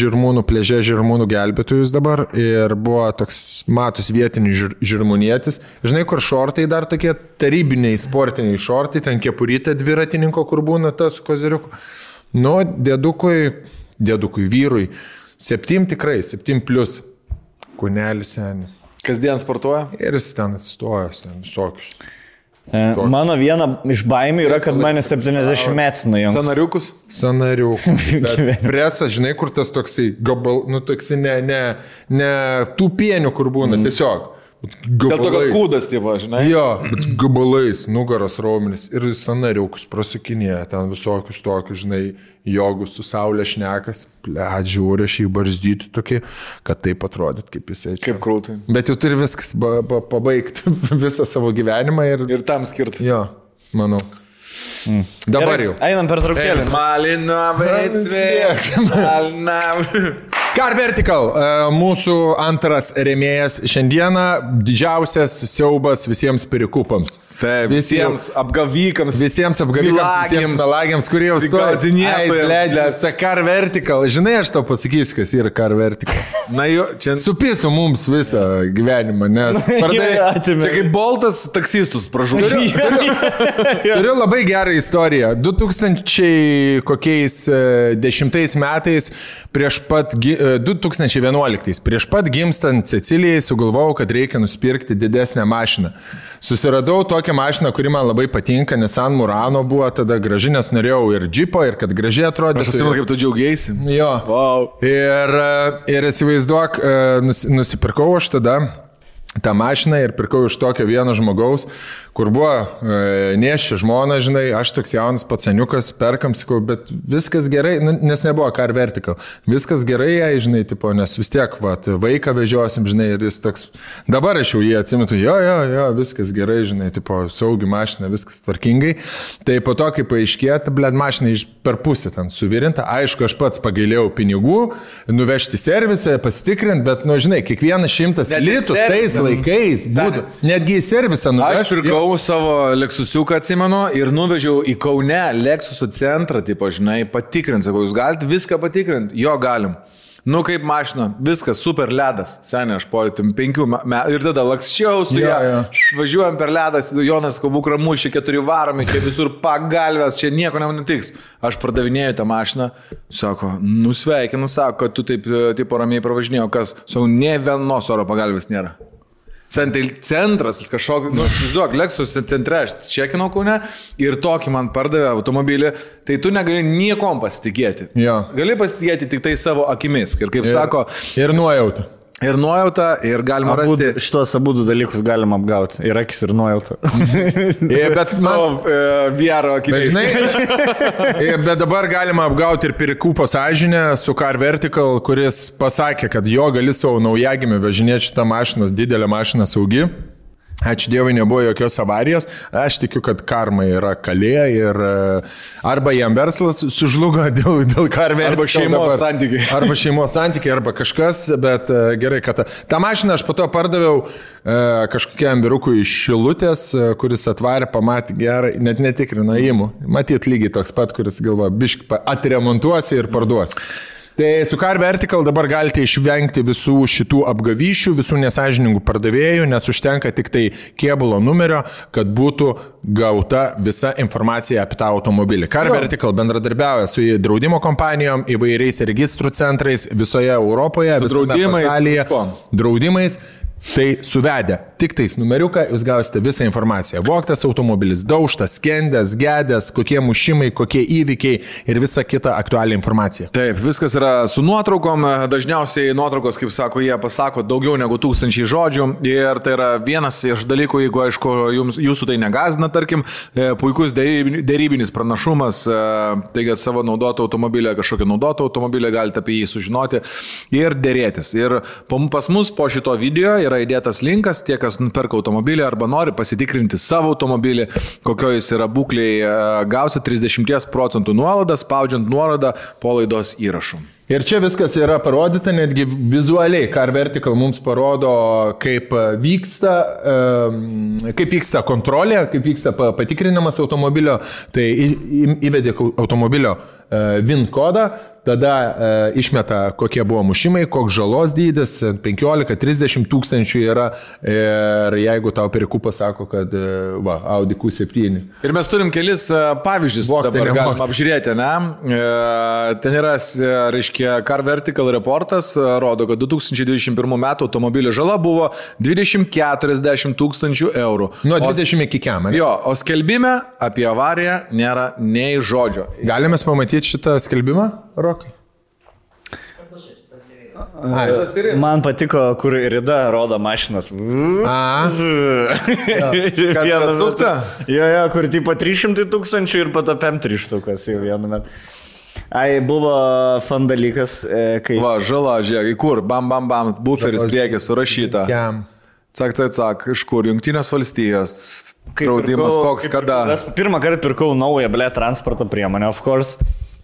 Žirmūnų pleže Žirmūnų gelbėtojus dabar ir buvo toks matus vietinis žir, žirmūnietis. Žinai, kur šortai dar tokie tarybiniai sportiniai šortai, ten kepurytė dviratininko, kur būna tas koziriuku. Nu, dėdukui, dėdukui vyrui, septym tikrai, septym plus. Kunelis seniai. Kasdien sportuoja? Ir jis ten atsistoja, ten visokius. Toks. Mano viena iš baimių yra, kad mane septyniasdešimtmetis nuėjom. Sanariukus? Sanariukus. Bet presas, žinai, kur tas toksai gabal, nu toksai ne, ne, ne tų pienių, kur būna, tiesiog. Dėl to, kad kūdas, tėva, žinai. Jo, bet gabalais, nugaras raumenis ir sanariukus prasikinėja, ten visokius tokius, žinai, jogus su saulė šnekas, plėt, žiūrė, aš jį barzdyti tokį, kad taip atrodyt, kaip jisai. Kaip krūtai. Bet jau turi viskas ba, ba, pabaigti visą savo gyvenimą ir... Ir tam skirti. Jo, manau. Mm. Dabar gerai, jau. Einam per traukėlį. Malina veicvėk, malina... Car Vertical, mūsų antras rėmėjas šiandieną, didžiausias siaubas visiems pirikupams. Taip, visiems apgavykams, visiems apgavykams, visiems melagiams, kurie jau stovi. Tai Car Vertical, žinai, aš tau pasakysiu, kas yra Car Vertical. Na, jo, čia... Supisu mums visą gyvenimą, nes pardavė... Čia kaip Boltas taksistus pražūrė. Turiu, turiu labai gerą istoriją. du tūkstančiai dešimtais metais prieš pat... du tūkstančiai vienuoliktais. Prieš pat gimstant Cecilijai sugalvojau, kad reikia nusipirkti didesnę mašiną. Susiradau tokią mašiną, kuri man labai patinka, Nissan Murano buvo tada graži, nes norėjau ir džipo, ir kad gražiai atrodė. Aš atsimenu, kaip tu džiaugiaisi. Jo. Wow. Ir, ir įsivaizduok, nusipirkau aš tada tą mašiną ir pirkau iš tokio vieno žmogaus, kur buvo e, nešė žmona, žinai, aš toks jaunas pacaniukas, perkam, sakau, bet viskas gerai, nu, nes nebuvo Car Vertical, viskas gerai, jai, žinai, tipo, nes vis tiek vat, vaiką vežiosim, žinai, ir jis toks, dabar aš jau jį atsimetu, jo, jo, jo, viskas gerai, žinai, tipo, saugi mašina, viskas tvarkingai, tai po to, kai paaiškėta, blėt, mašina per pusę ten suvirinta, aišku, aš pats pagailėjau pinigų, nuvežti servisą, pasitikrinti, bet, nu, žinai, kiekvienas šimtas litų, tais laikais, būtų, netgi į servisą nuvežti. Aš pirkau savo Lexusiuką, atsimenu, ir nuvežiau į Kaune Lexuso centrą, tipo, žinai, patikrint, sakau, jūs galite viską patikrint, jo galim. Nu, kaip mašina, viskas, super ledas, seniai, aš pojūtum penkių metų ir tada lakščiau su ja, ja. Važiuojam per ledas, Jonas Kabuk ramušė, keturi varomi, čia visur pagalvės, čia nieko nenutiks. Aš pardavinėjau tą mašiną, sako, nusveikinu, sako, kad tu taip, taip ramiai pravažinėjau, kas, savo, ne vienos oro pagalvės nėra. Centras, kažkokį, nu, žiūrėk, Lexus centre, aš čekinau Kaune ir tokį man pardavė automobilį, tai tu negali niekom pasitikėti. Jo. Gali pasitikėti tik tai savo akimis, ir kaip ir, sako... Ir nuojautą. Ir nuojautą, ir galima abudu, rasti... Šitos abudu dalykus galima apgauti. Ir akis, ir nuojautą. Bet man... Viero akiniais. Bet dabar galima apgauti ir Pirikų pasažinę su Car Vertical, kuris pasakė, kad jo gali savo naujagimį vežinėti šitą mašiną, didelę mašiną saugi. Ačiū Dievui, nebuvo jokios avarijos. Aš tikiu, kad karma yra kalė ir arba jam verslas sužlugo dėl, dėl karvė. Arba šeimos santykiai. Arba šeimos santykiai, arba kažkas, bet gerai, kad... Ta, ta mašina aš po to pardaviau kažkokiam vyrukui iš Šilutės, kuris atvarė, pamatė gerai, net netikrino įimų. Matyt lygiai toks pat, kuris galvo, bišk atremontuosi ir parduosi. Tai su Car Vertical dabar galite išvengti visų šitų apgavyšių, visų nesąžiningų pardavėjų, nes užtenka tik tai kėbulo numerio, kad būtų gauta visa informacija apie tą automobilį. Car Vertical bendradarbiauja su draudimo kompanijom, įvairiais registrų centrais visoje Europoje, visame pasaulyje, draudimais. Tai suvedę tik tais numeriuką, jūs gausite visą informaciją. Vogtas automobilis, daužtas, skendęs, gedęs, kokie mušimai, kokie įvykiai ir visa kita aktualią informaciją. Taip, viskas yra su nuotraukom. Dažniausiai nuotraukos, kaip sako, jie pasako daugiau negu tūkstančiai žodžių. Ir tai yra vienas iš dalykų, jeigu aišku, jums, jūsų tai negazina, tarkim, puikus derybinis pranašumas, taigi savo naudotą automobilį, kažkokį naudotą automobilį, galite apie jį sužinoti ir derėtis. Ir pas mus po šito video yra įdėtas linkas, tie, kas perka automobilį arba nori pasitikrinti savo automobilį, kokio jis yra būklėje, gausi trisdešimt procentų nuolaidą, spaudžiant nuolaidą po laidos įrašų. Ir čia viskas yra parodyta, netgi vizualiai Car Vertical mums parodo, kaip vyksta, kaip vyksta kontrolė, kaip vyksta patikrinimas automobilio, tai įvedė automobilio V I N kodą, tada išmeta, kokie buvo mušimai, koks žalos dydis, penkiolika trisdešimt tūkstančių yra, ir jeigu tau Pirikų pasako, kad va, Audi Q septyni. Ir mes turim kelis pavyzdžius, Vokti, dabar galim Vokti. Apžiūrėti, ne? Ten yra, reiškia, Car Vertical reportas rodo, kad du tūkstančiai dvidešimt pirmų metų automobilio žala buvo dvidešimt keturiasdešimt tūkstančių eurų. Nuo dvidešimt iki kiam, ne? Jo, o skelbime apie avariją nėra nei žodžio. Galime pamatyti šitą skelbimą, Rokai? Ai, man patiko, kur Rida rodo mašinas. A. Kad atsukta? Jo, jo, kur tipo trys šimtai tūkstančių ir pato penki šimtai tūkstančių jau vienu metu. Ai, buvo fan dalykas, kai... Va, žala, žiūrėk, į kur, bam, bam, bam, buferis priekis surašyta. Cak, cak, cak, iš kur, Jungtinės valstijos, draudimas, koks, kada. Aš pirmą kartą pirkau naują, blė, transporto priemonę, of course.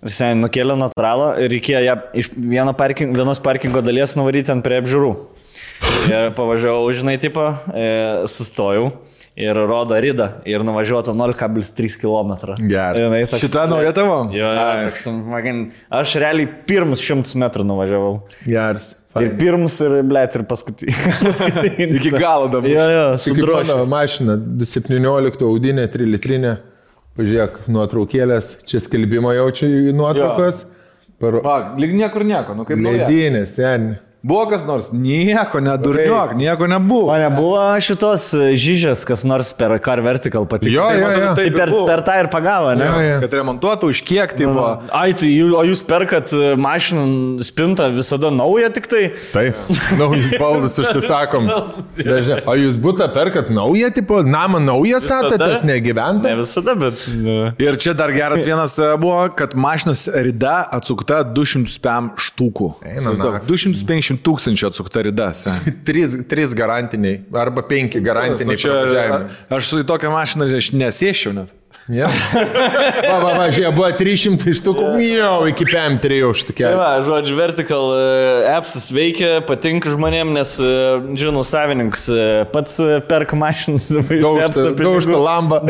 Visai nukėlė nuo tralo ir reikėjo ją iš vieno parking, vienos parkingo dalies nuvaryti ant prie apžiūrų. Ir pavažiavau, žinai, tipo, e, sustojau. Ir rodo Ridą ir nuvažiuoto nulis kablelis trys kilometrai. Geras. Šitą naują tavo? Jo, toks, man, aš realiai pirmus šimtus metrų nuvažiavau. Geras. Ir pirmus, ir blėt, ir paskutinį. Iki galo dabar. Jo, jo, sudrošė. Tik mano mašina, septynioliktų audinė, trilitrinė. Pažiūrėk, nuotraukėlės, čia skelbimo jaučiu nuotraukas. Par... Pak, lyg niekur nieko, nu kaip nauja. Ledinė, seniai. Buvo kas nors? Nieko, nedurniok, nieko nebuvo. O nebuvo šitos žyžės, kas nors per Car Vertical patiko. Jo, jo, jo. Tai per, per tą ir pagavo, ne? Jo, jo. Kad remontuotų, už kiek tai buvo. Ai, tai o jūs perkat mašiną spintą visada naują tik tai? Taip, naujus baldus užsisakom. O jūs būtą perkat naują, tipo, namą naują statotės, negyventą? Ne visada, bet... Ir čia dar geras vienas buvo, kad mašinos Rida atsukta du šimtai penki štukų. du šimtai penki šimtai tūkstančių atsukta Ridas. Tris, tris garantiniai, arba penki garantiniai. Čia, aš su tokią mašiną nesėšiu net. Ja. Va, va, va, žiūrėjau, buvo trys šimtai štukų, ja. Jau, iki penki trijų štukelių. Tai va, žodžiu, Vertical apps'as veikia, patinka žmonėm, nes, žinau, savininkas pats perka mašinas. Daužta lamba.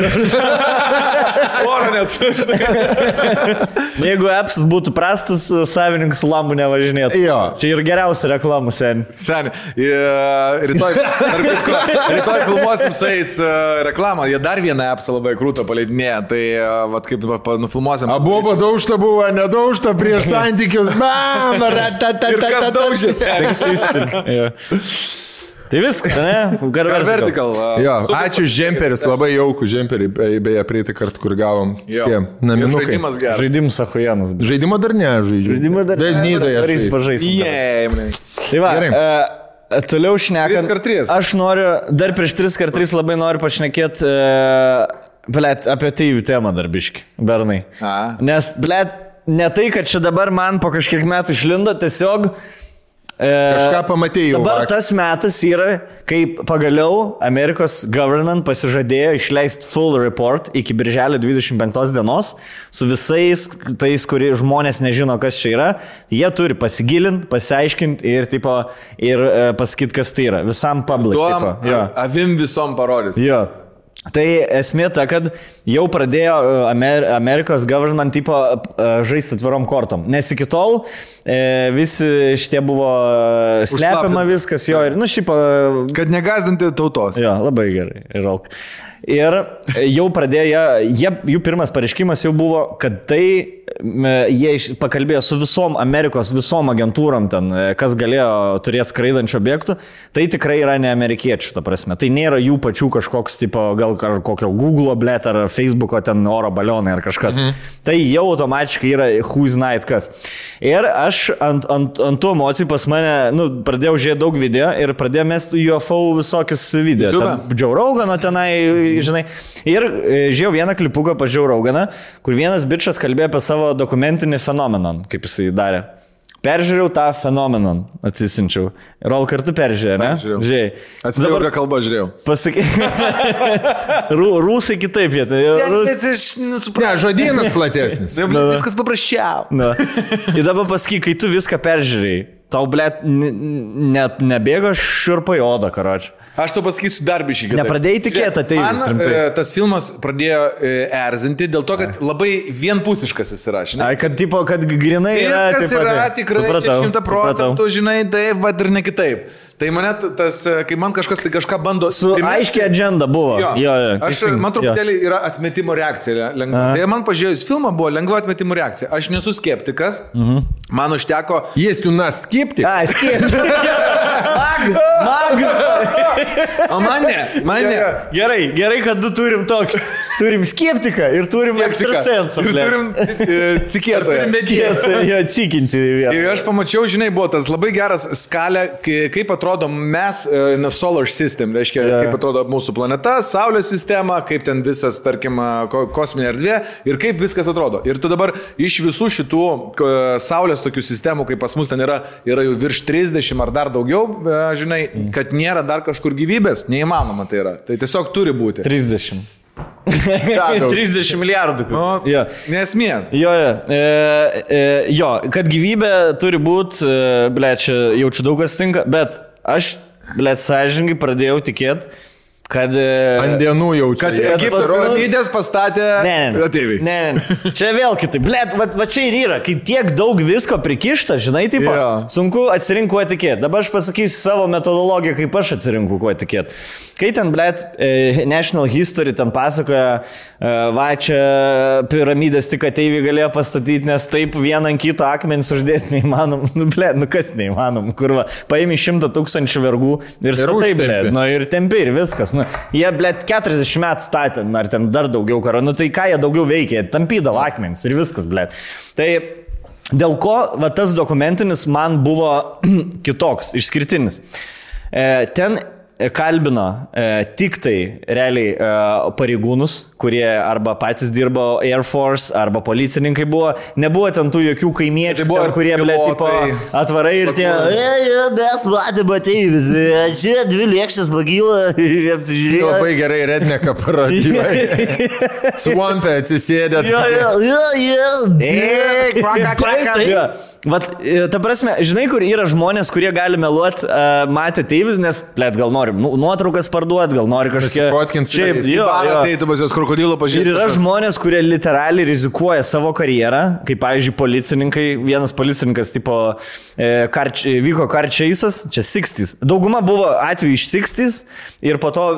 Porą net. Jeigu apps'as būtų prastas, savininkas lambų nevažinėtų. Jo. Čia ir geriausia reklama, seni. Seni. Rytoj, rytoj filmuosim su jais reklamą. Jie dar vieną apps'ą labai krūtą paleidinė. Ne, tai vat kaip nufilmuosim. A buvo daužta, buvo nedaužta prieš santykius. Bam, ratatata. Ir kas daužės. Tai viskas, ne? Car Vertical. Jo, ačiū žemperis, labai jaukų žemperį, beje, prieitą kartą, kur gavom. Tie naminukai. Žaidimas geras. Žaidimas ahujanas. Žaidimo dar ne žaidžiu. Žaidimo dar ne. Dar nydoje. Tai va, toliau šnekant, aš noriu, dar prieš tris kart tris labai noriu pašnekėti, e, blėt, apie tėvų temą dar biškį, bernai. A. Nes, blėt, ne tai, kad čia dabar man po kažkiek metų išlindo, tiesiog... E, Kažką pamatėjau. Dabar vak. Tas metas yra, kaip pagaliau Amerikos government pasižadėjo išleisti full report iki birželio dvidešimt penktos dienos su visais tais, kurie žmonės nežino, kas čia yra. Jie turi pasigilint, pasiaiškinti ir, tipo, ir e, pasakyti, kas tai yra. Visam public. Tuom, tipo, avim visom parodys. Jo. Tai esmė ta, kad jau pradėjo Amer- Amerikos government tipo žaisti atvirom kortom. Nes iki tol e, visi šitie buvo slepiama viskas jo ir, nu, šiaip... Kad negazdinti tautos. Jo, labai gerai. Ir, ir jau pradėjo, jie, jų pirmas pareiškimas jau buvo, kad tai jie pakalbėjo su visom Amerikos, visom agentūrom ten, kas galėjo turėti skraidančių objektų, tai tikrai yra ne amerikiečių, ta prasme. Tai nėra jų pačių kažkoks, tipo, gal kokio Google'o, blėt, ar Facebook'o ten oro balionai ar kažkas. Mhm. Tai jau automatiškai yra who's night kas. Ir aš ant, ant, ant tų emocijų pas mane, nu, pradėjau žiūrėti daug video ir pradėjau mesti U F O visokius video. Joe Rogano tenai, žinai. Ir žiūrėjau vieną klipuką pas Joe Roganą, kur vienas bičas kalbėjo apie savo dokumentinį fenomenon, kaip jisai darė. Peržiūrėjau tą fenomenon, atsisinčiau. Rol kartu peržiūrėjau, ne? Žiūrėjau. Žiūrėjau. Atsipėjau, ką kalbą žiūrėjau. Pasakai... Rū, rūsai kitaip jie. Rūs... Ne, žodynas platesnis. Viskas paprasčiau. Ir dabar pasakai, kai tu viską peržiūrėjai, tau, blėt, ne, nebėga šiurpai oda, karočiui. Aš to pasakysiu darbišį. Nepradėjai tikėti ateivis rimtai. Man tas filmas pradėjo erzinti dėl to, kad labai vienpusiškas jis yra. Žinai. Ai, kad, tipo, kad grinai yra... Viskas yra tikrai šimtą procentų, žinai, tai vad ir ne kitaip. Tai mane tas, kai man kažkas tai kažką bando... Su aiškia agenda buvo. Jo, jo, jo, aš, teisingai, man truputėlį yra atmetimo reakcija. Tai man pažiūrėjus filmą buvo lengva atmetimo reakcija. Aš nesu skeptikas. Mhm. Man užteko... Jis tu nas skeptik? A, skeptik. Mag, mag. O man ne, man ne. Gerai, gerai, kad du turim toks. Turim skeptiką ir turim ekstrasensą. Ir turim cikėtoją. Jo, cikinti vietą. Ir aš pamačiau, žinai, buvo tas labai geras skalė, kaip atrodo mes in a solar system, reiškia, yeah. Kaip atrodo mūsų planeta, Saulės sistema, kaip ten visas, tarkim, kosminė erdvė ir kaip viskas atrodo. Ir tu dabar iš visų šitų Saulės tokių sistemų, kaip pas mus ten yra, yra jau virš trisdešimt ar dar daugiau, žinai, kad nėra dar kažkur gyvybės, neįmanoma tai yra. Tai tiesiog turi būti. trisdešimt. trisdešimt milijardų. No, ja. Nesmėt. Jo, jo. E, e, jo, kad gyvybė turi būti, ble, čia jaučiu daug kas tinka, bet aš, ble, sąžingai pradėjau tikėti, kad... Ant dienų jaučiu. Kad Egipto rodydės pastatė ateiviai. Ne, ne, ne. Čia vėl kitai. Ble, va, va čia ir yra. Kai tiek daug visko prikišta, žinai, taip, ja. Sunku atsirink, kuo tikėti. Dabar aš pasakysiu savo metodologiją, kaip aš atsirinku, kuo tikėti. Kai ten, ble, National History ten pasakoja, va čia piramidės tik ateiviai galėjo pastatyti, nes taip vieną ant kito akmenis uždėti neįmanom. Nu, ble, nu kas neįmanom, kur va. Paimi šimtą tūkstančių vergų ir statai, ble, nu ir tempi ir viskas. Nu, jie, blėt, keturiasdešimt metų statė, ar ten dar daugiau karo, nu tai ką jie daugiau veikė, tampydavo akmenis ir viskas, blėt. Tai dėl ko va, tas dokumentinis man buvo kitoks, išskirtinis. E, ten kalbino e, tik tai realiai e, pareigūnus, kurie arba patys dirbo Air Force, arba policininkai buvo, nebuvo ten tų jokių kaimiečių, tai buvo, ten, kurie, blėt, tipo, atvarai ir tie, eee, mes matėme ateivis, čia dvi lėkštės pagyla, apsižiūrėjo. Labai gerai redneka parodyvai. Swampė atsisėdė. Jo, jo, jo, jo, eee, kraka, kraka. Vat, ta prasme, žinai, kur yra žmonės, kurie gali meluot, uh, matė ateivis, nes, blėt, gal nori nuotraukas parduot, gal nori kažkiek... Protkins, šiaip, jo, jo. Ateitų pas jos krokodilų pažiūrėti. Ir yra žmonės, kurie literaliai rizikuoja savo karjerą, kaip, pavyzdžiui, policininkai. Vienas policininkas, tipo, e, kar, vyko car chase'as, čia sixties. Dauguma buvo atveju iš sixties ir po to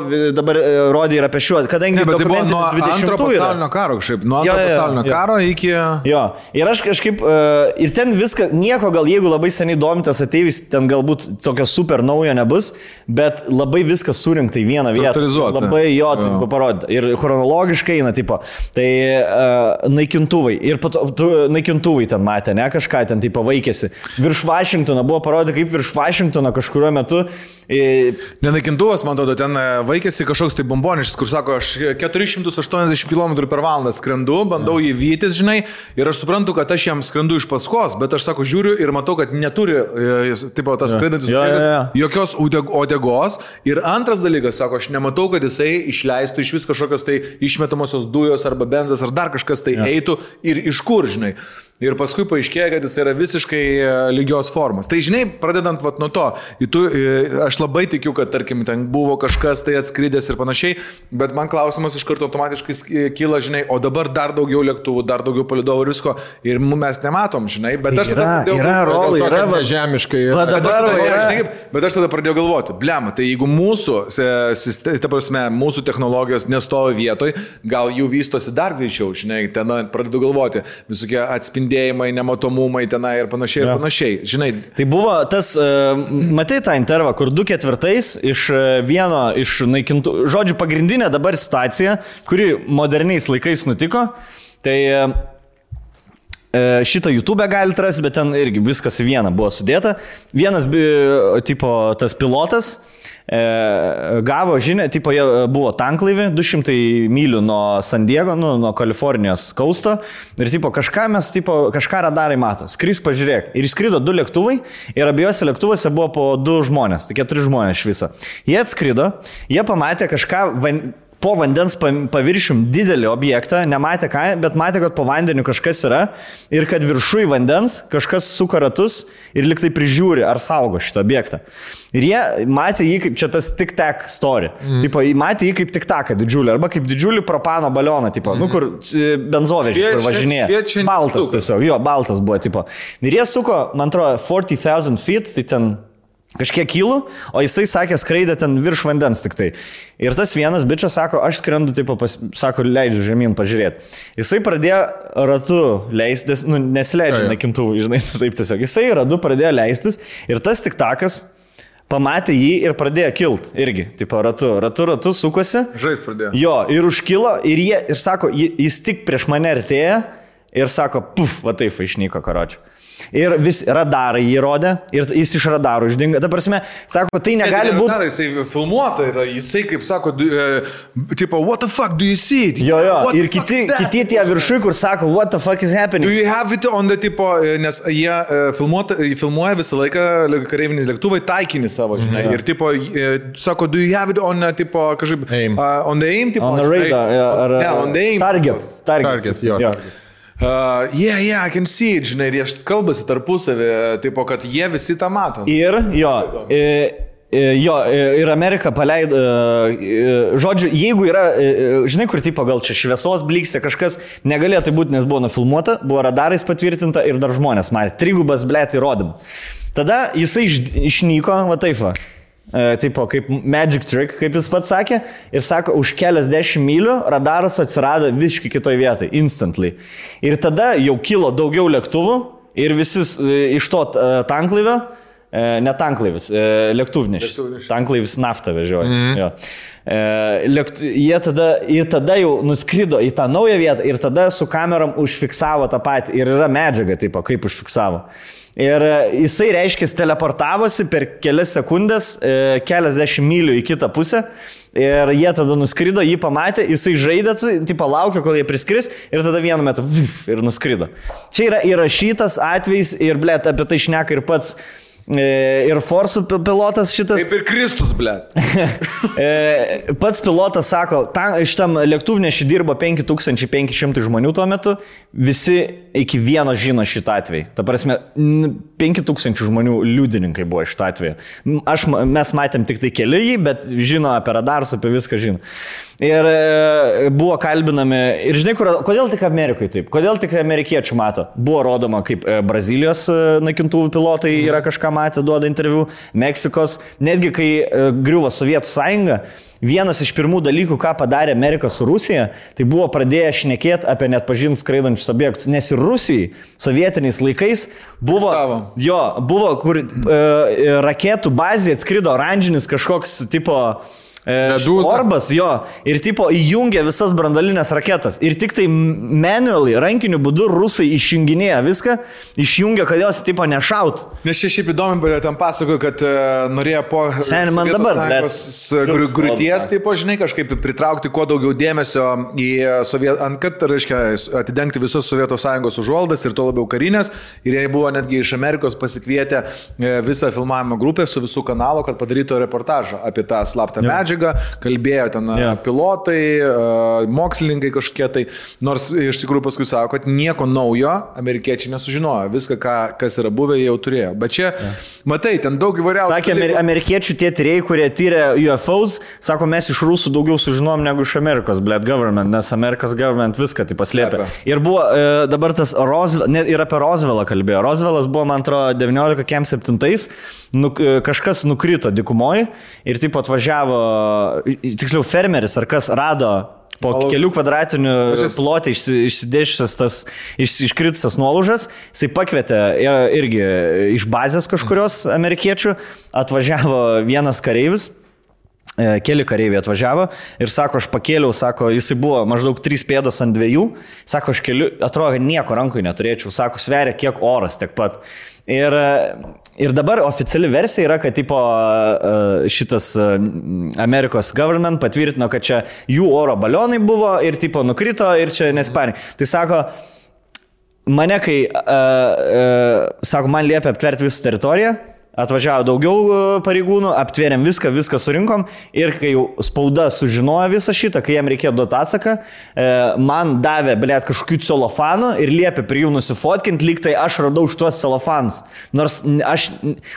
dabar rodė ir apie šiuo, kadangi ne, dokumentinis tai dvidešimtųjų yra. Nuo antro pasaulinio karo, šiaip, nuo antro pasaulinio jo, karo iki... Jo, ir aš kažkaip... E, ir ten viską, nieko gal, jeigu labai seniai domintas ateivis, ten galbūt tokio super naujo nebus, bet labai viskas surinkta į vieną vietą. Labai jo, ja. Parodė. Ir chronologiškai eina, tipo, tai uh, naikintuvai. Ir pato, tu, naikintuvai ten matė, ne, kažką ten tipo vaikėsi. Virš Vašingtono buvo parodyta, kaip virš Vašingtono kažkurio metu. I... Nenaikintuvas, man atrodo, ten vaikėsi kažkoks tai bomboniškas, kur sako, aš keturi šimtai aštuoniasdešimt kilometrų per valandą skrendu, bandau jį vytis, žinai, ir aš suprantu, kad aš jam skrendu iš paskos, bet aš sako, žiūriu ir matau, kad neturi taip, tas skraidantis ja, ja, ja. Jokios uodegos. Ir antras dalykas, sako, aš nematau, kad jisai išleistų iš vis kažkokios tai išmetamosios dujos arba benzas ar dar kažkas tai ja. Eitų ir iš kur, žinai. Ir paskui paaiškėjo, kad jis yra visiškai lygios formos. Tai žinai, pradedant vat, nuo to, tu, aš labai tikiu, kad tarkim, ten buvo kažkas tai atskridęs ir panašiai, bet man klausimas iš karto automatiškai kyla, žinai, o dabar dar daugiau lėktuvų, dar daugiau palydovų ir visko, ir mes nematom, žinai, bet yra, aš tada pradėjau yra, galvoti, yra, yra, žemiškai, yra. Bet, dabar, aš tada, žinai, bet aš tada pradėjau galvoti, blem, tai jeigu mūsų, ta prasme, mūsų technologijos nestovi vietoj, gal jų vystosi dar greičiau, žinai, ten pradėjau galvoti, visokie atspindėjimai, nematomumai tenai ir panašiai ja. Ir panašiai. Žinai. Tai buvo tas, matai tą intervą, kur du ketvirtais iš vieno iš naikintų, žodžiu pagrindinė dabar situacija, kuri moderniais laikais nutiko, tai šitą YouTube galite rasti, bet ten irgi viskas į vieną buvo sudėta. Vienas tipo tas pilotas gavo žinę, tipo jie buvo tanklaivį, du šimtai mylių nuo San Diego, nu, nuo Kalifornijos kausto ir tipo kažką mes, tipo kažką radarai mato, skris pažiūrėk ir skrido du lėktuvai ir abiejose lėktuvose buvo po du žmonės, tai keturi žmonės viso. Jie atskrido, jie pamatė kažką van... po vandens paviršim didelį objektą, nematė ką, bet matė, kad po vandeniu kažkas yra ir kad viršui vandens kažkas suka ratus ir liktai prižiūri ar saugo šitą objektą. Ir jie matė jį kaip čia tas tik-tak story. Mm. Tipo, matė jį kaip tik-taką didžiulį arba kaip didžiulį propano balioną, tipo, mm. nu kur benzovežiai, kur važinėja. Baltas tiesiog, jo, baltas buvo, tipo. Ir jie suko, man atrodo, forty thousand feet, tai ten kažkiek kilų, o jisai sakė, skraidė ten virš vandens tik tai. Ir tas vienas bičas sako, aš skrendu, taip, pas, sako, leidžiu žemyn pažiūrėti. Jisai pradėjo ratu leistis, nu, nesileidžia ja, ja. Naikintuvų, žinai, taip tiesiog. Jisai ratu pradėjo leistis ir tas tik takas pamatė jį ir pradėjo kilt irgi, tipo ratu, ratu, ratu sukosi. Žais pradėjo. Jo, ir užkilo, ir jie, ir sako, jis tik prieš mane artėja ir sako, puf, va taip, išnyko karočiu. Ir vis radarai jį rodė, ir jis iš radarų išdinga. Ta prasme, sako, tai negali būti... Radarai, jisai filmuota yra, jisai, kaip sako, du, e, tipo, what the fuck do you see? Jo, jo, what ir kiti, kiti tie viršui, kur sako, what the fuck is happening? Do you have it on the, tipo, nes jie filmuota, filmuoja visą laiką kareivinis lėktuvai taikinį savo, žinai. Mm, yeah. Ir, tipo, sako, do you have it on, tipo, kažkaip, uh, on the aim, tipo, on the radar, yeah, ar, yeah, on the aim. Target, target, target jo. Jo. Uh, yeah, yeah, I can see it, žinai, ir jie kalbasi tarpusavį, tipo, kad jie visi tą mato. Ir, jo, e, e, jo e, ir Amerika paleido, e, žodžiu, jeigu yra, e, žinai, kur tipo, gal čia šviesos blikstė kažkas, negalėjo tai būti, nes buvo nufilmuota, buvo radarais patvirtinta ir dar žmonės matė, trigubas blėt įrodymų. Tada jisai iš, išnyko, va taip va. Tipo, kaip magic trick, kaip jis pats sakė, ir sako, už keliasdešimt mylių radaras atsirado visiškai kitoj vietai, instantly. Ir tada jau kilo daugiau lėktuvų ir visi iš to tanklaivio, ne tanklaivis, lėktuvnešis, tanklaivis naftą vežioja. Mm. Jo. Lėkt, jie tada, jie tada jau nuskrido į tą naują vietą ir tada su kameram užfiksavo tą patį ir yra medžiaga, tipo, kaip užfiksavo. Ir jisai, reiškia, teleportavosi per kelias sekundės, keliasdešimt mylių į kitą pusę. Ir jie tada nuskrido, jį pamatė, jisai žaidė, tipo laukė, kol jie priskris ir tada vienu metu vf, ir nuskrido. Čia yra įrašytas atvejis ir, blėt, apie tai šneka ir pats ir forsų pilotas šitas. Kaip ir Kristus, blėt. Pats pilotas sako, šitam lėktuvnešį dirbo penki tūkstančiai penki šimtai žmonių tuo metu, visi iki vieno žino šitą atvejį. Ta prasme, penki tūkstančiai žmonių liudininkai buvo šitą atvejį. Aš, mes matėm tik tai keli jį, bet žino apie radarus, apie viską žino. Ir buvo kalbinami, ir žinai, kur, kodėl tik Amerikai taip, kodėl tik amerikiečių mato. Buvo rodoma, kaip Brazilijos naikintuvų pilotai yra kažką matė, duoda interviu, Meksikos. Netgi kai griuvo Sovietų sąjunga, vienas iš pirmų dalykų, ką padarė Amerika su Rusija, tai buvo pradėję šnekėti apie neatpažintus skraidančius objektus, nes ir Rusijai sovietiniais laikais buvo, Jo, buvo, kur e, raketų bazėje atskrido oranžinis kažkoks tipo... Meduza. Orbas, jo, ir tipo įjungia visas branduolinės raketas ir tik tai manually, rankiniu būdu rusai išjunginėja viską, išjungia, kad jos tipo nešaut. Nes čia šiaip įdomi, bet ten pasakoju, kad norėjo po Sovietų griūties, tipo, žinai, kažkaip pritraukti kuo daugiau dėmesio į Sovietų, ant kad, reiškia, atidengti visus Sovietų Sąjungos užuoldas ir to labiau karinės, ir jie buvo netgi iš Amerikos pasikvietę visą filmavimo grupę su visų kanalo, kad padarytų reportažą apie tą slaptą medžiagą. Kalbėjo ten yeah. pilotai, mokslininkai kažkokie tai, nors iš tikrųjų paskui sako, kad nieko naujo amerikiečiai nesužinojo, viską, ką, kas yra buvę, jau turėjo. Bet čia, yeah. matai, ten daug įvairiausių. Sakė, amer, amerikiečių tie tyrėjai, kurie tyrė U F Os, sako, mes iš rusų daugiau sužinom negu iš Amerikos, bled, government, nes Amerikos government viską tai paslėpė. Yeah. Ir buvo dabar tas Roosevelt, net ir apie Rooseveltą kalbėjo. Rooseveltas buvo, man atrodo, devyniolika septintais, nu, kažkas nukrito dikumoje ir taip atvažiavo tiksliau fermeris ar kas rado po Alu... kelių kvadratinių plotį išsidėšiusias tas iškritusias nuolaužas, jisai pakvietė irgi iš bazės kažkurios amerikiečių, atvažiavo vienas kareivis, keli kareiviai atvažiavo ir sako, aš pakėliau, sako, jisai buvo maždaug trys pėdos ant dviejų, sako, aš keliu, atrodo, nieko rankui neturėčiau, sako, sveria kiek oras tiek pat. Ir, ir dabar oficiali versija yra, kad tipo šitas Amerikos government patvirtino, kad čia jų oro balionai buvo ir tipo nukrito ir čia nesparniai. Tai sako, mane kai, sako, man liepia aptverti visą teritoriją, atvažiavo daugiau pareigūnų, aptvėrėm viską, viską surinkom ir kai jau spauda sužinojo visą šitą, kai jam reikėjo duoti atsaką, man davė, blėt, kažkokių celofanų ir liepė prie jų nusifotkinti, lyg tai aš radau šituos celofanus. Nors aš,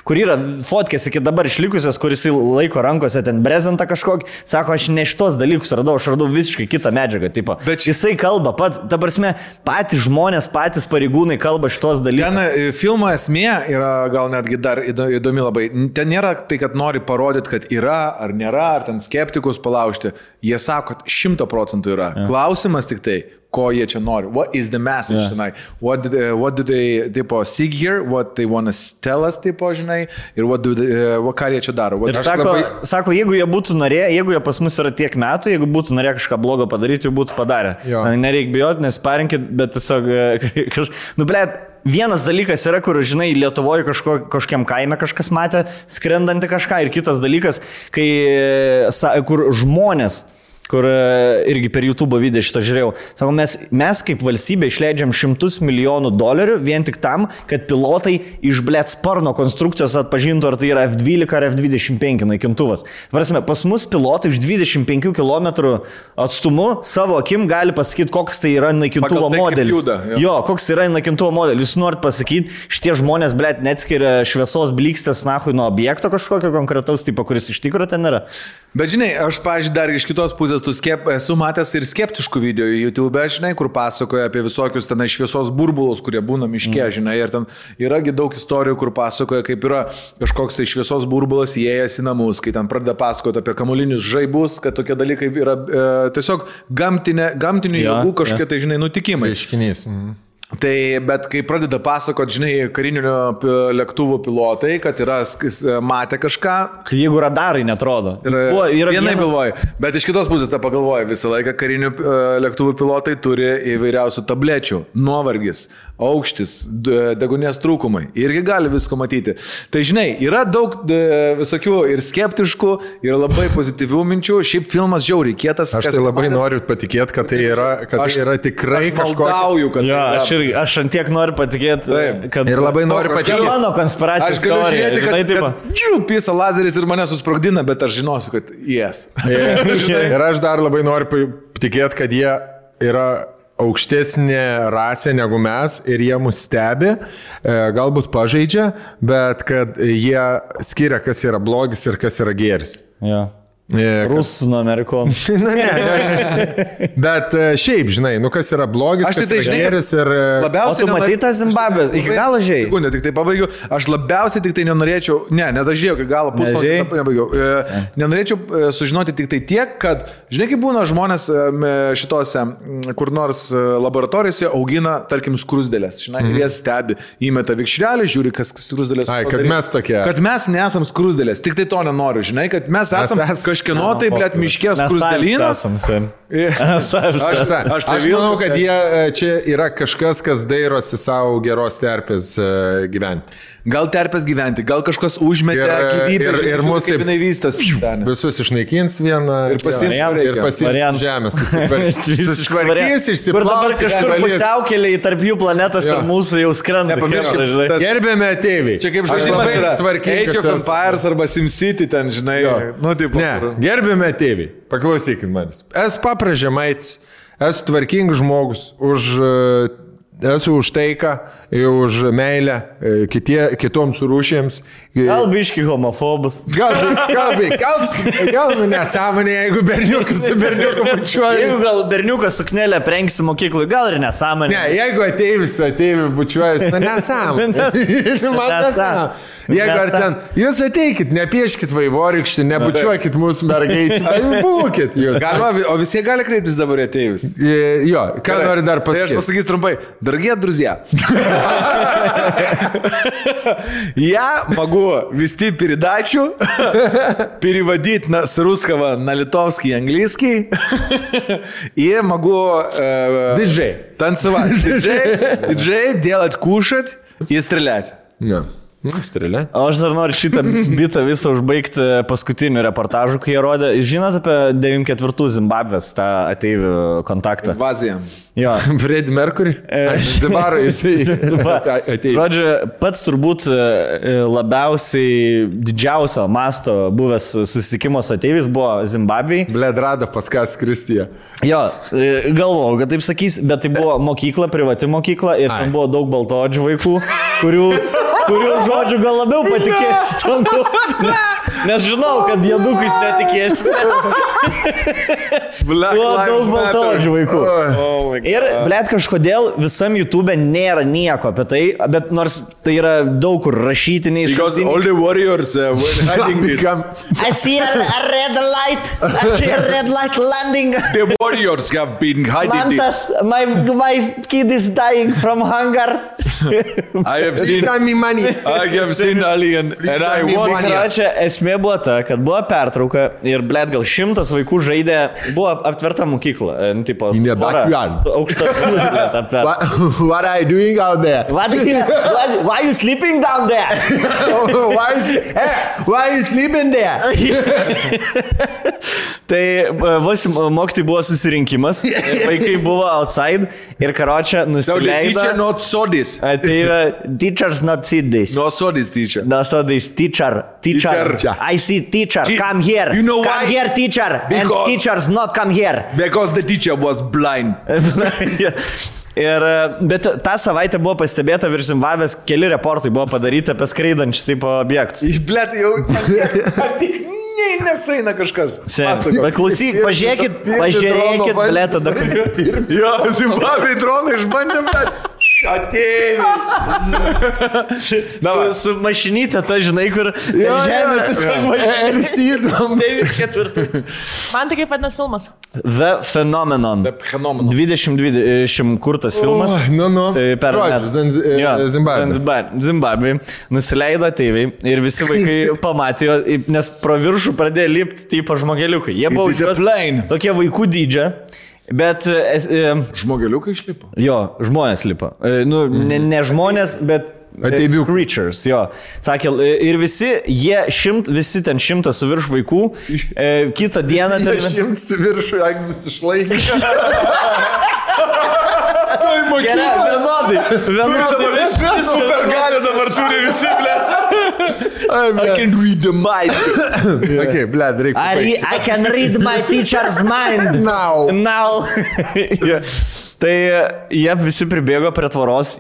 kur yra fotkės iki dabar išlikusios, kuris laiko rankose ten brezentą kažkokį, sako, aš ne šitos dalykus radau, aš radau visiškai kitą medžiagą, tipo. Bet jisai kalba pats, ta prasme, patys žmonės, patys pareigūnai kalba šitos dalykus. Filmo esmė yra gal netgi dar įdomi. Įdomi labai. Ten nėra tai, kad nori parodyti, kad yra ar nėra, ar ten skeptikus palaužti. Jie sako, kad šimta procentų yra. Yeah. Klausimas tik tai, ko jie čia nori. What is the message yeah. tonight? What did, uh, what did they, tipo, seek here? What they want to tell us, tipo, žinai? Ir what do they, uh, ką jie čia daro? What ir sako, labai... sako, jeigu jie būtų norėję, jeigu jie pas mus yra tiek metų, jeigu būtų norėję kažką blogo padaryti, jau būtų padarę. Jo. Nereik bijoti, nesparinkit, bet tiesiog kažkas... Nu, blėt, vienas dalykas yra, kur, žinai, Lietuvoje kažko, kažkiam kaime kažkas matė, skrendantį kažką, ir kitas dalykas, kai, kur žmonės, kur irgi per YouTube video šitą žiūrėjau. Sako, mes, mes kaip valstybė išleidžiam šimtus milijonų dolerių vien tik tam, kad pilotai iš blėt sparno konstrukcijos atpažintų, ar tai yra F dvylika ar F dvidešimt penki naikintuvas. Prasme, pas mus pilotai iš dvidešimt penkių kilometrų atstumu savo akim gali pasakyti, koks tai yra naikintuvo tai, modelis. Juda, jo. jo, koks tai yra naikintuvo modelis. Jūs norit pasakyti, šitie žmonės blėt neatskiria šviesos blykstės nahui nuo objekto kažkokio konkretaus tipo, kuris iš tikrųjų ten yra. Bet žinai, aš, pavyzdžiui, dar iš kitos pusės skep... esu matęs ir skeptiškų video YouTube, žinai, kur pasakoja apie visokius ten šviesos burbulus, kurie būna miške, mm. žinai, ir ten yragi daug istorijų, kur pasakoja, kaip yra kažkoks tai šviesos burbulas įėjęs į namus, kai ten pradeda pasakoti apie kamuolinius žaibus, kad tokie dalykai yra e, tiesiog gamtinė, gamtinių ja, jėgų kažkokie ja. tai, žinai, nutikimai. Iškinys. Mm. Tai, bet kai pradeda pasakoti, žinai, karinių lėktuvų pilotai, kad yra matę kažką. Jeigu radarai netrodo. Yra, yra vienai galvoju, bet iš kitos pusės tą pagalvoju, visą laiką karinių lėktuvų pilotai turi įvairiausių tablečių, nuovargis, aukštis, degunės trūkumai, irgi gali visko matyti. Tai, žinai, yra daug visokių ir skeptiškų, ir labai pozityvių minčių, šiaip filmas žiauriai kietas. Aš tai labai noriu patikėti, kad tai yra, kad aš, tai yra tikrai kažkokia. Kad ja, tai yra. Aš ant tiek noriu patikėti, kad... Ir labai noriu patikėti. Mano konspiracijos teorija. Aš galiu žiūrėti, kad, kad, kad džiū, pisa lazeris ir mane susprogdina, bet aš žinosiu, kad yes. Yeah. Ir aš dar labai noriu patikėti, kad jie yra aukštesnė rasė negu mes ir jie mus stebi, galbūt pažeidžia, bet kad jie skiria, kas yra blogis ir kas yra gėris. Yeah. Rusų nuo amerikonų. Na, ne, ne, ne. Bet šiaip, žinai, nu kas yra blogis, aš kas tai, yra geris ir... O tu matai tą Zimbabvę? Iki galo žiai? Ne, tik tai pabaigiu. Aš labiausiai tik tai nenorėčiau... Ne, nedažėjau, kai galo pusvalandį nepabaigiau. E, nenorėčiau sužinoti tik tai tiek, kad, žinai, kaip būna žmonės šitose, kur nors laboratorijose augina, tarkim, skrusdėlės. Žinai, mm. jie stebi, įmeta vikšrelį, žiūri, kas skrusdėlės. Ai, kad mes tokie. Kad mes nesam skrusdėlės. Tik tai to nenoriu, žinai, kad mes esam kažkieno taip, bet miškės krusdėlynas. Aš manau, kad jie čia yra kažkas, kas dairosi savo geros terpės gyventi. Gal terpės gyventi, gal kažkas užmetė gyvybę ir mūsų kaip jinai vystosi. Visus išnaikins vieną ir pasiimti žemės. Susiškvarkys, išsiplaus. Kažkur pusiaukeliai tarp jų planetos ir mūsų jau skrenda. Gerbėme ateiviai. Čia kaip žaidimas yra Age of Empires arba SimCity ten, žinai. Ne, gerbėme ateiviai. Paklausykit manis. Esu papražemaitis, esu tvarkingas žmogus, už, esu už taiką, už meilę kitie, kitoms rūšėms. Gal biški homofobas. Gal, gal, gal, gal nu nesąmonė, jeigu berniukas su berniuku bučiuoja. Jeigu gal berniukas suknelę prengsi mokyklui, gal ir nesąmonė. Ne, jeigu ateivis su ateiviu bučiuojas, nu nesąmonė. Man nesąmonė. Jeigu ar ten, jūs ateikit, nepieškit vaivorykštį, nebučiuokit mūsų mergaičių, tai būkit jūs. Galima, o visi gali kreiptis dabar ateivis? Jo, ką nori dar pasakyti? Tai aš pasakysiu trumpai, dargie druzė. Я могу вести передачу, переводить с русского на литовский и английский, и могу диджей танцевать, диджей делать, кушать и стрелять. Strėlė. Aš dar noriu šitą bitą visą užbaigti paskutinių reportažų, kai jie rodė. Žinot apie devyniasdešimt ketvirtų Zimbabvės tą ateivių kontaktą? Invaziją. Jo. Fred Mercury. Zimbaro jisai ateivių. Žodžiu, pats turbūt labiausiai didžiausio masto buvęs susitikimo su ateiviais buvo Zimbabvėj. Bledrado paskas Kristija. Jo, galvojau, kad taip sakys, bet tai buvo mokykla, privati mokykla ir ten buvo daug baltaodžių vaikų, kurių... kurių žodžių gal labiau patikėsi tondu, nes žinau, kad jadukais netikėsi. Buvo daug baltaodžių vaikų. Ir, blėt, kažkodėl visam YouTube nėra nieko apie tai, bet nors tai yra daug kur rašytiniai. Because all the warriors were hiding this. I see a red light. I see a red light landing. The warriors have been hiding this. My kid is dying from hunger. I have seen... I have seen alien and I want it. Čia esmė buvo ta, kad buvo pertrauka ir, blėt, gal šimtas vaikų žaidė, buvo aptverta mokykla. In the backyard. Aukšta mokykla aptverta. What are you doing out there? Why are you sleeping down there? Why are you sleeping there? Tai mokytojai buvo susirinkimas, vaikai buvo outside ir, karočią, nusileido. So the teacher not saw this. Teachers not see this. No saw this teacher. No saw this teacher. Teacher. teacher. I see teacher. Te- come here. You know come why? here, teacher. Because and teachers not come here. Because the teacher was blind. Ir, bet tą savaitę buvo pastebėta virš Zimbabvės, keli reportai buvo padaryti apie skraidančius taip objektus. Blet, jau atik nesuina kažkas. Bet klausyk, pažiūrėkit, pažiūrėkit, blet, tada. Jo, Zimbabvėj dronai išbandė, blet. Ateiviai. Su mašinyte, ta, žinai, kur žemė tiesiog mašinyte. Man tai kaip vadinas filmas. The Phenomenon. dvidešimt dvidešimt kurtas filmas. Nu, nu. Per Zimbabvę. Zimbabvėj. Nusileido ateiviai ir visi vaikai pamatė, nes pro viršų pradėjo lipti taip žmogeliukai. Jie buvo tokie vaikų dydžia. Bet... Žmogeliukai išlipo? Jo, žmonės lipo. Nu, ne, ne žmonės, bet... Ateivių. Creatures, jo. Sakė, ir visi, jie šimt, visi ten šimtas su virš vaikų, kitą dieną... Ten... Šimt su virš, egzis išlaikė. Tai mokykla. Vienodai. Vienodai. Viską supergalių dabar turi visi, blėt. I can read the mind. Okay, blad, reikia paaiškinti. I can read my teacher's mind. Now. Now. Tai jie visi pribėgo prie tvaros,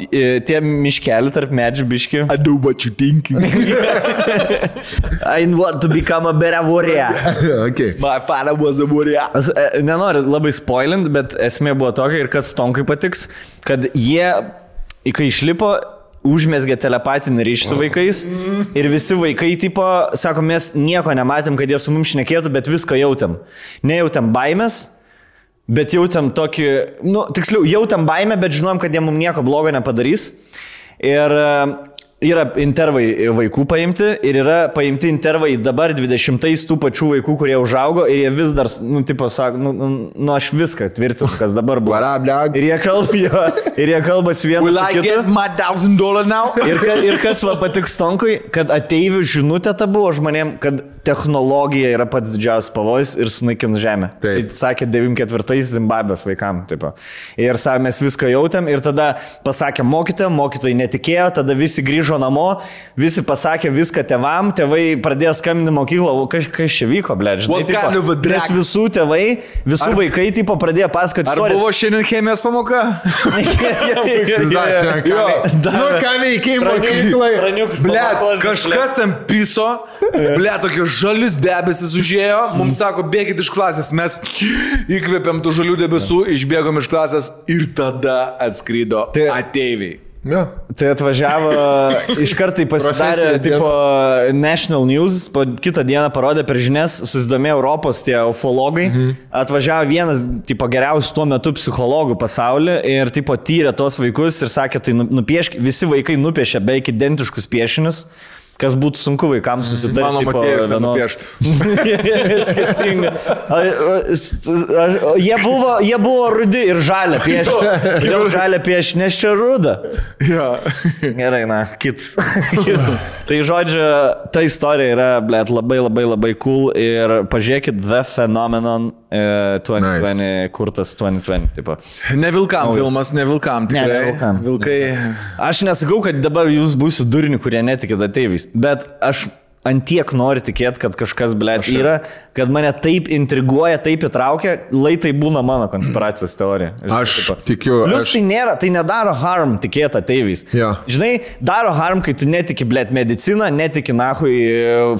tie miškeli tarp medžių biški. I know what you think. I want to become a better warrior. Okay. My father was a warrior. As, nenoriu labai spoilint, bet esmė buvo tokia ir kas Stonkai patiks, kad jie, kai išlipo, užmėsgė telepatinį ryšį su vaikais ir visi vaikai tipo, sako, mes nieko nematėm, kad jie su mums šnekėtų, bet viską jautėm. Nejautėm baimės, bet jautėm tokį, nu, tiksliau, jautėm baimę, bet žinojom, kad jie mums nieko blogo nepadarys. Ir yra intervai vaikų paimti ir yra paimti intervai dabar dvidešimtais tų pačių vaikų, kurie užaugo ir jie vis dar, nu, tipo, sako, nu, nu aš viską tvirtinu, kas dabar buvo. Ir jie kalba, ir jie kalbas vienas su kitu. Will I get my thousand dollar now? ir, ir kas va patiks Stonkui, kad ateivių žinutė ta buvo žmonėm, kad technologija yra pats didžiausias pavojus ir sunaikins žemę. Tai sakė devyniasdešimt ketvirtais Zimbabvės vaikam, tipo. Ir savo mes viską jautėm ir tada pasakė mokytojai, mokytojai netikėjo, tada visi grįžo namo, visi pasakė viską tėvam, tėvai pradėjo skambinti mokyklą, o kas, kas čia vyko, ble, žinai, tipo, nes visų tėvai, visų ar, vaikai, tipo, pradėjo pasakoti istorijas. Ar buvo šiandien chemijos pamoka? Nu, ką veikiai mokyklai? Ble, kažkas ten piso, ble, tokios žalis debesis užėjo, mums sako, bėgit iš klasės, mes įkvėpėm tų žalių debesų, išbėgom iš klasės ir tada atskrido tai ateiviai. Ja. Tai atvažiavo, iš kartai pasidarė tipo National News, po kitą dieną parodė per žinias, susidomėjo Europos tie ufologai, mhm. atvažiavo vienas tipo geriausių tuo metu psichologų pasaulį ir tipo tyrė tos vaikus ir sakė, tai nupiešk, visi vaikai nupiešė beveik identiškus piešinius. Kas būtų sunku vaikams susidaryti. Mano Matėjus nenupieštų. Skirtinga. Jie buvo, jie buvo rudi ir žalia piešinė. Dėl žalia piešinė, nes čia ruda. Ja. Gerai, na, kits. Tai žodžiu, ta istorija yra, blėt, labai labai labai cool ir pažiūrėkit The Phenomenon dvidešimt dvidešimt, nice. Kurtas dvidešimt dvidešimt, tipo. Ne vilkam Naujas. Filmas, ne vilkam tikrai. Ne, ne vilkam. Vilkai... Aš nesakau, kad dabar jūs būsiu durinių, kurie netikėt ateiviais. Bet aš ant tiek noriu tikėti, kad kažkas, blėt, yra, kad mane taip intriguoja, taip įtraukia, lai tai būna mano konspiracijos teorija. Aš tipo. Tikiu. Plius aš... tai nėra, tai nedaro harm tikėti ateiviais. Ja. Žinai, daro harm, kai tu netiki, blėt, mediciną, netiki nahui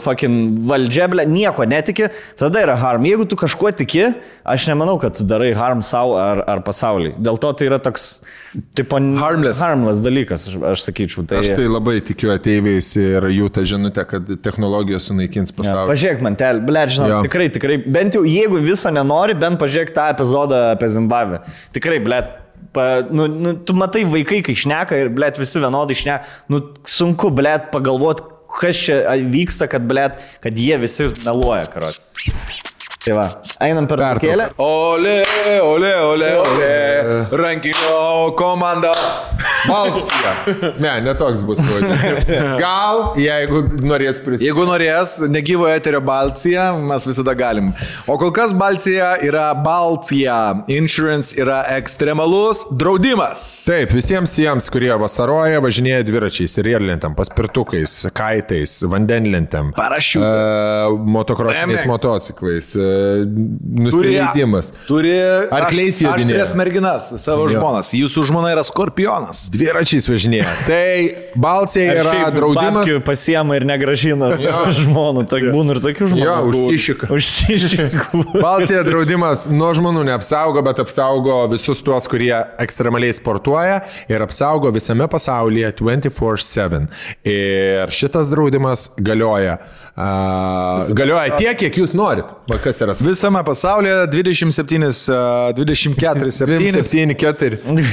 fucking valdžia, blėt, nieko netiki, tada yra harm. Jeigu tu kažkuo tiki, aš nemanau, kad tu darai harm sau ar, ar pasauliai. Dėl to tai yra toks, tipo, harmless, harmless dalykas, aš, aš sakyčiau. Tai... Aš tai labai tikiu ateiviais ir jų tą žinutę, kad technologijos sunaikins pasaulį. Ja, pažiūrėk man, tel, blėt, žinot, ja. Tikrai, tikrai, bent jau jeigu viso nenori, bent pažiūrėk tą epizodą apie Zimbabvę. Tikrai, blėt, pa, nu, nu, tu matai vaikai, kai šneka ir, blėt, visi vienodai šneka, nu, sunku, blėt, pagalvot, kas čia vyksta, kad, blėt, kad jie visi meluoja, karot. Tai va, einam per pertraukėlę. Ole, ole, ole, ole, rankinio komanda. Balcija. Ne, ne toks bus. Gal, jeigu norės prisimti. Jeigu norės, negyvo eterio Balcija, mes visada galim. O kol kas Balcija yra Balcija. Insurance yra ekstremalus draudimas. Taip, visiems jiems, kurie vasaroja, važinėja dviračiais, riedlentėm, paspirtukais, kaitais, vandenlentėm, parašiutais, motokrosiniais motociklais, nusileidimas. Turi arkliais jodinėja. Aštrės merginas, savo žmonas. Jūsų žmona yra skorpionas. Dviračiais važinėja. Tai Balcija yra draudimas. Balkių pasiema ir negražina žmonų. Tak būna ir tokių žmonų. Jo, užsišika. Užsišika. Balcija draudimas nuo žmonų neapsaugo, bet apsaugo visus tuos, kurie ekstremaliai sportuoja ir apsaugo visame pasaulyje dvidešimt keturi septyni. Ir šitas draudimas galioja. A, galioja tiek, kiek jūs norit. Va, kas yra? Visame pasaulyje dvidešimt septyni, dvidešimt keturi septyni.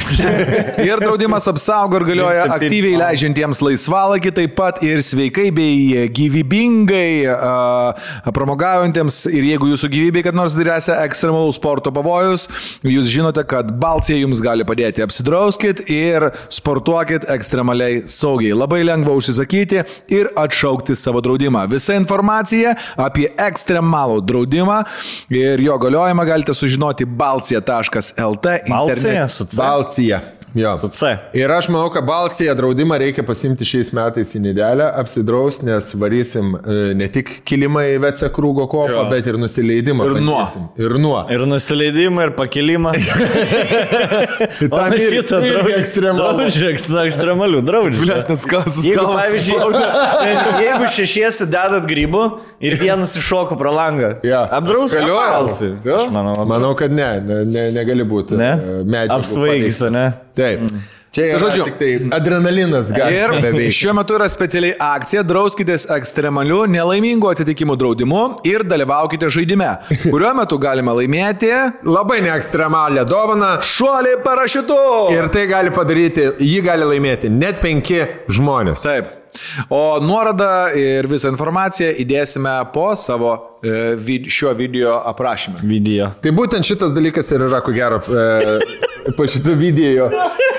Ir draudimas apsaugo ir galioja aktyviai leidžiantiems laisvalagį, taip pat ir sveikai bei gyvybingai uh, promogaujantiems. Ir jeigu jūsų gyvybei, kad nors diresia ekstremalų sporto pavojus, jūs žinote, kad Balcija jums gali padėti. Apsidrauskit ir sportuokit ekstremaliai saugiai. Labai lengva užsisakyti ir atšaukti savo draudimą. Visa informacija apie ekstremalų draudimą ir jo galiojimą galite sužinoti balcija taškas el t. Balcija? Balcija. Jo. Su C. Ir aš manau, kad Balciją draudimą reikia pasimti šiais metais į nedelę, apsidraus, nes varysim ne tik kilimą į Vecę Krūgo kopą, jo. Bet ir nusileidimą. Ir patysim. Nuo. Ir nuo. Ir nusileidimą, ir pakilimą. Tam ir, irgi ekstremalių. Ekstremalių, draudžiu. Blet, atskas, jeigu, pavyzdžiui, jeigu šešiesi dedat grybų ir vienas iššoko pro langą, ja. Apdraus Balciją. Ja? Manau, manau, kad ne, ne, ne negali būti medžiagų. Apsvaigis, ne? Taip. Mm. Čia yra Žodžiu, tik tai adrenalinas gali. Ir beveik. Šiuo metu yra specialiai akcija, drauskitės ekstremalių nelaimingų atsitikimų draudimu ir dalyvaukite žaidime, kuriuo metu galima laimėti labai neekstremalią dovaną šuolį parašiutu. Ir tai gali padaryti, jį gali laimėti net penki žmonės. Taip. O nuorodą ir visą informaciją įdėsime po savo e, vid, šio video aprašymą. Video. Tai būtent šitas dalykas ir yra, ko gero, e, po šito video.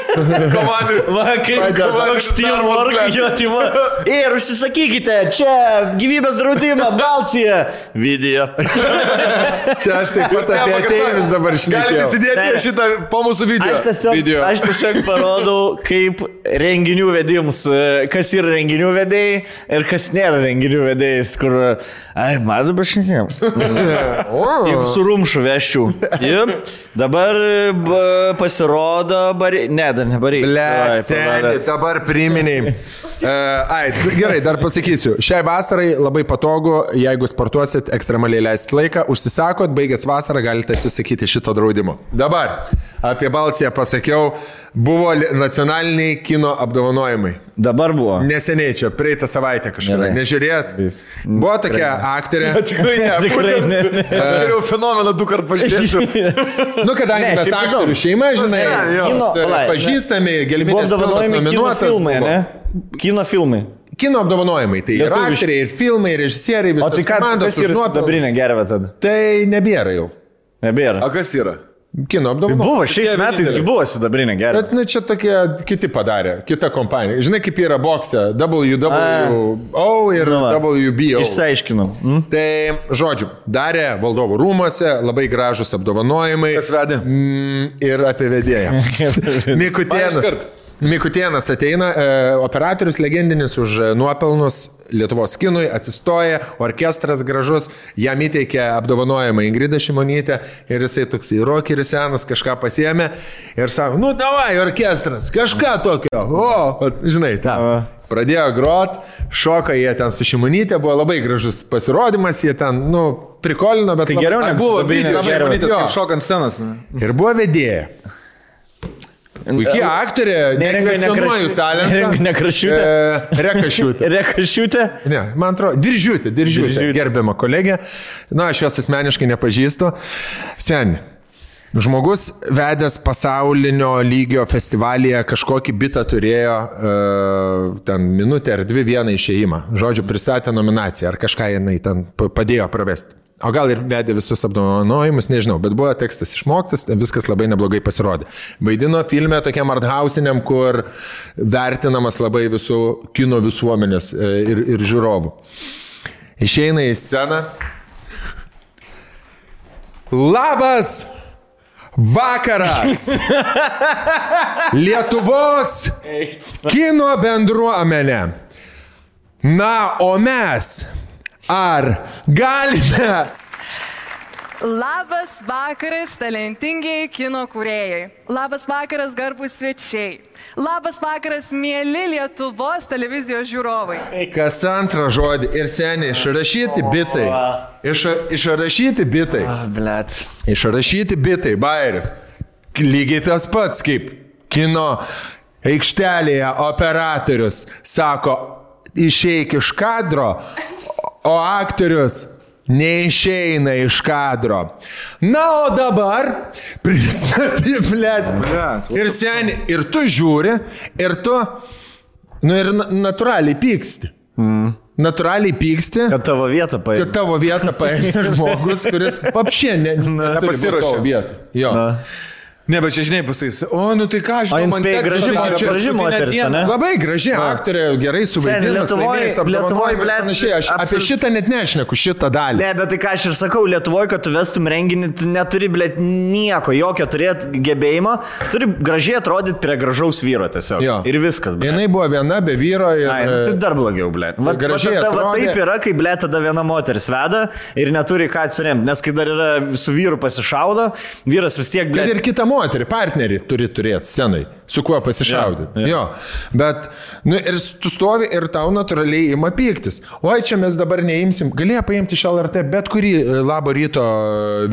Va, kaip Steelwork jo tyma. Ir užsisakykite, čia gyvybės draudimą, Balcija. Video. Čia aš taip pat apie ateivis dabar šnekėjau. Galite įsidėti šitą po mūsų video. Aš tiesiog, video. Aš tiesiog parodau, kaip renginių vedims, kas yra renginių vedėjai ir kas nėra renginių vedėjais, kur, ai, man dabar šiandien. Jeigu su rumšu veščių. Dabar pasirodo, bari... ne, dar ne barei. Ble, seni, dabar priminėjim. Ai, gerai, dar pasakysiu. Šiai vasarai labai patogu, jeigu sportuosit, ekstremaliai leisit laiką, užsisakot, baigęs vasarą galite atsisakyti šito draudimo. Dabar, apie Balciją pasakiau, buvo nacionaliniai kino apdovanojimai. Dabar buvo. Neseniai čia, praeitą savaitę kažkada. Nežiūrėt? Vis. Buvo tokia aktorė. Ne, tikrai ne. Tikrai ne. ne. Aš žiūrėjau fenomeną, du kart pažiūrėsiu. nu, kadangi mes aktorių šeima, žinai, jos pažįstami, Gelbinės filmas nominuotas. Filmai, ne? Kino filmai. Kino apdovanojimai, tai ir aktoriai, ir filmai, ir režisieriai, visos komandos. O tai ką, komandos, kas yra sidabrinė gervė tada? Tai nebėra jau. Nebėra. O kas yra? Kino apdovanojimai. Tai buvo, šiais metais buvo sidabrinė gervė. Bet nu, čia tokie kiti padarė, kita kompanija. Žinai, kaip yra bokse, W W O ir nu W B O. Išsiaiškinau. Mm? Tai, žodžiu, darė valdovų rūmose, labai gražus apdovanojimai. Kas vedė? Mm, ir apie vedėją. Mikutėnas. Mikutėnas ateina, operatorius legendinis už nuopelnus Lietuvos kinui, atsistoja, orkestras gražus, jam įteikė apdovanojimą Ingridą Šimonytę ir jisai toks į rokeris senas kažką pasiėmė ir sako, nu davai orkestras, kažką tokio, o, žinai, tam. Pradėjo grot, šoka jie ten su Šimonytė, buvo labai gražus pasirodymas, jie ten, nu, prikolino, bet... Tai labai, geriau nebuvo video, Šimonytės kaip šokant scenas. Ir buvo vedėja. Puikiai aktorė, nekvesionuoju talentą. Nekrašiutė. E, Rekašiutė. Rekašiutė. Ne, man atrodo, diržiutė, diržiutė, diržiutė. Gerbiama kolegė. Na, aš jos asmeniškai nepažįstu. Seni. Žmogus vedęs pasaulinio lygio festivalyje kažkokį bitą turėjo ten minutę ar dvi vieną išėjimą. Žodžiu, pristatė nominaciją ar kažką jinai ten padėjo pravesti. O gal ir vedė visus apdovanojimus, nežinau, bet buvo tekstas išmoktas, viskas labai neblogai pasirodė. Vaidino filme tokiam arthausiniam, kur vertinamas labai visų kino visuomenės ir, ir žiūrovų. Išeina į sceną. Labas! Vakaras Lietuvos kino bendruomenė. Na, o mes ar galime? Labas vakaras talentingiai kino kūrėjai. Labas vakaras garbūs svečiai. Labas vakaras mieli Lietuvos televizijos žiūrovai. Kas antrą žodį ir seniai išrašyti bitai. Iš, išrašyti bitai. Oh, blet. Išrašyti bitai, bajeris. Lygiai tas pats kaip kino aikštelėje operatorius sako išeik iš kadro, o aktorius neišeina iš kadro. Na, o dabar pristatyti, blet. Ir seni, ir tu žiūri, ir tu, nu ir natūraliai pyksti. Mm. Natūraliai pyksti. Kad tavo vietą paėmė. Kad tavo vietą paėmė žmogus, kuris papšė ne, nepasiruošė vietų. Jo. Na. Ne, bet čia žinai pasais, o nu tai ką, žinau, man teks. Graži, graži moteris, ne? Labai graži aktorė, gerai suvaidinęs, laimėjęs, apdovanojimai, panašiai. Aš apie šitą net nešneku, šitą dalį. Ne, bet tai ką aš ir sakau, Lietuvoje, kad tu vestum renginį, tu neturi, blėt, nieko, jokio turėti gebėjimo, turi gražiai atrodyti prie gražaus vyro tiesiog. Jo. Ir viskas, blėt. Jinai buvo viena be vyro ir... Ai, nu, tai dar blogiau, blėt. Va, va, tada, va taip yra, kai, blėt, tada viena moteris veda ir neturi ką atsiremti, nes kai dar yra su vyru pasišaudo, vyras vis tiek, blėt. Ir kita moterį, partnerį turi turėti scenai, su kuo pasišaudyti. Ja, ja. Jo, bet nu, ir tu stovi ir tau natūraliai ima pyktis. Oi, čia mes dabar neimsim. Galėjo paimti iš L R T bet kurį Labo ryto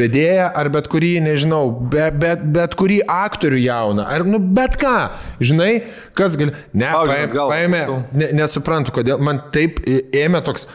vedėją, ar bet kurį, nežinau, be, bet, bet kurį aktorių jauną, ar nu bet ką. Žinai, kas gali... Ne, paėmė, paėmė, ne, nesuprantu, kodėl man taip ėmė toks...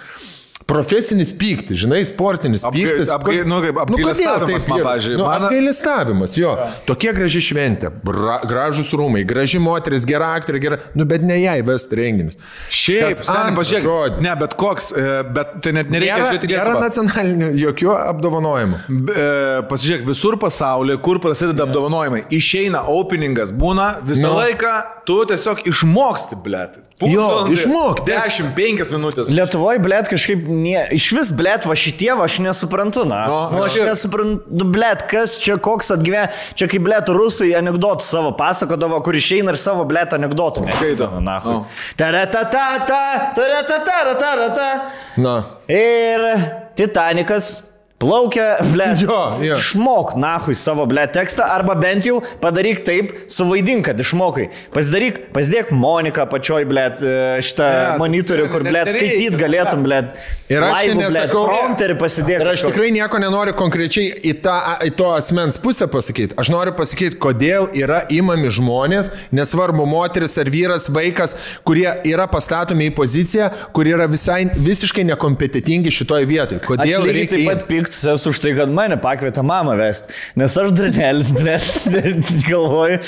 Profesinis pyktis, žinai, sportinis pyktis. Apgai, nu, kaip, apgailestavimas, nu, man, pavyzdžiui. Nu, man... Apgailestavimas, jo. Tokie graži šventė, bra, gražus rūmai, graži moteris, gera aktorė, gera, nu, bet ne jai vesti renginius. Šiaip, stani, pažiūrėk, ne, bet koks, bet tai net nereikia žiūrėti Lietuvą. Nėra nacionalinių jokių apdovanojimų. E, pasižiūrėk, visur pasaulyje, kur prasideda apdovanojimai, išeina openingas, būna visą no. laiką, tu tiesiog išmoksti, blėt. Jo, išmokti. dešimt penkios minutės. Lietuvoje, blėt, kažkaip ne, iš vis, blėt, va šitie, va aš nesuprantu, na. No, nu, aš ir... nesuprantu, blėt, kas čia, koks atgyvė, čia kaip, blėt, rusai anegdotų savo pasakodavo, kur išeina ir savo, blėt, anegdotų. Skaito. Na, na. Taratata, taratata, taratata. Na. Ir Titanikas plaukia, blėt, išmok, nahui, savo, blėt, tekstą, arba bent jau padaryk taip, suvaidink, kad išmokai. Pasidaryk, pasidėk Moniką pačioj, blėt, šitą ja, monitorių, kur, blėt, skaityt galėtum, blėt, laivų, blėt, prompterį pasidėk. Ir aš tikrai nieko nenoriu konkrečiai į, tą, į to asmens pusę pasakyti. Aš noriu pasakyti, kodėl yra imami žmonės, nesvarbu, moteris ar vyras, vaikas, kurie yra pastatomi į poziciją, kur yra visai, visiškai nekompetitingi šitoj vietoj. Kodėl reikia įpikti? Esu už tai, kad mane pakvietė mamą vesti, nes aš dranelis, blėt, galvoju,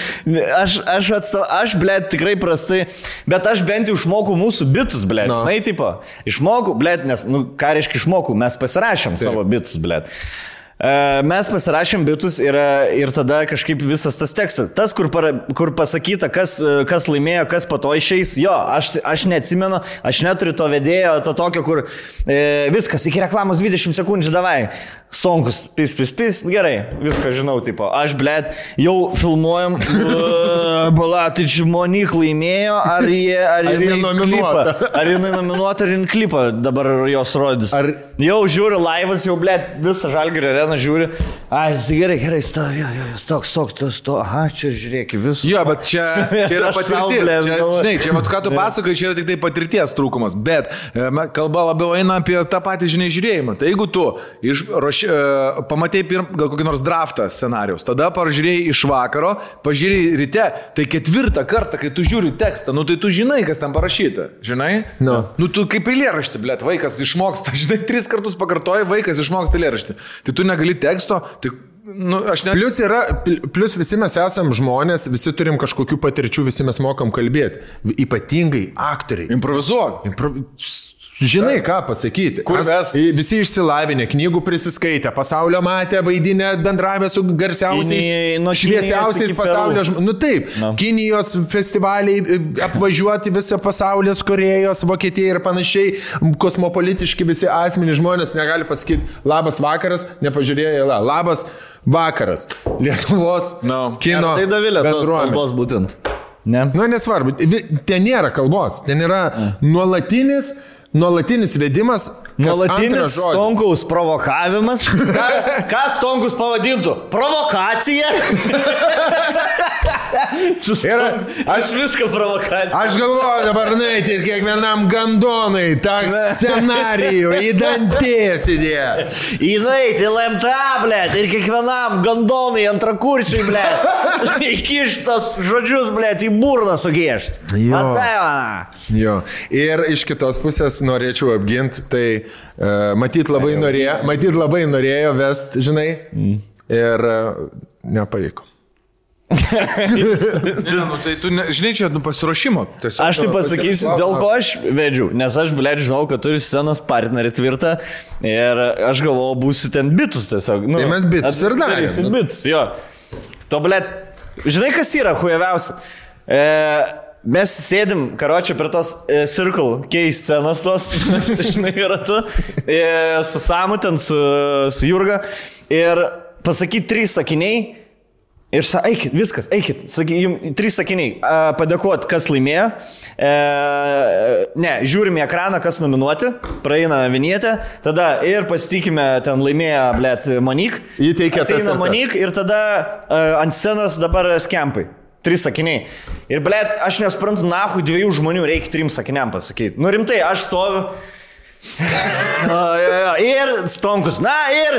aš, aš, atstav, aš, blėt, tikrai prastai, bet aš bent jau išmokau mūsų bitus, blėt, no. na, tipo, išmokau, blėt, nes, nu, ką reiškia išmokau, mes pasirašėm taip. Savo bitus, blėt. Mes pasirašėm bitus ir, ir tada kažkaip visas tas tekstas. Tas, kur, para, kur pasakyta, kas, kas laimėjo, kas po to išeis, jo, aš, aš neatsimenu, aš neturiu to vedėjo, to tokio, kur e, viskas, iki reklamos dvidešimt sekundžių davai. Stonkus, pis, pis, pis, gerai, viską žinau, tipo, aš, blėt, jau filmuojam, Balatič, Monik laimėjo, ar jie, ar jie nominuota, ar jie nominuota, ar jie klipą dabar jos rodys. Ar... Jau žiūriu laivas, jau, blėt, visą Žalgirio areną žiūri. Ai, tai gerai, gerai, stok, stok, stok, stok, aha, čia žiūrėk, visą. Jo, bet čia, čia yra patirties, čia, žinai, čia, vat, ką tu pasakai, čia yra tik tai patirties trūkumas, bet kalba labiau eina apie tą patį, žinai, žiūrėjimą. Tai jeigu tu iš roš, pamatėjai pirm, gal kokį nors draftą scenarius, tada pažiūrėjai iš vakaro, pažiūrėjai ryte, tai ketvirtą kartą, kai tu žiūri tekstą, nu tai tu žinai, kas ten parašyta, žinai? No. Nu tu kaip eilėraštį, blėt, vaikas išmoksta, žinai, tris kartus pakartoji, vaikas išmoksta eilėraštį. Tai tu negali teksto, tai... Nu, aš net... plus, yra, plus visi mes esam žmonės, visi turim kažkokių patirčių, visi mes mokam kalbėti. Ypatingai aktoriai. Improvizuok. Improv... Žinai, ką pasakyti. Kur mes... Visi išsilavinę, knygų prisiskaitę, pasaulio matę, vaidinę, bendravę su garsiausiais, Kini... šviesiausiais pasaulio žmonės. Nu taip, no. Kinijos festivaliai apvažiuoti visą pasaulį, Korėjos, Vokietija ir panašiai, kosmopolitiški visi asmenys žmonės negali pasakyti labas vakaras, nepažiūrėjo, la. Labas vakaras, Lietuvos no. kino bendruomenė. Tai Dovilė tos kalbos būtent. Ne? Nu nesvarbu, ten nėra kalbos, ten yra ne. nuolatinis Nuolatinis vedimas, nuolatinis Stonkaus provokavimas. Ką, ką Stonkus pavadintų? Provokacija. Yra, aš viską provokacija. Aš galvoju dabar nueiti ir kiekvienam gandonai tą scenarijų į dantės įdėti. Įnueiti į L M T A, blėt, ir kiekvienam gandonai antrakursiui, blėt, įkištas žodžius, blėt, į burną sugėžti. Matai, jo. Ir iš kitos pusės norėčiau apginti, tai uh, matyt labai norėjo, matyt labai norėjo vest, žinai, mm. ir uh, nepavyko. Ne, nu, tai tu, ne, žinai, čia nu, pasiruošimo. Tiesiog, aš tai pasakysiu, o, dėl ko aš vedžiau, nes aš, blėt, žinau, kad turiu scenos partnerį tvirtą ir aš galvojau, būsiu ten bitus tiesiog. Nu, tai mes bitus at, ir darėm. Bitus, jo. To, bled, žinai, kas yra hujaviausia? E, mes sėdim, karočią, prie tos e, Circle K scenos tos, žinai, yra tu, e, su Samu ten, su, su Jurga, ir pasakyti trys sakiniai, ir sa, eikit, viskas, eikit, saky, jums trys sakiniai, padėkoti, kas laimėjo, e, ne, žiūrim į ekraną, kas nominuoti, praeina vinietę, tada ir pasitikime, ten laimėjo, blėt, Monique, jį teikia ateina Monique ir tada e, ant scenos dabar skempai, trys sakiniai. Ir, blėt, aš nesuprantu, nahu, dviejų žmonių reikia trim sakiniam pasakyti. Nu rimtai, aš stoviu. O, jo, jo. Ir Stonkus, na ir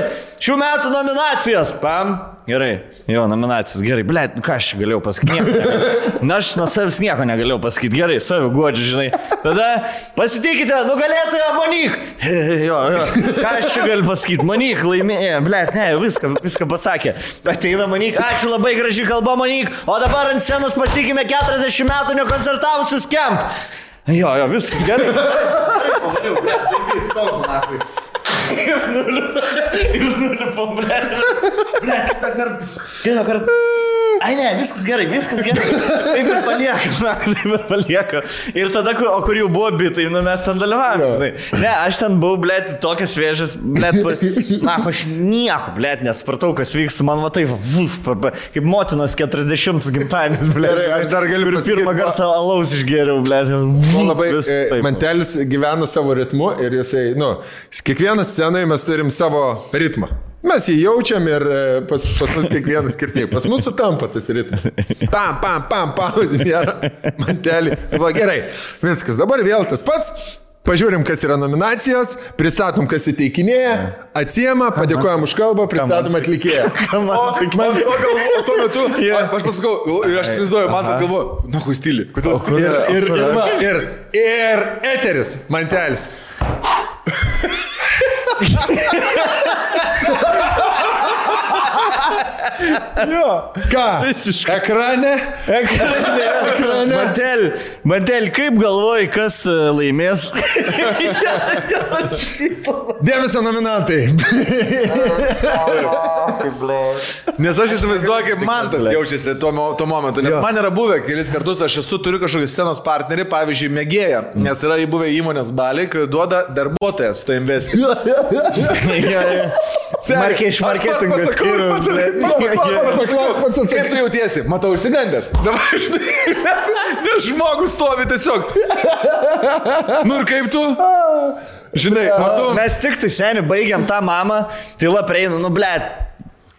šių metų nominacijas, pam, gerai, jo, nominacijas, gerai, ble, ką aš galėjau pasakyti, na aš nuo savęs nieko negalėjau pasakyti, gerai, savį godžiu, žinai, tada pasitikite, nugalėtoja Monique, jo, jo, ką aš čia galiu pasakyti, Monique laimėjo, ble, ne, viską, viską pasakė, ateina Monique, ačiū labai graži kalba Monique, o dabar ant scenos pasitikime keturiasdešimt metų nekoncertavusius Kemp. Jo, jo, viskas gerai. Pagaliau, blėt, sakai, stok, nachui. Ir nulipau, blėt. Blėt, kitą kartą. Kitą kartą. Ai ne, viskas gerai, viskas gerai. Taip ir palieka, nachui, taip ir palieka. Ir tada, o kur jau buvo bitai, nu mes ten dalyvavome. Ne, aš ten buvau, blėt, tokias vėžės, blėt, nachui, aš nieko, blėt, nesupratau, kas vyksta, man va taip, vuf, kaip motinos keturiasdešimtas gimtadienis, blėt. Aš dar galiu pasakyti. Pirmą kartą alaus išgėriau, blėt. Man labai, e, Mantelis gyvena savo ritmu ir jisai, nu, kiekvieną sceną mes turim savo ritmą. Mes jį jaučiam ir pas, pas mus kiekvienas skirtingai. Pas mus sutampa tas ritmas. Pam, pam, pam, pauzė nėra. Mantelį. Va, gerai, viskas. Dabar vėl tas pats. Pažiūrim, kas yra nominacijos, pristatom, kas įteikinėja, atsiema, padėkojam už kalbą, pristatom atlikėją. O man to galvoju, tuo metu, aš pasakau, ir aš įsivaizduoju, man tas galvoju, na, hui stylį. Ir, ir, ir, ir, ir eteris, Mantelis. Jo, ką? Visiškai. Ekrane? Ekrane, ekrane. Mantel, Mantel, kaip galvoji, kas laimės? Dėmesio nominantai. Nes aš įsivaizduoju, kaip man tas jaučiasi tuo, tuo momentu. Nes jo. Man yra buvę kelis kartus, aš esu turiu kažkokį scenos partnerį, pavyzdžiui, mėgėją. Nes yra buvę įmonės baliai, kai duoda darbuotoją su to investi. Markiai iš marketingo skyrių. Kaip tu jautiesi? Matau, išsigandęs. Dabar žinai, nes žmogus stovi tiesiog. Nu ir kaip tu? Žinai, matau. Mes tik tai seniai baigiam tą mamą, tyla prieinu, nu blėt,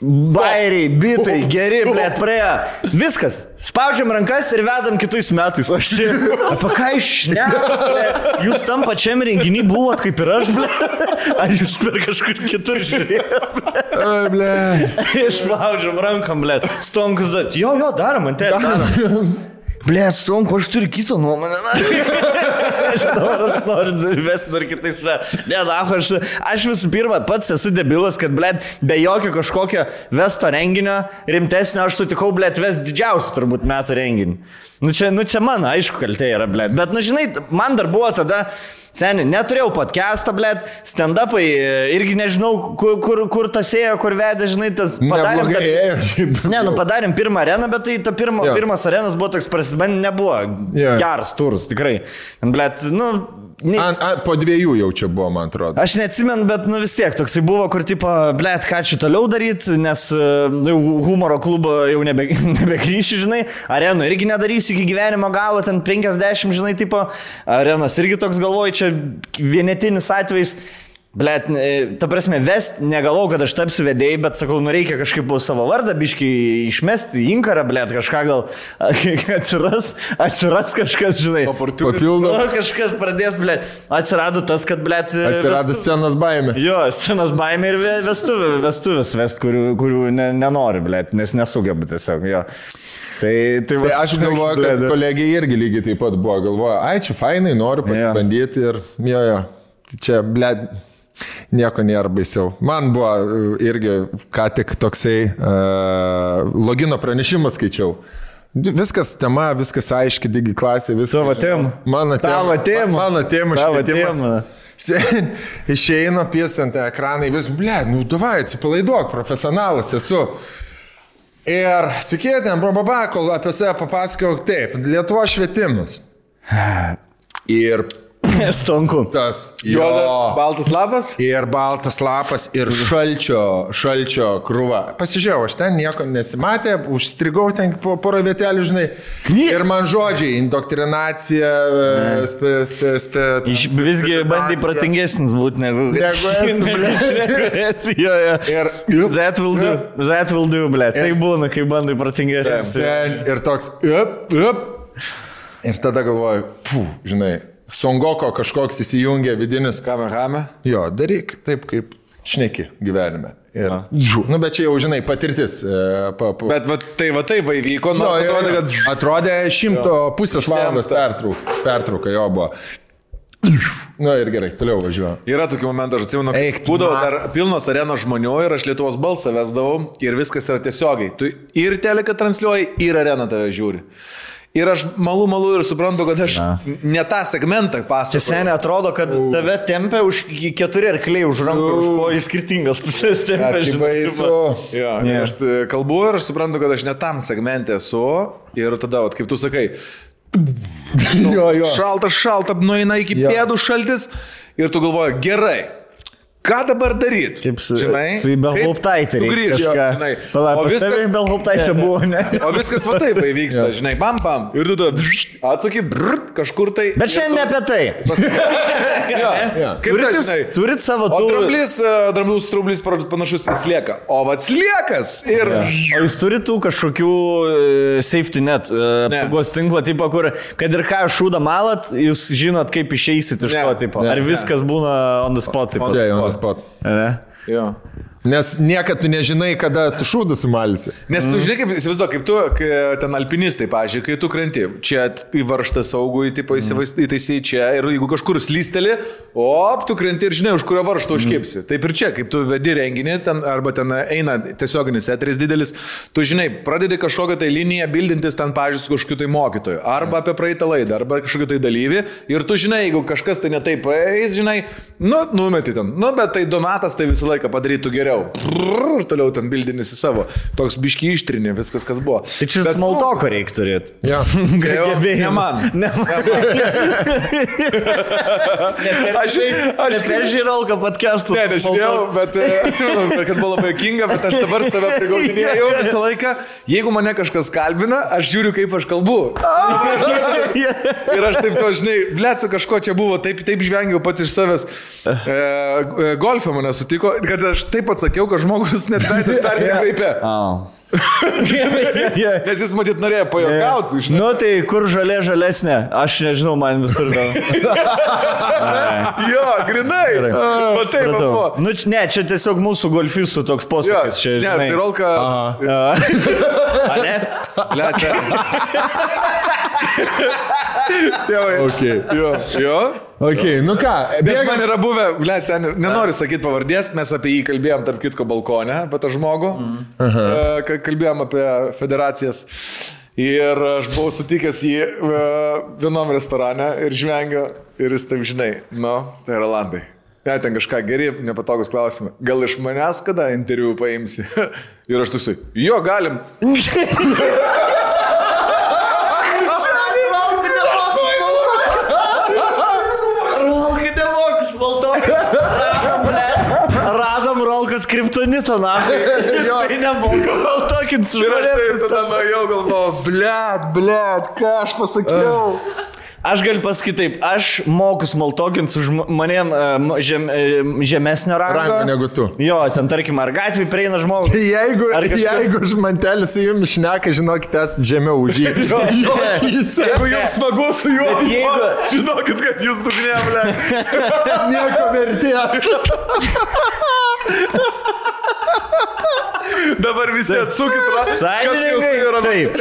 bairiai, bitai, geri, blėt, praėjo. Viskas. Spaudžiam rankas ir vedam kitais metais. Aš čia, apie ką iš ne, blėt, jūs tam pačiam renginį buvot kaip ir aš, blėt, ar jūs per kažkur kitur žiūrėjot, blėt. Oi, blėt. Spaudžiam rankam, blėt, Stonkus, jo, jo, darom, man te, darom. Blėt, Stonku, aš turiu kitą nuomonę. Aš dabar aš noriu vesti dar kitais metais. Ne, na, aš, aš visų pirma pats esu debilas, kad, blėt, be jokio kažkokio vesto renginio rimtesnio aš sutikau, blėt, vest didžiausią turbūt metų renginį. Nu čia, nu čia mano, aišku, kaltė yra, blėt. Bet, nu žinai, man dar buvo tada, seniai, neturėjau podcast'o, blėt, stand-upai, irgi nežinau, kur, kur, kur tas ėjo, kur vedė, žinai, tas padarėm... Neblogai ėjo, šiaip. Ne, nu padarėm pirmą areną, bet tai ta pirma, pirmas arenas buvo toks prasidbandį, nebuvo yeah. Geras turus, tikrai. Blėt, nu... Ne... An, an, po dviejų jau čia buvo, man atrodo. Aš neatsimenu, bet nu vis tiek toksai buvo, kur tipo, blėt, ką čia toliau daryti, nes jau humoro klubo jau nebe, nebegryšiu, žinai, arenų irgi nedarysiu iki gyvenimo galo, ten penkiasdešimt, žinai, tipo, arenas irgi toks galvoju, čia vienetinis atvejs. Blet, ta prasme, vest, negalau, kad aš tapsiu vedėjai, bet sakau, nu reikia kažkaip savo vardą, biškį išmesti į inkarą, blet, kažką gal atsiras, atsiras kažkas, žinai. Papildo. Kažkas pradės, blet, atsirado tas, kad, blet... Atsirado vestu... scenos baimė. Jo, scenos baimė ir vestuvė, vestuvės vest, kurių, kurių ne, nenori, blet, nes nesugebu tiesiog, jo. Tai, tai, tai aš galvoju, kad bled. Kolegija irgi lygiai taip pat buvo, galvoju, ai, čia fainai, noriu pasibandyti ir, jo, jo, čia, blet... Nieko nėra baisiau. Man buvo irgi ką tik toksai uh, logino pranešimas skaičiau. Viskas tema, viskas aiški, digi klasė, viskas. Tavo tema. Mano tema. Mano tema. Tavo tema. Išeina piesant ekranai, vis, blė, nu davai, atsipalaiduok, profesionalas esu. Ir sikėtėm, bababa, kol apie save papasakau, taip, Lietuvos švietimas. Ir stonku. Tas juodas, baltas lapas. Ir baltas lapas, ir šalčio, šalčio krūva. Pasižiūrėjau, aš ten nieko nesimatė, užstrigau ten porą vietelių, žinai. Ir man žodžiai, indoktrinacija, spe, spe, spe, spe, visgi bandai pratingesnis būti negu. Ir that will do, that will do, blėt. Tai būna, kai bandai pratingesnis. Ir toks, up, up. Ir tada galvoju, puh, žinai, Songoko kažkoks įsijungia vidinis. Kamerame? Jo, daryk taip, kaip šneki gyvenime. Ir, nu, bet čia jau, žinai, patirtis. Pa, pa. Bet va, tai va taip įvyko, nu, no, atrodė, kad... Atrodė šimto jo. Pusės valandos pertrauka, pertrauka jo buvo. Nu ir gerai, toliau važiuoju. Yra tokių momentų, aš atsimenu, būdavo dar pilnos arenos žmonių ir aš Lietuvos balsą vesdavau ir viskas yra tiesiogiai. Tu ir teleką transliuoji, ir areną tave žiūri. Ir aš malu, malu ir suprantu, kad aš Na. ne tą segmentą pasakoju. Tiesiog atrodo, kad tave tempia už keturi arkliai už ranką, už kojų skirtingas pusės tempia. Aš baisu. Jo, aš kalbu ir aš suprantu, kad aš ne tam segmente esu. Ir tada, vat, kaip tu sakai, jo, jo. Šalta, šalta, nueina iki jo. Pėdų šaltis ir tu galvoji, gerai. Ką dabar daryti? Kaip su, su Belhauptaitė reikia kažką. Palaip, pas tave Belhauptaitė buvo, ne? O viskas va taip vyksta, žinai, bam, bam. Ir tu atsaky, brrt, kažkur tai... Bet šiandien ne apie tai. Jo, kaip tai, žinai. Turit savo tų... O dramblys, dramblys, trumblys panašus į slieką. O vat sliekas ir... O jūs turit tų kažkokių safety net, apsaugos tinklą, tipo, kur, kad ir ką šūdą malat, jūs žinot, kaip išeisit iš to tipo. Ar viskas būna on the spot, tipo. Spot. Jo. Nes niekad tu nežinai, kada tu šūdą sumalysi. Nes tu žinai, kaip, įsivaizduok, kaip tu, kai ten alpinistai, pažiūrėjau, kai tu krenti, čia į varštą saugų įtaisiai čia ir jeigu kažkur slysteli, op, tu krenti ir žinai, už kurio varštą užkipsi. Mm. Taip ir čia, kaip tu vedi renginį, ten, arba ten eina tiesioginis eteris didelis, tu žinai, pradedi kažkokią tai liniją bildintis ten, pažiūrėjau, su kažkokiu tai mokytoju, arba apie praeitą laidą, arba kažkokiu tai dalyvį ir tu žinai, jeigu kažkas tai ne taip eis, žinai, nu, numeti ten, nu, bet tai Donatas tai visą laiką padarytų geriau. Prrr, toliau ten bildinis į savo. Toks biški ištrinė, viskas kas buvo. Tai čia small talko reik turėti. Ja. Ne man. Ne man. Aš peržiūrolką podcastų. Ne, nežinėjau, bet atsimenu, kad buvo labai juokinga, bet aš dabar save prigaudinėjau visą laiką. Jeigu mane kažkas kalbina, aš žiūriu, kaip aš kalbu. Ir aš taip, žinai, blecu kažko čia buvo, taip, taip žvengiau pats iš savęs. Golfą mane sutiko, kad aš taip pats sakiau, kad žmogus net daidus persikreipė. Nes jis matyt norėjo pajuokauti. Yeah. Nu tai kur žalė žalesnė? Aš nežinau, man visur gal. Jo, grinai. O taip buvo. Nu ne, čia tiesiog mūsų golfistų toks posakis. Čia, ne, žinai. Pirolka. A ne? Lecia. Tėvai. Okay. Jo. Jo. Okay, nu ką. Nes man yra buvę, blėt, nenori sakyti pavardės, mes apie jį kalbėjom tarp kitko balkone, apie tą žmogų, mm. kalbėjom apie federacijas ir aš buvau sutikęs jį vienom restorane ir žvengiu ir jis taip žinai, nu, tai yra Landai. Ne, ten kažką geri, nepatogus klausimą. Gal iš manęs kada interviu paimsi? Ir aš tusiu, jo, galim. Rolkas kriptonito, na. Jisai nemoka baltokint su žmonėms. Ir aš tai tada nuėjau galvojau, blėt, blėt, ką aš pasakiau. Aš galiu pasakyti taip, aš moku smalltalkint su žmonėm žem, žemesnio rango. Rango negu tu. Jo, ten tarkim, ar gatvėj prieina žmogus. Tai jeigu, kažka... jeigu žmantelis su jums šneka, žinokit, esate žemiau už jį. Jo, jo, jis, jeigu jums smagu su juo, jeigu... žinokit, kad jūs dugnė, ble. Nieko vertės. Dabar visi atsukit, kas jūsų yra Taip.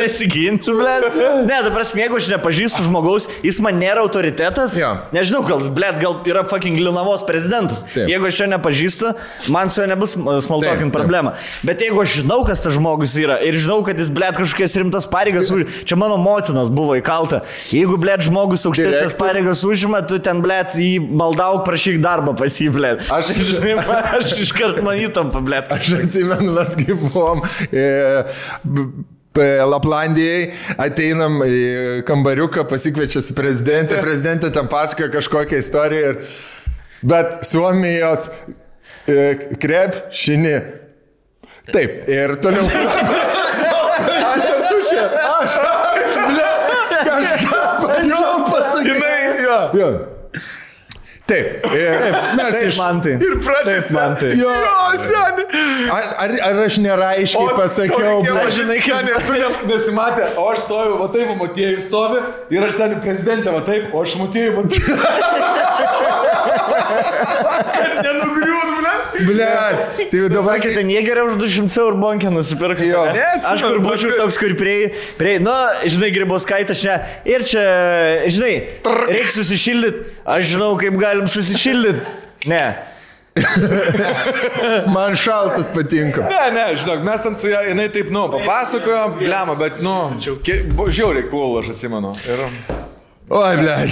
Nesiginti, blėt. Ne, dabar smėgu, aš nepažįstu žmogaus, jis man nėra autoritetas. Jo. Nežinau, gal, blėt, gal yra fucking Linavos prezidentas. Taip. Jeigu aš jo nepažįstu, man su jo nebus small talking problema. Bet jeigu aš žinau, kas tas žmogus yra ir žinau, kad jis, blėt, kažkokias rimtas pareigas užima. Čia mano motinas buvo įkalta. Jeigu, blėt, žmogus aukštesnės pareigas užima, tu ten, blėt, jį maldauk, prašyk darbą pas jį, blėt. Aš, aš iškart man įtampa, blėt. Aš atsimenu, mes kaip buvom Laplandijai, ateinam į kambariuką, pasikvečia su prezidentė, prezidentė ten pasakoja kažkokią istoriją, ir... bet Suomijos krepšinį. Taip, ir toliau. Aš ar tušė, aš, ble, kažką bandžiau pasakyti. Taip, ir mes taip, iš... Mantai. Ir pradės, Mantai. Jo, seni. Ar, ar, ar aš neraiškiai pasakiau, bet... Aš žinai, kad tu ne, nesimatė, o aš stoviu, va taip, Motiejų stovi, ir aš seni prezidentė, va taip, o aš Motiejų, va taip. Nenugriūt, ble. Ble, tai jau dabar... Sakėte, negeriau už du šimtus eurų bonkę nusipirkti. Jo. Ne, aš kur būčiau toks, kur prie... prie nu, žinai, Grybauskaitė, aš ne... Ir čia, žinai, reikia susišildyti. Aš žinau, kaip galim susišildyti. Ne. Man šaltas patinka. Ne, ne, žinok, mes ten su ja, jinai taip, nu, papasakojo, blema, bet, nu, žiauriai cool, aš atsimenu. Ir... Oi, blėt.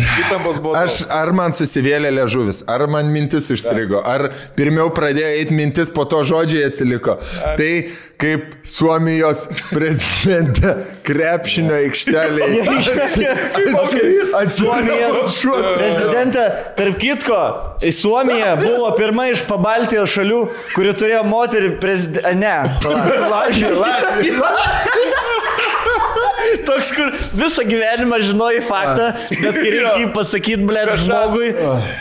Aš ar man susivėlė liežuvis, ar man mintis užstrigo, ar pirmiau pradėjo eiti mintis, po to žodžiai atsiliko. Ar... Tai kaip Suomijos prezidentė krepšinio aikštelėje. Suomijos prezidentė, tarp kitko, Suomija buvo pirma iš Pabaltijos šalių, kuri turėjo moterį prezidentę. Ne, Latvija, Latvija. Toks, kur visą gyvenimą žinoji faktą, bet kai reikia jį pasakyti, blėt, žmogui.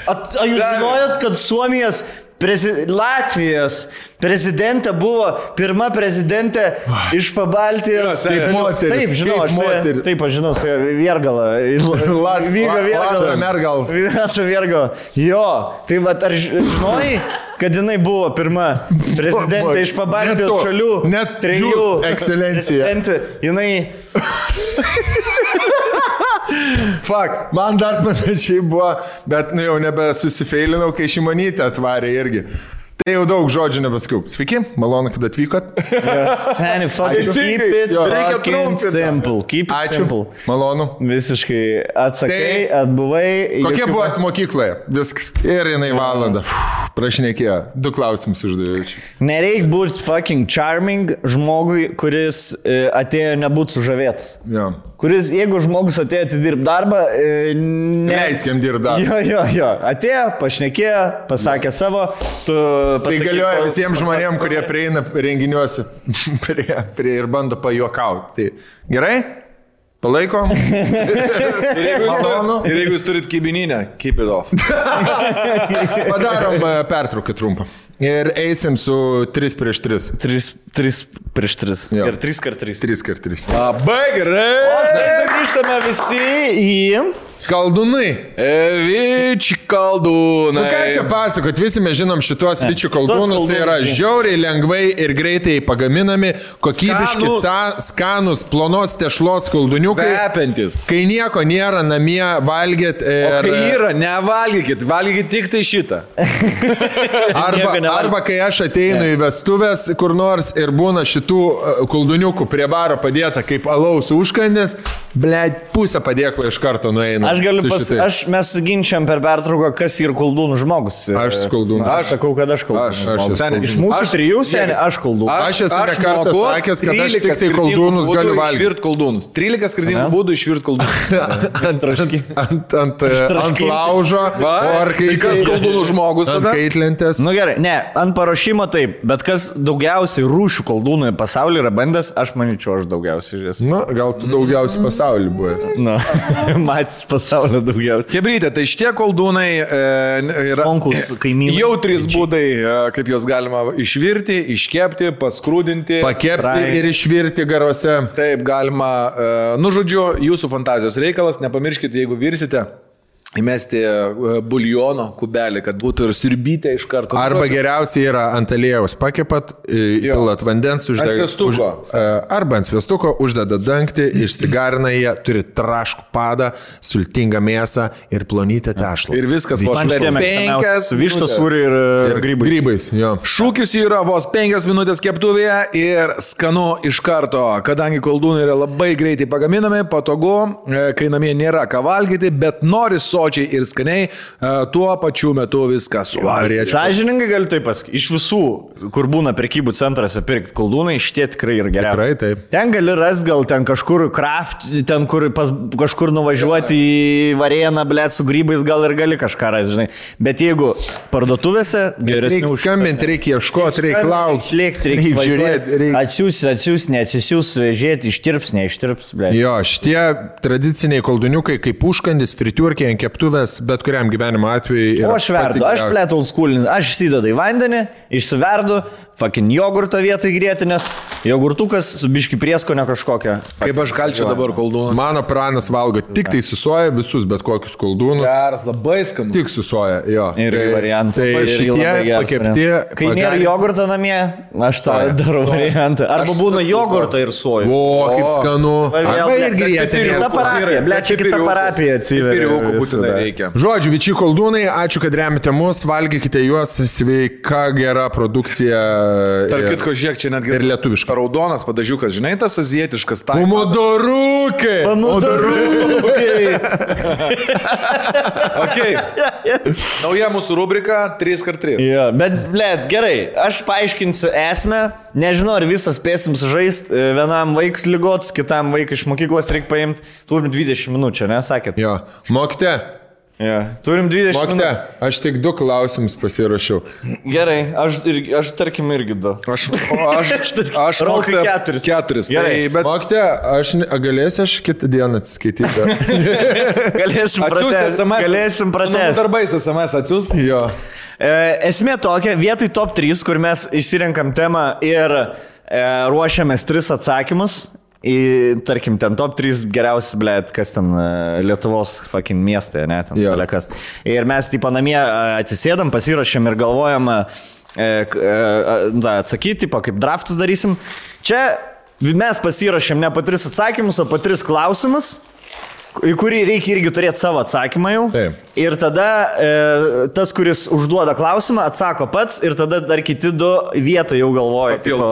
At, a jūs žinojot, kad Suomijos, prezi, Latvijos prezidentė buvo pirma prezidentė iš Pabaltijos. Taip, moteris. Taip, žinau, aš tai, taip, aš žinau, su Viergalą. Vygo Viergalą. Vygo Viergalą. Jo, tai va, ar žinoji, kad jinai buvo pirma prezidentė iš Pabaltijos šalių, net trijų ekscelencija. Jinai... Fuck, man dar panašiai buvo, bet nu, jau nebesusifeilinau, kai Šimonytė atvarė irgi. Tai jau daug žodžių nebeskiau. Sveiki, malonu, kad atvykot. Yeah. Seni, fuck, keep it fucking simple. Keep it Ačiū. Simple. Malonu. Visiškai atsakai, tai, atbuvai. Kokie jokių... buvot mokykloje? Viskas. Ir jinai valandą. Prašnekėjo. Du klausimus uždavėjau. Nereik būti fucking charming žmogui, kuris atėjo nebūt sužavėtas. Jo. Yeah. Kuris, jeigu žmogus atėjo atidirb darbą, ne... Leiskim dirb darbą. Jo, jo, jo. Atėjo, pašnekėjo, pasakė savo. Tu pasakė, tai galioja pa... visiems žmonėms, kurie prieina renginiuose prie, prie ir bando pajuokauti. Tai gerai? Palaikom. ir, jeigu turit, ir jeigu jūs turit kibininę, keep it off. Padarom pertrauką trumpą. Ir eisim su trys prieš tris. trys prieš tris. Ir trys prieš tris. trys prieš tris. Labai gerai. O mes grįžtame visi į... Kaldūnai. Vičių kaldūnai. Nu ką čia pasakot, visi mes žinom šituos vičių kaldūnus, tai yra žiauriai lengvai ir greitai pagaminami, kokybiški, skanus, skanus plonos tešlos kaldūniukai. Vepentis. Kai nieko nėra namie, valgėt ir... O kai yra, nevalgykit, valgykit tik tai šitą. Arba, arba kai aš ateinu yeah. į vestuvės kur nors ir būna šitų kaldūniukų prie baro padėta kaip alaus užkandis, blėt, pusę padėklą iš karto nueina. Aš galiu pas... Aš, mes ginčiam per pertrauką, kas yra koldūnų žmogus. Aš su koldūnų. Aš sakau, kad aš koldūnų. Iš mūsų aš, trijų senė, aš koldūnų. Aš esu nekartą sakęs, kad aš tik tai koldūnus galiu valgyti. trylika skirtingų būdų išvirt koldūnus. Ant traškį. Ant, ant, ant laužo. Va, tai kas koldūnų žmogus tada? Ant kaitlentės. Nu gerai, ne, ant paruošimo taip, bet kas daugiausiai rūšių koldūnų pasaulyje yra bandęs, aš manyčiau, aš daugiausiai esu. Nu, gal tu daugiausiai pasaulį buvęs. Nu, matys pasaulio daugiausiai. Hebrytė, tai šitie koldūnai e, yra Konkus, jautrys būdai, e, kaip juos galima išvirti, iškepti, paskrūdinti. Pakepti rai. Ir išvirti garuose. Taip, galima, e, nu žodžiu, jūsų fantazijos reikalas, nepamirškite, jeigu virsite. įmesti buljono kubelį, kad būtų ir sirbytė iš karto. Arba geriausiai yra ant aliejaus pakepat, pilat vandens, uždeda, už, arba ant sviestuko, uždeda dangtį, išsigarina jie, turi traškų padą, sultingą mėsą ir plonytę tešlą. Ir viskas vos penkias vištos sūrį ir, ir grybais. grybais Šūkis yra vos penkias minutės keptuvėje ir skanu iš karto, kadangi koldūnai yra labai greitai pagaminami, patogu, kai namie nėra ką valgyti, bet nori so ir skaniai, tuo pačiu metu viskas suvalgyti. Sąžiningai galiu taip pasakyti, iš visų, kur būna prekybų centruose pirkti koldūnai, šitie tikrai ir geriausiai. Ten gali rasti gal ten kažkur kraft, ten kur pas, kažkur nuvažiuoti į varėną, blėt, su grybais gal ir gali kažką rasti, žinai. Bet jeigu parduotuvėse, geresnių už... Skambinti reikia ieškoti, reikia laukti, reikia, reikia žiūrėti, reikia... Atsiūs, atsiūs, neatsiūs, vežėti, ištirps, neištirps, blėt. Jo, šitie tradiciniai kolduniukai, kaip užkandis, fritiurkiai, keptuvės, bet kuriam gyvenimo atveju. O aš verdu, aš plėt old schoolin, aš įsidedu į vandenį, išsiverdu, fucking jogurto vietoj grietinės, jogurtukas su biški prieskonio kažkokią. Kaip aš kalčiu dabar koldūnus. Mano pranas valgo tik tai susoja visus bet kokius koldūnus. Geras, labai skanu. Tik susoja, jo. Ir tai, variantas. Tai ir šitie pakepti. Kai pagari... nėra jogurto namie, aš tą darau variantą. Arba aš būna susuko. Jogurto ir soja. O, kaip skanu. Arba ir grietinės. Kita parapija, ble, čia kita parapija atsiveria. Žodžiu, vičiai koldūnai, ačiū, kad remite mus, valgykite juos, sveika gera produkcija. Tarp kitko, žiūrėk, čia netgi ir lietuviškai. Raudonas padažiukas, žinai, tas azijietiškas. Pomodorūkai! Pomodorūkai! Okay. Nauja mūsų rubrika trys kart trys. Jo, bet, blėt, gerai, aš paaiškinsiu esmę. Nežinau, ar visas spėsim sužaist. Vienam vaikas ligotas, kitam vaikas iš mokyklos reikia paimti. Turim dvidešimt minučių, ne, sakėt? Jo, mokite. Ja. Turim dvidešimt. Mokte, aš tik du klausimus pasirašiau. Gerai, aš, ir, aš tarkim irgi du. Aš, aš, aš mokte keturis. keturis Gerai, tai, bet... Mokte, aš galėsiu aš kitą dieną atsiskaityti. Galėsim pratęs. Galėsim pratęs. Darbais es em es atsiūsk. Jo. Esmė tokia, vietoj top trys, kur mes išsirenkam temą ir e, ruošiamės tris atsakymus. Į, tarkim, ten top trys geriausi, blėt, kas ten Lietuvos fucking miestai, ne, ten lekas. Ir mes taip namie atsisėdam, pasirašėm ir galvojam e, e, da, atsakyti, po kaip draftus darysim. Čia mes pasirašėm ne po tris atsakymus, o po tris klausimus, į kurį reikia irgi turėti savo atsakymą jau. Taip. Ir tada e, tas, kuris užduoda klausimą, atsako pats ir tada dar kiti du vietą jau galvoja. Tipo,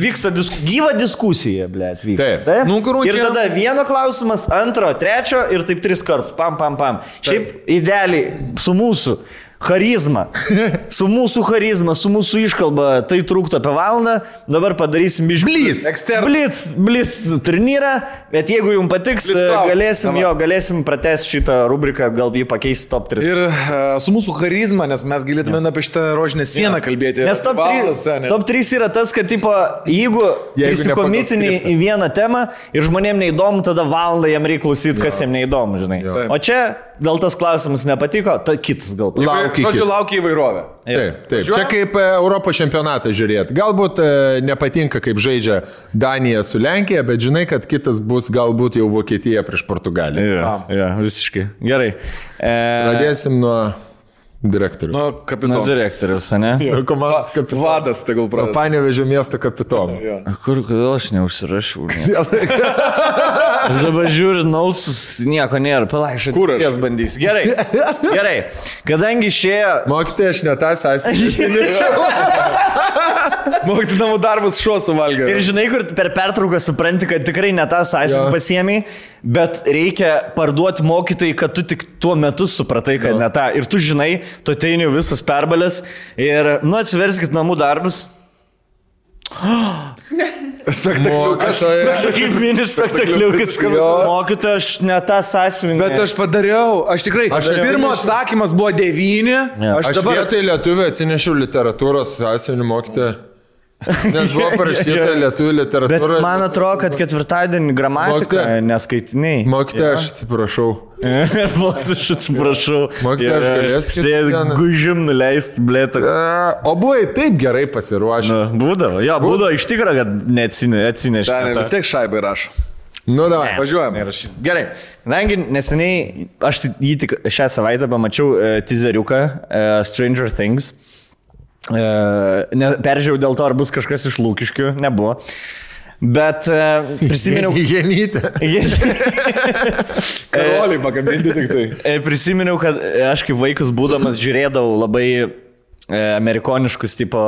vyksta disku, gyva diskusija, blėt, vyksta. Taip. Taip? Nu, kur, ir čia... tada vieno klausimas, antro, trečio ir taip tris kartus. Pam, pam, pam. Taip. Šiaip idealiai su mūsų charizma, su mūsų charizma, su mūsų iškalba, tai trūktų apie valandą. Dabar padarysim iš blitz, blitz, blitz turnyrą, bet jeigu jums patiks, galėsim, jo, galėsim pratęsti šitą rubriką, gal jį pakeisti top trys. Ir uh, su mūsų charizma, nes mes galėtume ja. Apie šitą rožinę sieną ja. Kalbėti. Nes top trys yra tas, kad tipo, jeigu, jeigu įsikomitini į vieną temą ir žmonėm neįdomu, tada valandą jam reikia klausyti, ja. Kas jam neįdomu, žinai. Ja. O čia gal tas klausimas nepatiko, ta kitas gal patiko. Žodžiu, laukia įvairovę. Taip, taip. Čia kaip Europos čempionatą žiūrėti. Galbūt nepatinka, kaip žaidžia Danija su Lenkija, bet žinai, kad kitas bus galbūt jau Vokietija prieš Portugaliją. Ja, ja, visiškai. Gerai. E... Pradėsim nuo direktorių. Nuo kapitono. Nuo direktorius, ne? Ja. Komandos kapitono. Vadas, tai gal pradės. Panevėžio miesto kapitono. Ja. Kur, kodėl aš neužsirašiau? Aš dabar žiūriu, nautsus, nieko nėra, palaiškai. Kur aš? Jas bandys. Gerai, gerai. Kadangi šėjo... Mokyti, aš ne tą sąsinešiau. Mokyti namų darbus šuo suvalgiau. Ir žinai, kur per pertrauką supranti, kad tikrai ne tą sąsinį pasiėmė, bet reikia parduoti mokytojai, kad tu tik tuo metu supratai, kad jo. Ne tą. Ir tu žinai, tu ateini visas perbalės ir, nu, atsiverskit namų darbus. Spektakliukas. Kaip mini spektakliukas. Mokytoja, aš ne tą sąsiuvinį. Bet aš padariau. Aš tikrai. Aš pirmo atsakymas buvo devyni. Aš, aš dabar... vietoj lietuvių atsinešiau literatūros sąsiuvinį mokytoją. Nes buvo parašyta lietuvių literatūra. Bet man atrodo, kad ketvirtadienį gramatika neskaitiniai. Mokytoja, aš atsiprašau. Mokytoja, aš atsiprašau. Mokytoja, aš galėsiu kitą. Gužim nuleisti blėtą. O buvai taip gerai pasiruošę. Būdavo. Jo, būdavo iš tikro, kad neatsinešė. Vis tiek šaibai rašo. Nu, da, važiuojam. Ir aš... Gerai, kadangi neseniai, aš jį tik šią savaitę pamačiau uh, teaseriuką uh, Stranger Things. Uh, ne, peržiūrėjau dėl to, ar bus kažkas iš Lukiškių, nebuvo. Bet uh, prisiminiau... Jenytę. Karoliai pakabinti tik tai. Prisiminiau, kad aš kaip vaikas būdamas žiūrėdavau labai amerikoniškus tipo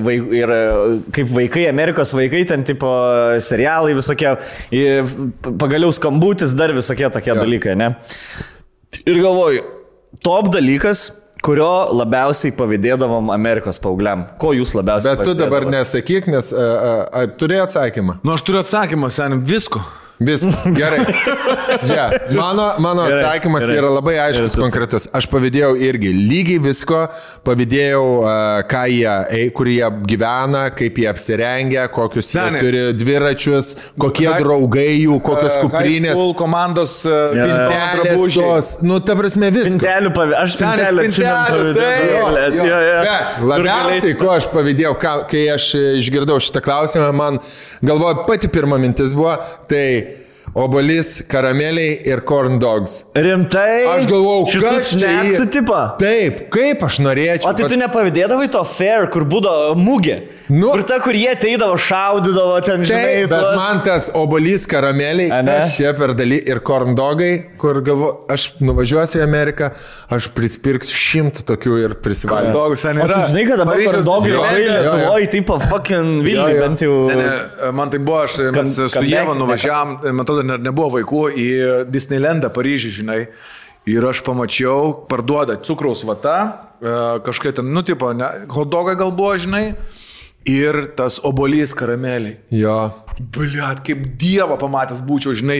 vaik, ir kaip vaikai, Amerikos vaikai, ten tipo serialai visokie, pagaliau skambutis, dar visokie tokie ja. Dalykai, ne? Ir galvoju, top dalykas, kurio labiausiai pavydėdavom Amerikos paaugliam. Ko jūs labiausiai pavydėdavom? Bet tu dabar nesakyk, nes a, a, a, turi atsakymą. Nu, aš turiu atsakymą, senim, visko. Visko, gerai. Ja, mano mano gerai, atsakymas gerai. Yra labai aiškus, gerai, konkretus. Aš pavydėjau irgi lygiai visko, pavydėjau, ką jie, kur jie gyvena, kaip jie apsirengia, kokius jie turi dviračius, kokie ha, draugai jų, kokios ha, kuprinės. High komandos spintelės. Nu, ta prasme, visko. Spintelių pavydėjau. Aš spintelių atsimenu pavydėjau. Bet labiausiai, ko aš pavydėjau, kai aš išgirdau šitą klausimą, man galvoju, pati pirma mintis buvo, tai obolis, karameliai ir corn dogs. Rimtai? Aš galvojau, kas čia į... Tipą? Taip, kaip aš norėčiau. O tai pas... tu nepavydėdavai to fair, kur būdavo mugė? Nu, kur ta, kur jie teidavo, šaudydavo, ten taip, žinai... Taip, bet tuos... man tas obolis, karameliai, aš čia per daly ir corn dogai, kur galvojau, aš nuvažiuosiu į Ameriką, aš prispirksiu šimtų tokių ir prisivalgiu. Corn dogus, ten yra. O tu žinai, kad dabar corn dogai labai Lietuvoje, taip, fucking Vilniui, bent jau... Sene, man tai buvo, aš mes kan, su Ieva nuvažiavam, matau, dar nebuvo vaikų, į Disneylandą Paryžių, žinai. Ir aš pamačiau, parduoda cukraus vata, kažkai ten, nu, tipo, hot dogą gal buvo, žinai, ir tas obolys karameliai. Jo. Bliat, kaip dievą pamatęs būčiau, žinai.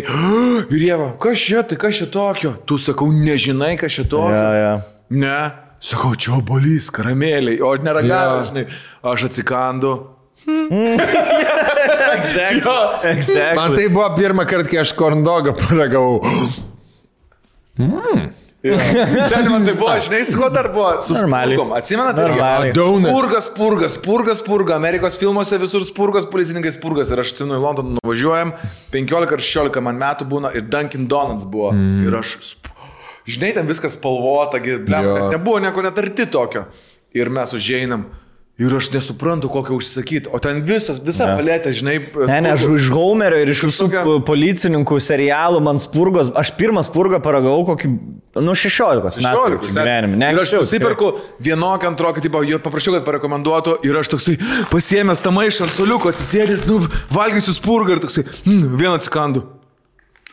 Ir Ieva, kas čia, tai kas čia tokio? Tu sakau, nežinai, kas čia tokio. Ja, ja. Ne. Sakau, čia obolys karameliai. O aš neragavau, ja. Žinai. Aš atsikandu. Hmm. Exactly. Jo, exactly. Man tai buvo pirmą kartą, kai aš corn dogą paragavau. Mm. Yeah. Ten man tai buvo, žinai, su ko dar buvo? Su spurgom. Atsimenate? Spurgas, spurgas, spurgas, spurga. Amerikos filmuose visur spurgas, policininkai spurgas. Ir aš atsimenu, į Londoną nuvažiuojam. penkiolika ar šešiolika man metų būna ir Dunkin' Donuts buvo. Mm. Ir aš, žinai, ten viskas spalvota, blem, kad nebuvo nieko netarti tokio. Ir mes užeinam. Ir aš nesuprantu, kokią užsisakyti. O ten visas, visa paletė, žinai... Ne, ne, aš iš Homerio ir iš visų policininkų serialų man spurgos... Aš pirmą spurgą paragavau kokį... Nu, šešiolikos metų gyvenime. Ir aš pasiperku vienokią, antrokią, tipo, paprašiau, kad parekomenduotų. Ir aš toksai pasiėmęs tą maišą ant suoliuko, atsisėdęs, nu, valgysiu spurgą ir toksai... Mm, vieną atsikandu.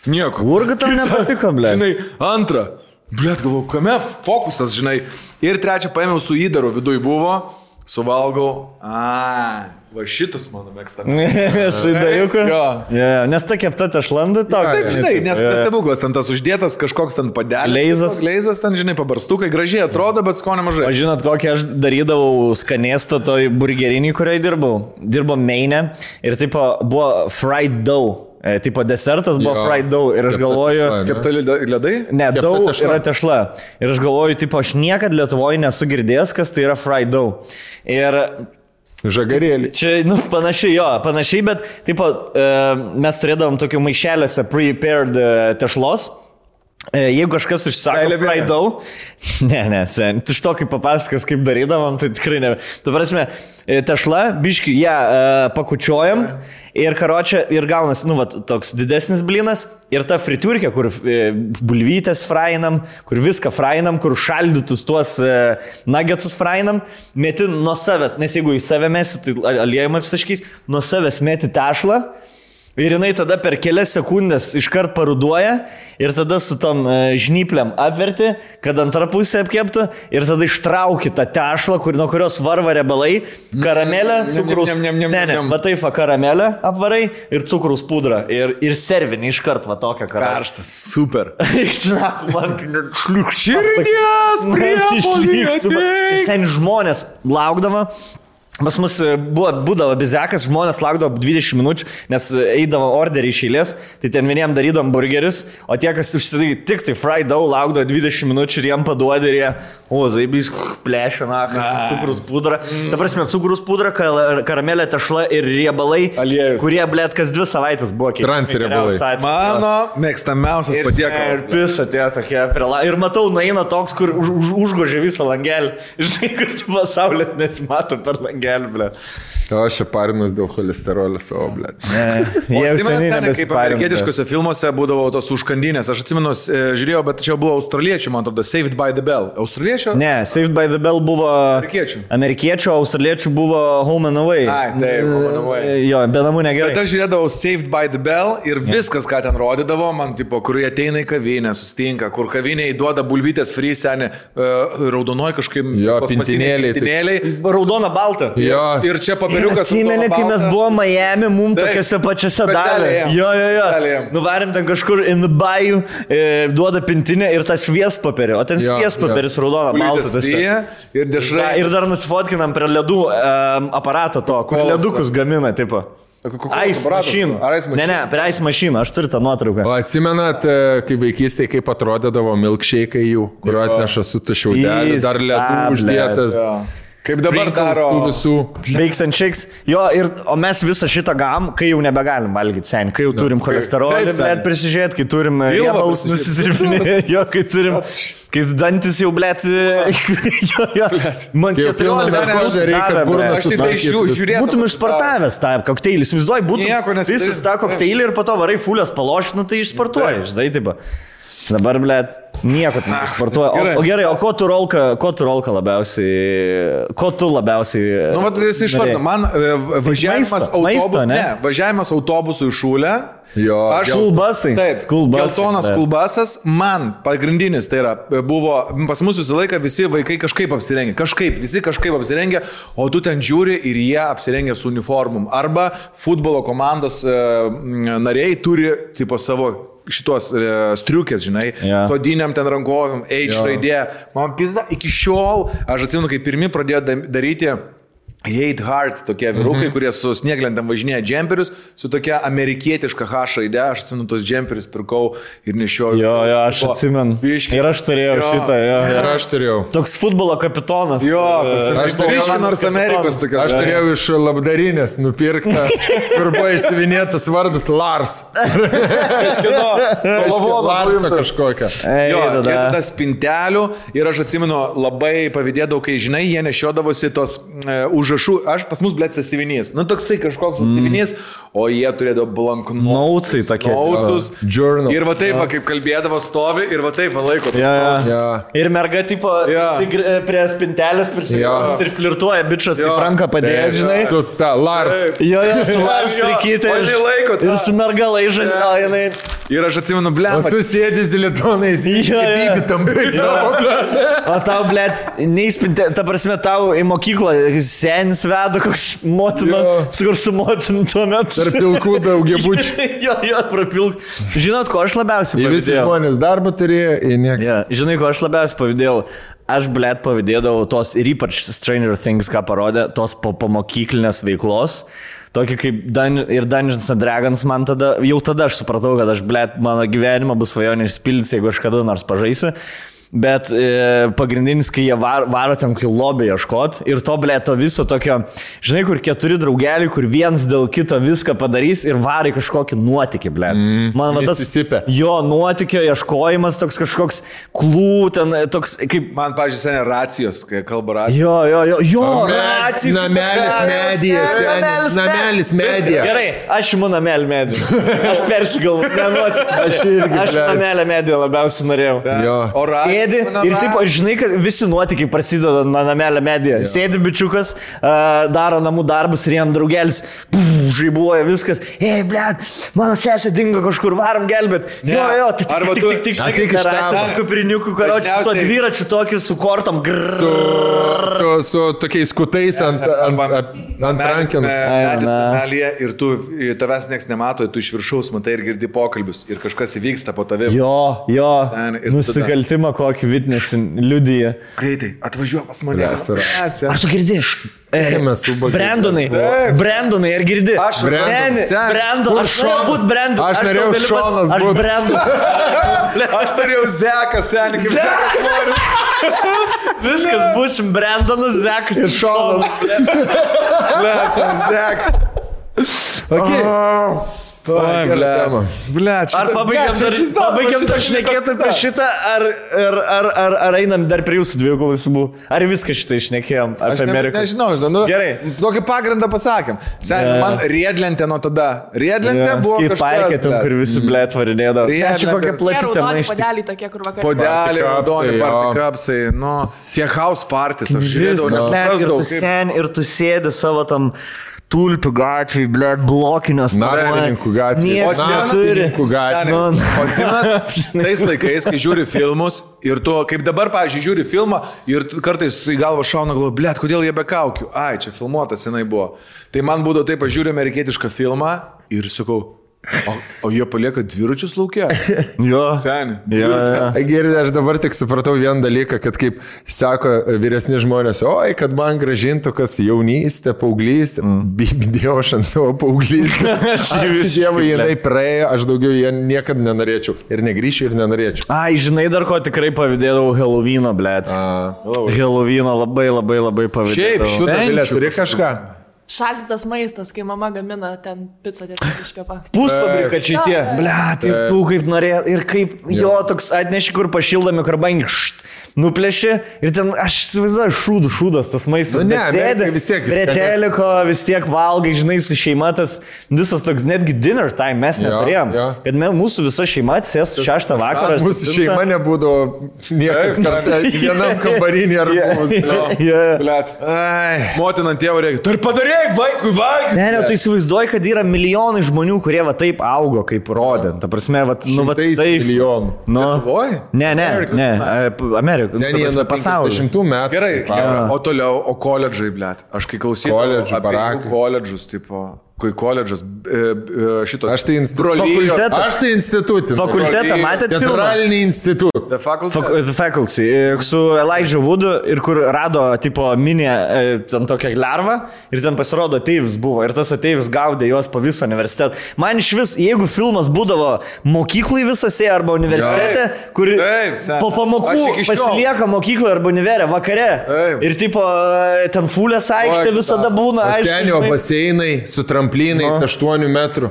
Nieko. Spurga tam nepatiko, ble. Žinai, antrą. Ble, galvoju, kame fokusas, žinai. Ir trečią paėmiau su įdaru, viduj buvo. Suvalgau, aaa, va šitas mano mėgsta. Su įdariuku? Jo. Yeah, nes ta kepta tešlanda tokia. Taip, žinai, nes yeah. Nebūklas ten tas uždėtas, kažkoks ten padelis. Leizas. Leizas ten, žinai, pabarstukai, gražiai atrodo, bet sko nemažai. O žinot, kokį aš darydavau skanėstą toj burgerinį, kuriai dirbau? Dirbo Maine ir taip buvo fried dough. Tipo desertas buvo jo. Fried dough ir aš galvoju... Kepta ledai? Ne, kepta dough tešla. Yra tešla. Ir aš galvoju, tipo, aš niekad Lietuvoje nesu girdėjęs, kas tai yra fried dough. Ir... Žagarėlį. Čia, nu, panašiai, jo, panašiai, bet, tipo, mes turėdavom tokių maišelėse prepared tešlos. Jeigu kažkas užsako fried dough, ne, ne, sen, tu što kaip papasakas, kaip darydavom, tai tikrai ne. Tu prasme, tešla, biškių, ją pakučiojam ir karočią, ir gaunas, nu, vat, toks didesnis blinas ir ta fritiurkė, kur bulvytės frainam, kur viską frainam, kur šaldytus tuos nuggetsus frainam, meti nuo savęs, nes jeigu į save mesi, tai aliejimą apsaškys, nuo savęs meti tešlą. Ir jinai tada per kelias sekundės iškart paruduoja ir tada su tom žnypliam apverti, kad antrą pusę apkeptų ir tada ištrauki tą tešlą, kur, nuo kurios varva riebalai, karamelę, cukrus, senė, va taip va karamelę apvarai ir cukrus pudra ir, ir servinį iškart va tokią karamelę. Karštas, super. Man šliukširdies priepoliai ateik. Seni žmonės laukdavo. Pas mus buvo, būdavo bizekas, žmonės laukdavo dvidešimt minučių, nes eidavo orderį iš eilės, tai ten vieniem darydom burgerius, o tie, kas užsisakai tik tai fried dough, laukdavo dvidešimt minučių ir jiem paduodė ir jie, o, zaibys, plešia, na, cukrus pudra. Ta prasme, cukrus pudra, karamelė, tešla ir riebalai, aliejus, kurie, blėt, kas dvi savaitės buvo. Trans riebalai. Mano mėgstamiausias patiekalas. Ir piso tie tokie prila. Ir matau, nueina toks, kur už, už, užgožė visą langelį. Žinai, kur tu pasaulės nesimato per langelį. Gelblė. O aš čia parinus dėl cholesterolio savo, blė. O atsimenu ten, kaip amerikietiškose filmuose būdavo tos užkandinės. Aš atsimenu, žiūrėjau, bet čia buvo australiečių, man atrodo, Saved by the Bell. Australiečio? Ne, Saved by the Bell buvo amerikiečių. Amerikiečių, australiečių buvo Home and Away. Ai, taip, Home and Away. Jo, be namų negerai. Bet aš žiūrėdavau Saved by the Bell ir viskas, ką ten rodydavo, man tipo, kur jie ateina į kavinę, sustinka, kur kavinė įduoda bulvytės free senį, raudonoji kažkaip pasmasinėliai. Raudona balta. Jo. Ir čia papiriukas su tono balta. Atsimeni, kai mes buvom Miami, mums tokiose pačiose dalė. Jo, jo, jo. Dalėjom. Nuvarim ten kažkur in the bayou, e, duoda pintinę ir tą sviestpapirį. O ten sviestpapiris raudona balta. Visi. Ir dešrai. Ir dar nusifotkinam prie ledų um, aparato to, kur ledukus gamina, tipo. Ice machine. Ice machine. Ne, ne, prie ice machine, aš turiu tą nuotrauką. O atsimenat, kai vaikystėje, kaip atrodėdavo milkshake jų, kurio atneša su ta šiaudelė, dar ledų uždėtas. Kaip dabar daro visų shakes and shakes. Jo, ir, o mes visą šitą gam, kai jau nebegalim valgyti sen, kai jau no, turim cholesterolį, bet prisižiūrėt, kai turim riebalus nusisirpinį, jo, kai turim, kai dantis jau, blėt, jo, jo, man keturiolika metų davė, blėt. Būtum išspartavęs tą kokteilį, įsivaizduoji, būtum visas tą kokteilį ir po to varai fulės palošį, nu tai išspartuoji, žinai, taip. Dabar, blėt, nieko ten sportuoja. O, o gerai, o ko tu rolka, ko tu rolka labiausiai, ko tu labiausiai... Nu, vat jis išvardo, man važiavimas autobusu, ne? ne, važiavimas autobusu į šūlę. Jo, kulbasai. Taip, geltonas kulbasas. Man pagrindinis, tai yra, buvo, pas mus visą laiką visi vaikai kažkaip apsirengė, kažkaip, visi kažkaip apsirengė, o tu ten žiūri ir jie apsirengė su uniformum. Arba futbolo komandos nariai turi, tipo, savo... šitos e, striukės, žinai, yeah. sodiniam ten rankovim, H raidė. Yeah. Man pizda, iki šiol, aš atsimenu, kai pirmi pradėjo daryti Hate Hearts, tokie vyrukai, mm-hmm. kurie su snieglendam važinėja džemperius, su tokia amerikietiška H raidė, aš atsimenu, tos džemperius pirkau ir nešiojau. Jo, jo, aš atsimenu. Biškai. Ir aš turėjau jo. šitą, jo. Ir aš turėjau. Toks futbolo kapitonas. Jo, toks amerikietiškas Amerikos. Tokios. Aš turėjau iš labdarinės nupirktą, kur buvo išsivinėtas vardas Lars. Kažkino, Larsą kažkokią. Jo, tada spintelių ir aš atsimenu, labai pavydėdavau, kai, žinai, jie nešiodavosi tos uh, už Žašu, aš pas mus, blėt, sasivinys. Nu, toksai kažkoks sasivinys, mm. o jie turėdavo blanknaucai tokie. Naucus. Uh, ir va taip, yeah. kaip kalbėdavo stovi, ir va taip laiko. Yeah. Yeah. Ir merga, tipo, yeah. sigri, prie spintelės prisigrimas yeah. ir flirtuoja, bičas, yeah. taip ranką padėjo, žinai. Su ta Lars. Jo, jo, su Lars reikytė. Ir su merga laižas, yeah. jinai. Ir aš atsimenu, blėt. O tu sėdi zilitonais, įsibybi tam O tau, blėt, neįspintelė, ta prasme, tau į mokyklą senis veda, koks motina, kur su motina tuo metu. Ar pilkų daugiabučių. Jo, jo, prapilk. Žinot, ko aš labiausiai pavydėjau? Visi žmonės darbą turėjo, į nieks. Ja, žinai, ko aš labiausiai pavydėjau? Aš, blėt, pavydėdavau tos, ir ypač Stranger Things, ką parodė, tos pamokyklinės veiklos. Tokį kaip Dun- ir Dungeons and Dragons man tada, jau tada aš supratau, kad aš, blėt, mano gyvenimą bus svajonė išpildysi, jeigu aš kada nors pažaisiu. Bet e, pagrindinis, kai jie var, varo ten kai lobį ieškot ir to, blė, to viso tokio, žinai, kur keturi draugeliai, kur viens dėl kito viską padarys ir varai kažkokį nuotikį, blė. Mm, man va tas jo nuotikio ieškojimas, toks kažkoks klū, ten toks kaip... Man, pavyzdžiui, seniai racijos, kai kalba racijos. Jo, jo, jo, jo, racijos. Namelis medija, senis, namelis medija. Gerai, aš imu namelį mediją. Aš persigalvau, nenuotikį. Aš irgi, blė. Aš namelį mediją labiausiai norėjau. Jo. O racijos. Ir taip, aš žinai, kad visi nuotykiai prasideda nuo namelio mediją. Yeah. Sėdi bičiukas, daro namų darbus ir jam draugelis, puf, žaibuoja viskas. Ei, blėt, mano sesė dingo kažkur, varom gelbėt. Yeah. Jo, jo, tik, tik, tik, tik, tik, tik, karačių, kupriniukų, karačių, su to dviračiu tokiu, su kortom, grrrr. Su, su, su tokiais kutais ant, ant, ant, ant rankinų. Medis namelėje ir tu, tavęs nieks nemato, tu iš viršaus matai ir girdi pokalbius ir kažkas įvyksta po tavim. Jo, jo, nusikaltimą kokį. трохи віднесен люди. Greitai, atvažiuoja pas mane. Ar tu girdi? Brendonai, Brendonai, ar girdi? Aš seni, Brendon, aš norėjau būti Brendon. Aš norėjau Šonas būti. Aš norėjau Zeką, seni, kaip Zekas nori. Viskas, būsim Brendonas, Zekas ir Šonas. Nesam Zeką. Ok. Oi, blėma. Blėčia. Ar pabaigiam tą šnekėtą apie šitą, ar, ar, ar, ar, ar einam dar prie jūsų dviejų klausimų? Ar viską šitą išnekėjom apie Ameriką? Aš ne, nežinau, žinau. Nu, gerai. Tokį pagrindą pasakėm. Sen, yeah. Man riedlentė nuo tada. Riedlentė yeah. buvo kažkas. Skaitparkė ten, kur visi blėt varinėdavo. Riedlentė. Čia kokia plati tema iš... Podeliai tokie, kur vakarė. Podeliai, raudoni, party kapsai. Nu, tie house parties. Aš žiūrėdavau, nesuprasdavau. Ir tu sen, ir tu sėdi savo tam... Tulpių gatvėj, blėt, blokinės. Narvininkų gatvėj. Niekas neturi. O atsimenat, tais laikais, kai žiūri filmus ir tu, kaip dabar, pavyzdžiui, žiūri filmą ir kartais į galvą šauna galvoju, blėt, kodėl jie be kaukių? Ai, čia filmuotas jinai buvo. Tai man būdavo taip, aš žiūriu amerikietišką filmą ir sakau, o, o jie palieka dviračius lauke? Jo. Seni. Ja, ja. Gerai, aš dabar tik supratau vieną dalyką, kad kaip sako vyresni žmonės, oi, kad man gražintų kas jaunystė, paauglystė, mm. bibdėjau aš ant savo paauglystę. Aš visievai jinai praėjo, aš daugiau jie niekad nenorėčiau. Ir negrįšiu, ir nenorėčiau. Ai, žinai dar ko tikrai pavydėdavau Halloweeno, blėt. Halloweeno labai labai labai pavydėdavau. Šiaip, šitą bilę turi kažką. Šaldytas maistas, kai mama gamina ten pico tiesiog iš kepa. Pusfabrikačiai tie. Blet, ir tu kaip norėjai, ir kaip yeah. jo toks atneši, kur pašildo mikrobangį, nuplėši ir ten, aš įsivaizduoju, šūdų šūdas tas maistas, nu, ne, bet sėdi, prie teliko vis tiek valgai, žinai, su šeima tas visas toks, netgi dinner time mes yeah, neturėjom, yeah. kad mūsų visa šeima atsėstų šeštą vakarą. Mūsų šeima nebūdavo niekam vienam kambarinį ar bumus. Blet, motinant tėvą reikia, tarp padarė. Vaikui, vaikui. Ne, ne, tu įsivaizduoji, kad yra milijonai žmonių, kurie va taip augo, kaip rodė. Ta prasme, va, nu, va taip. Šimtais milijonų. Nu, Lietuvoje? Ne, ne, ne, Amerikoje. Seniai nuo penkiasdešimtų metų. Gerai, gerai, o toliau, o koledžai, blėt. Aš kai klausydavau apie koledžus, tipo... Kai koledžas šito... Aš tai institutą. Aš tai institutą. Fakultetą, matėt filmą? Teatralinį institutą. The Faculty. The Faculty. Su Elijah Woodu ir kur rado tipo minę ten tokią lervą ir ten pasirodo ateivis buvo. Ir tas ateivis gaudė juos po viso universitetą. Man iš vis, jeigu filmas būdavo mokyklai visose arba universitete, ja. Kur Eip, po pamokų pasilieka mokyklai arba univerė vakare. Eip. Ir tipo ten fulės aikštė visada būna. Senio baseinai su tramvajais. Amplinais no. aštuonių metrų.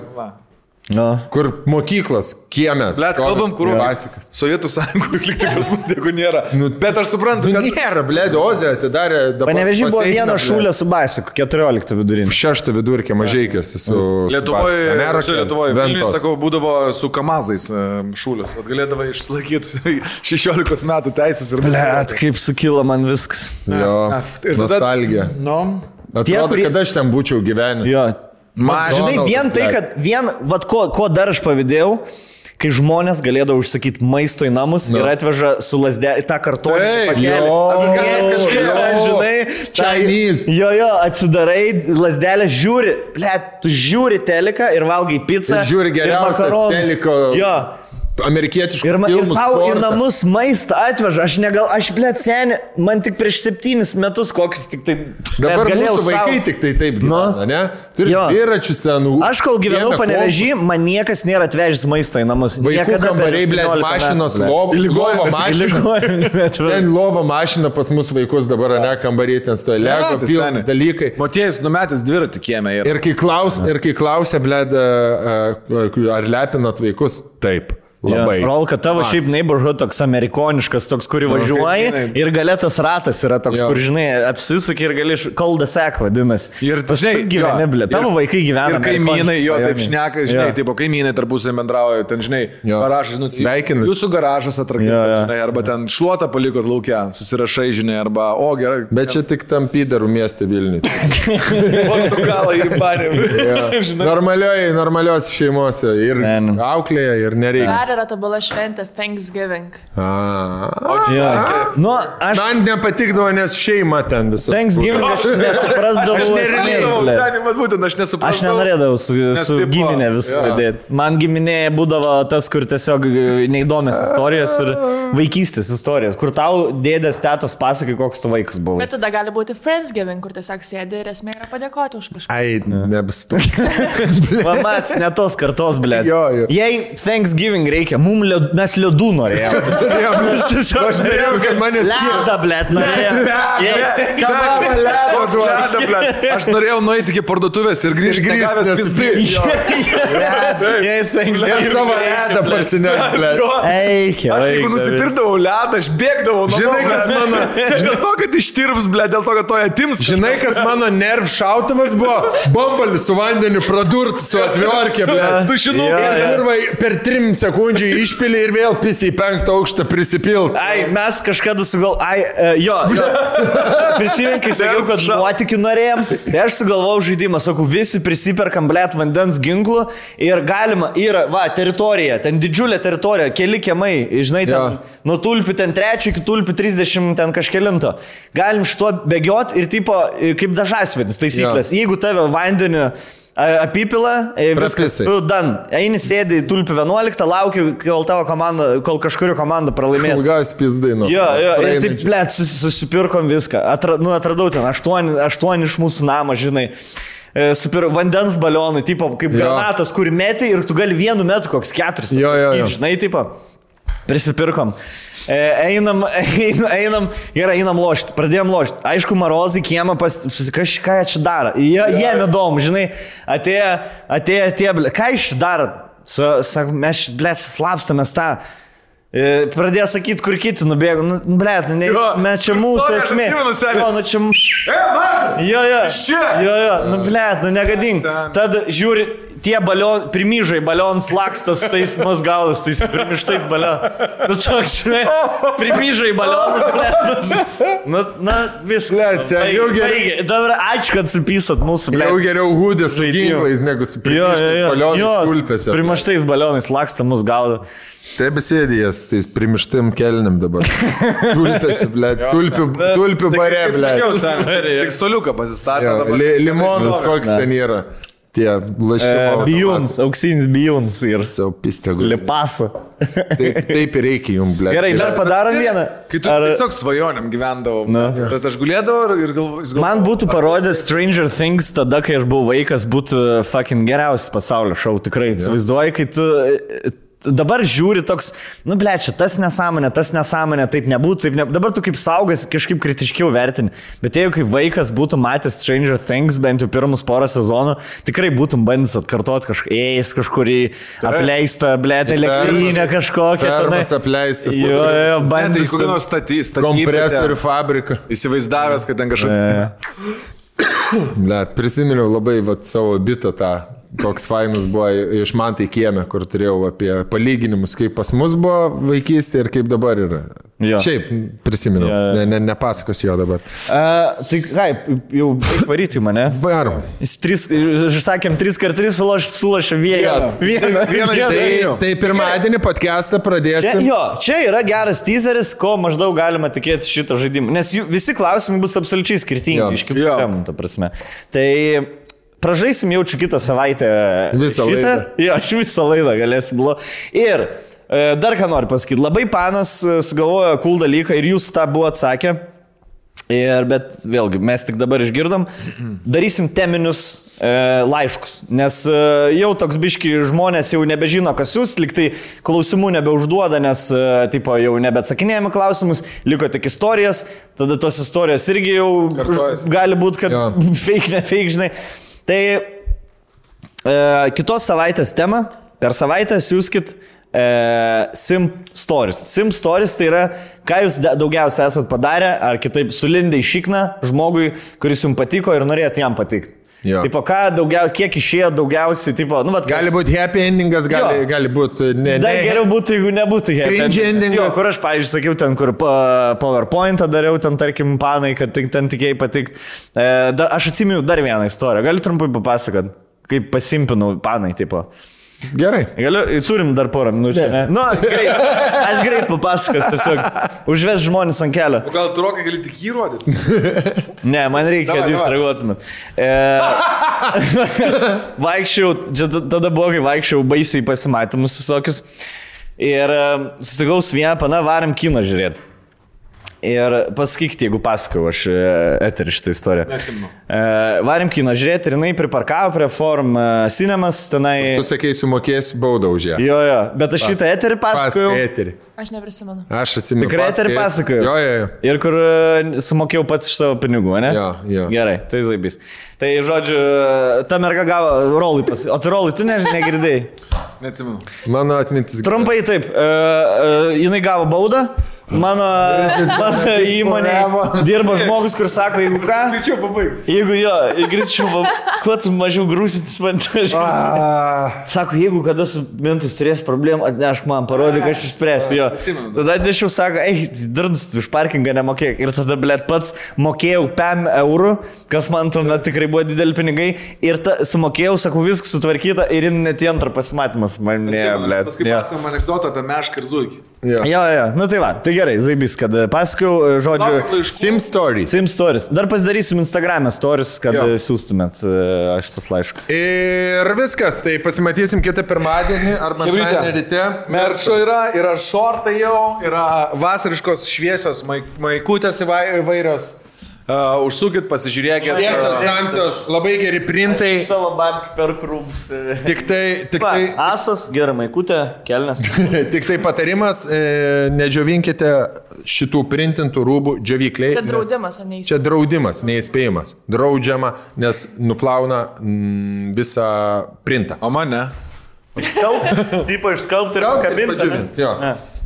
No. Kur mokyklas, kiemes. Blet, kalbam, kur klasikas. Sovietų sąjungų likti kas bus, nieko nėra. Nu, bet aš suprantu, nu, kad... Nėra, blėdė, Ozė atidarė... Panevežį buvo viena šūlė su basiku, keturiolikta vidurinė. Šešta vidurkė, mažeikės su, su basiku. Lietuvoje, Vilniui, sakau, būdavo su kamazais šūlės. Galėdavai išsilaikyti šešiolikos metų teisės ir... Blet, kaip sukilo man viskas. Jo, nostalgija. No. Atrodo, kurie... kad aš ten būčiau gyvenęs. Jo. Man, žinai, vien tai, kad vien, vat ko, ko dar aš pavydėjau, kai žmonės galėdavo užsakyti maisto į namus no. ir atveža su lazde tą kartonį pakelį. Jo, žinai, Chinese. Jo, jo, atsidarai, lazdelę žiūri, blėt, tu žiūri teliką ir valgai pizzą ir, žiūri ir makaronus. Teliko... Jo. Amerikietiškų ir, filmų ir tau sportą. Ir namus maistą atveža. Aš negal, aš blėt seni, man tik prieš septynis metus kokius tik tai dabar mūsų vaikai savo. Tik tai taip gyvena, no. ne? Turi dviračius ten. Aš kol gyvenau Panevežį, man niekas nėra atvežęs maistą į namus. Vaikų kambariai, blėt, mašinos, lygovo mašina. Ten lovo mašina pas mūsų vaikus dabar, ne, kambariai ten stoja lego, pilni dalykai. Motėjus numetęs dviratį kiemę. Ir kai klausia, blėt, ar lepinat vaikus, taip. Labai. Ja, rolka, tavo Mat. Šiaip neighborhood toks amerikoniškas, toks, kurį važiuoji okay, ir galia tas ratas yra toks, jo. Kur, žinai, apsisuki ir gali cold as egg vadinasi. Ir žinai, gyveni, blė, tavo ir, vaikai gyvena amerikoniškas. Ir kaimynai, jo, taip šneka, žinai, ja. Taip, o kaimynai tarpusiai bendrauja, ten, žinai, jo. Garažas, žinai, sveikinasi. Jūsų garažas atrakintas, ja, ja. Žinai, arba ten šluotą palikot lauke, susirašai, žinai, arba, o, gerai. Bet čia tik tam pydarų mieste Vilniuje. Portugalai ir Panevėžį. Normalioje, normalios šeimose ir auklėje ir nereikia. yra tobula šventė Thanksgiving. Man nepatikdavo, nes šeima ten visą. Thanksgiving aš nesuprasdavau. Aš nesuprasdavau. Aš nenorėdavau su giminė visą dėti. Man giminė būdavo tas, kur tiesiog neįdomės istorijos ir vaikystės istorijos, kur tau dėdės tetos pasakai, koks tu vaikas buvo. Bet tada gali būti Friendsgiving, kur tiesiog sėdė ir esmė yra padėkoti už kažką. Ai, nebesitokė. Mamats, ne tos kartos, blėt. Jei Thanksgiving reikia, mes liodų norėjom. Aš norėjom, kad mane skirti. Leda, blėt, norėjom. Aš norėjau nueiti iki parduotuvės ir grįžti negavęs pizdy. Jei Thanksgiving. Ir savo ledą parsinešti, blėt. Eikia, eikia. Pirdavau ledą, aš bėgdavau nuo to, dėl to, kad ištirps, blė, dėl to, kad to atims. Žinai, kas mano nerv šautavas buvo? Bombalis su vandeniu pradurt, su atviorkė, blė. Tu žinau, kad per trim sekundžių išpilį ir vėl pisi į penktą aukštą prisipilt. Ai, mes kažkada sugal... Ai, jo, prisiminkai sakiau, kad nuotikių norėjom. Aš sugalvau žaidimą, sakau, visi prisiperkam, blė, vandens ginklų ir galima, yra, va, teritorija, ten didžiulė teritorija, keli kiemai, žinai, ten nuo tulpių ten trečio iki tulpių trisdešimt ten kažkelinto. Galim šito bėgiot ir tipo kaip dažasvedis taisyklės. Jeigu tave vandeniu apipila, tu dan. Eini sėdi į tulpių vienuoliktą, lauki, kol kažkurio komanda pralaimės. Šulgausi pizdaino. Jo, jo, ir taip, blėt, susipirkom viską. Nu, atradau ten, aštuoni iš mūsų namą, žinai. Vandens balionai, tipo kaip granatas, kur meti ir tu gali vienu metu koks keturis. Jo, jo, jo. Žinai, tipo. Prisipirkom. Einam, einam, gerai, einam lošti, pradėjom lošti. Aišku, marozai, kiemą, ką čia daro? Jie medom, žinai, atėjo, atėjo, atėjo, ką iš daro? Sako, mes, blėt, slapstamės tą. Pradėjo sakyti, kur kiti nubėgo. Nu, blėt, mes čia mūsų esmė. Jo, nu čia mūsų. E, Marsas! Jo, jo, jo, jo, nu, blėt, nu negadink. Tad žiūri, tie balion, primyžai, balion slakstas, tais mazgaulas, tais primištais balion. Nu, toks, žinai, primyžai, balionas, blėt. Nu, na, viskas. Dabar ačiū, kad supysat mūsų, blėt. Jau geriau hūdės su ginklais, negu su primištais balionais kulpėse. Jo, primištais balionais laksta mus gaudo. Taip besėdėjęs, tais primištim kelnim dabar. Tulpėsi, blėt, tulpių bare, blėt. Tik soliuką pasistatė. Limonas, koks ten yra. Tie lašimo. Bijuns, auksinis bijuns ir lipasa. Taip ir reikia jums, blėt. Gerai, dar padarom vieną. Kai tu tiesiog svajoniam gyvendavau, tad aš gulėdavau ir galvojau. Man būtų parodęs Stranger Things tada, kai aš buvau vaikas, būtų fucking geriausias pasaulio šou, tikrai. Įsivaizduoji, kai tu... Dabar žiūri toks, nu blečia, tas nesąmonė, tas nesąmonė, taip nebūtų, taip nebūtų. Dabar tu kaip saugas kažkaip kritiškiau vertini. Bet jeigu kaip vaikas būtų matęs Stranger Things bent jau pirmus porą sezonų, tikrai būtum bandęs atkartoti kažką, eis kažkurį apleistą, blėt, elektrinę kažkokią. Termas apleistas. Jo, jo, bandys. Kokį nors statys, statybėte. Kompresorių fabriką. Įsivaizdavęs, kad ten kažkas... Blėt, prisiminiau labai savo bitą tą. Koks fainas buvo iš man tai kieme, kur turėjau apie palyginimus, kaip pas mus buvo vaikystė ir kaip dabar yra. Šiaip prisimenu, nepasakos jo dabar. Tai ką, jau varyti mane? Varom. Sakėm, trys kart trys sulošia vėjo. Tai pirmadienį podcastą pradėsim. Jo, čia yra geras teaseris, ko maždaug galima tikėti šito žaidimo. Nes visi klausimai bus absoliučiai skirtingi iš kitų temų, ta prasme. Tai... Pražaisim jaučiu kitą savaitę visą laidą. Jo, aš visą laidą galėsiu blo. Ir dar ką noriu pasakyti, labai panas sugalvojo cool dalyką ir jūs tą buvo atsakę. Bet vėlgi, mes tik dabar išgirdom, darysim teminius laiškus, nes jau toks biški žmonės jau nebežino, kas jūs, lyg tai klausimų nebeužduoda, nes tipo jau nebeatsakinėjami klausimus, liko tik istorijos, tada tos istorijos irgi jau gali būti, kad fake, ne fake, žinai. Tai kitos savaitės tema, per savaitę siūskit sim stories. Sim stories tai yra, ką jūs daugiausiai esat padarę, ar kitaip sulindę į šikną žmogui, kuris jums patiko ir norėjot jam patikti. Taip, ką daugiausiai, kiek išėjo daugiausiai, tipo, nu, vat... Gali būti happy endingas, gali būti... Dar geriau būtų, jeigu nebūtų happy endingas. Cringe endingas. Kur aš, pavyzdžiui, sakiau ten, kur PowerPoint'ą dariau, ten, tarkim, panai, kad ten tikėjai patikt. Aš atsiminiu dar vieną istoriją. Gali trumpai papasakot, kaip pasimpinau panai, tipo... Gerai. Galiu, turim dar porą minučių. Ne. Nu, greit. Aš greit papasakos tiesiog. Užves žmonės ant kelio. O gal tu Rokai gali tik jį rodyti? Ne, man reikia, kad jūs reaguotumėt. E, vaikščiau, čia tada blogai vaikščiau, baisiai pasimatymus visokius. Ir susitikau su viena pana, varėm kino žiūrėti. Ir pasakykite, jeigu pasakau, aš eterį šitą istoriją. Neatsiminu. Varim kino žiūrėti ir jinai priparkavo prie Forum Cinemas, tenai... Tu sakei, sumokės baudą už ją. Jo, jo, bet aš šitą eterį pasakau. Pasakau eterį. Aš neprisimenu. Aš atsiminu. Tikrai eterį pasakau. Jo, jo, jo. Ir kur sumokėjau pats iš savo pinigų, ne? Jo, jo. Gerai, tai zaibys. Tai, žodžiu, ta merga gavo rolai pas... O tu rolai, tu ne, negirdėjai? Neatsimenu. Mano atmintis... Trumpai taip, uh, uh, jinai gavo baudą. Mano, mano įmonėje dirba žmogus, kur sako, jeigu ką... Greičiau pabaigs. Jeigu jo, greičiau pabaigs. Kuo tu mažiau grūsintis man? Sako, jeigu kada su mintus turės problemą, atnešk man, parodyk, aš išspręsiu jo. Tada atnešiau, sako, ei, durdus, tu iš parkingą nemokėk. Ir tada, blėt, pats mokėjau penki eurų, kas man tuomet tikrai buvo dideli pinigai. Ir ta, sumokėjau, sakau, viskas sutvarkyta ir net į antrą pasimatymas. Man ne, blėt. Paskui pasakom anekdotą apie mešką ir zuikį. Jo. Jo, jo, nu tai va, tai gerai, zaibys, kad pasakiau, žodžiu, Sim Stories. Sim Stories. Dar pasidarysim Instagram'e Stories, kad jo. Siūstumėt aš tas laiškus. Ir viskas, tai pasimatysim kitą pirmadienį arba antradienį ryte. Merčo yra, yra šortai jau, yra vasariškos šviesios maikutės įvairios. Uh, užsukit, pasižiūrėkit. Šviesos, tamsios, labai geri printai. Aš savo babkį per krūms. Tik tai... Tik tai pa, asas, gera maikutė, kelnes. Tik tai patarimas, e, nedžiovinkite šitų printintų rūbų džiovykliai. Čia draudimas, nes, neįspėjimas. Čia draudimas, neįspėjimas. Draudžiama, nes nuplauna m, visą printą. O man ne. Išskalp, tipo išskalp ir pakabinti.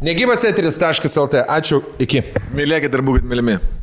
Negyvas eteris taškas el t. Ačiū, iki. Mylėkit ir būkit mylimi.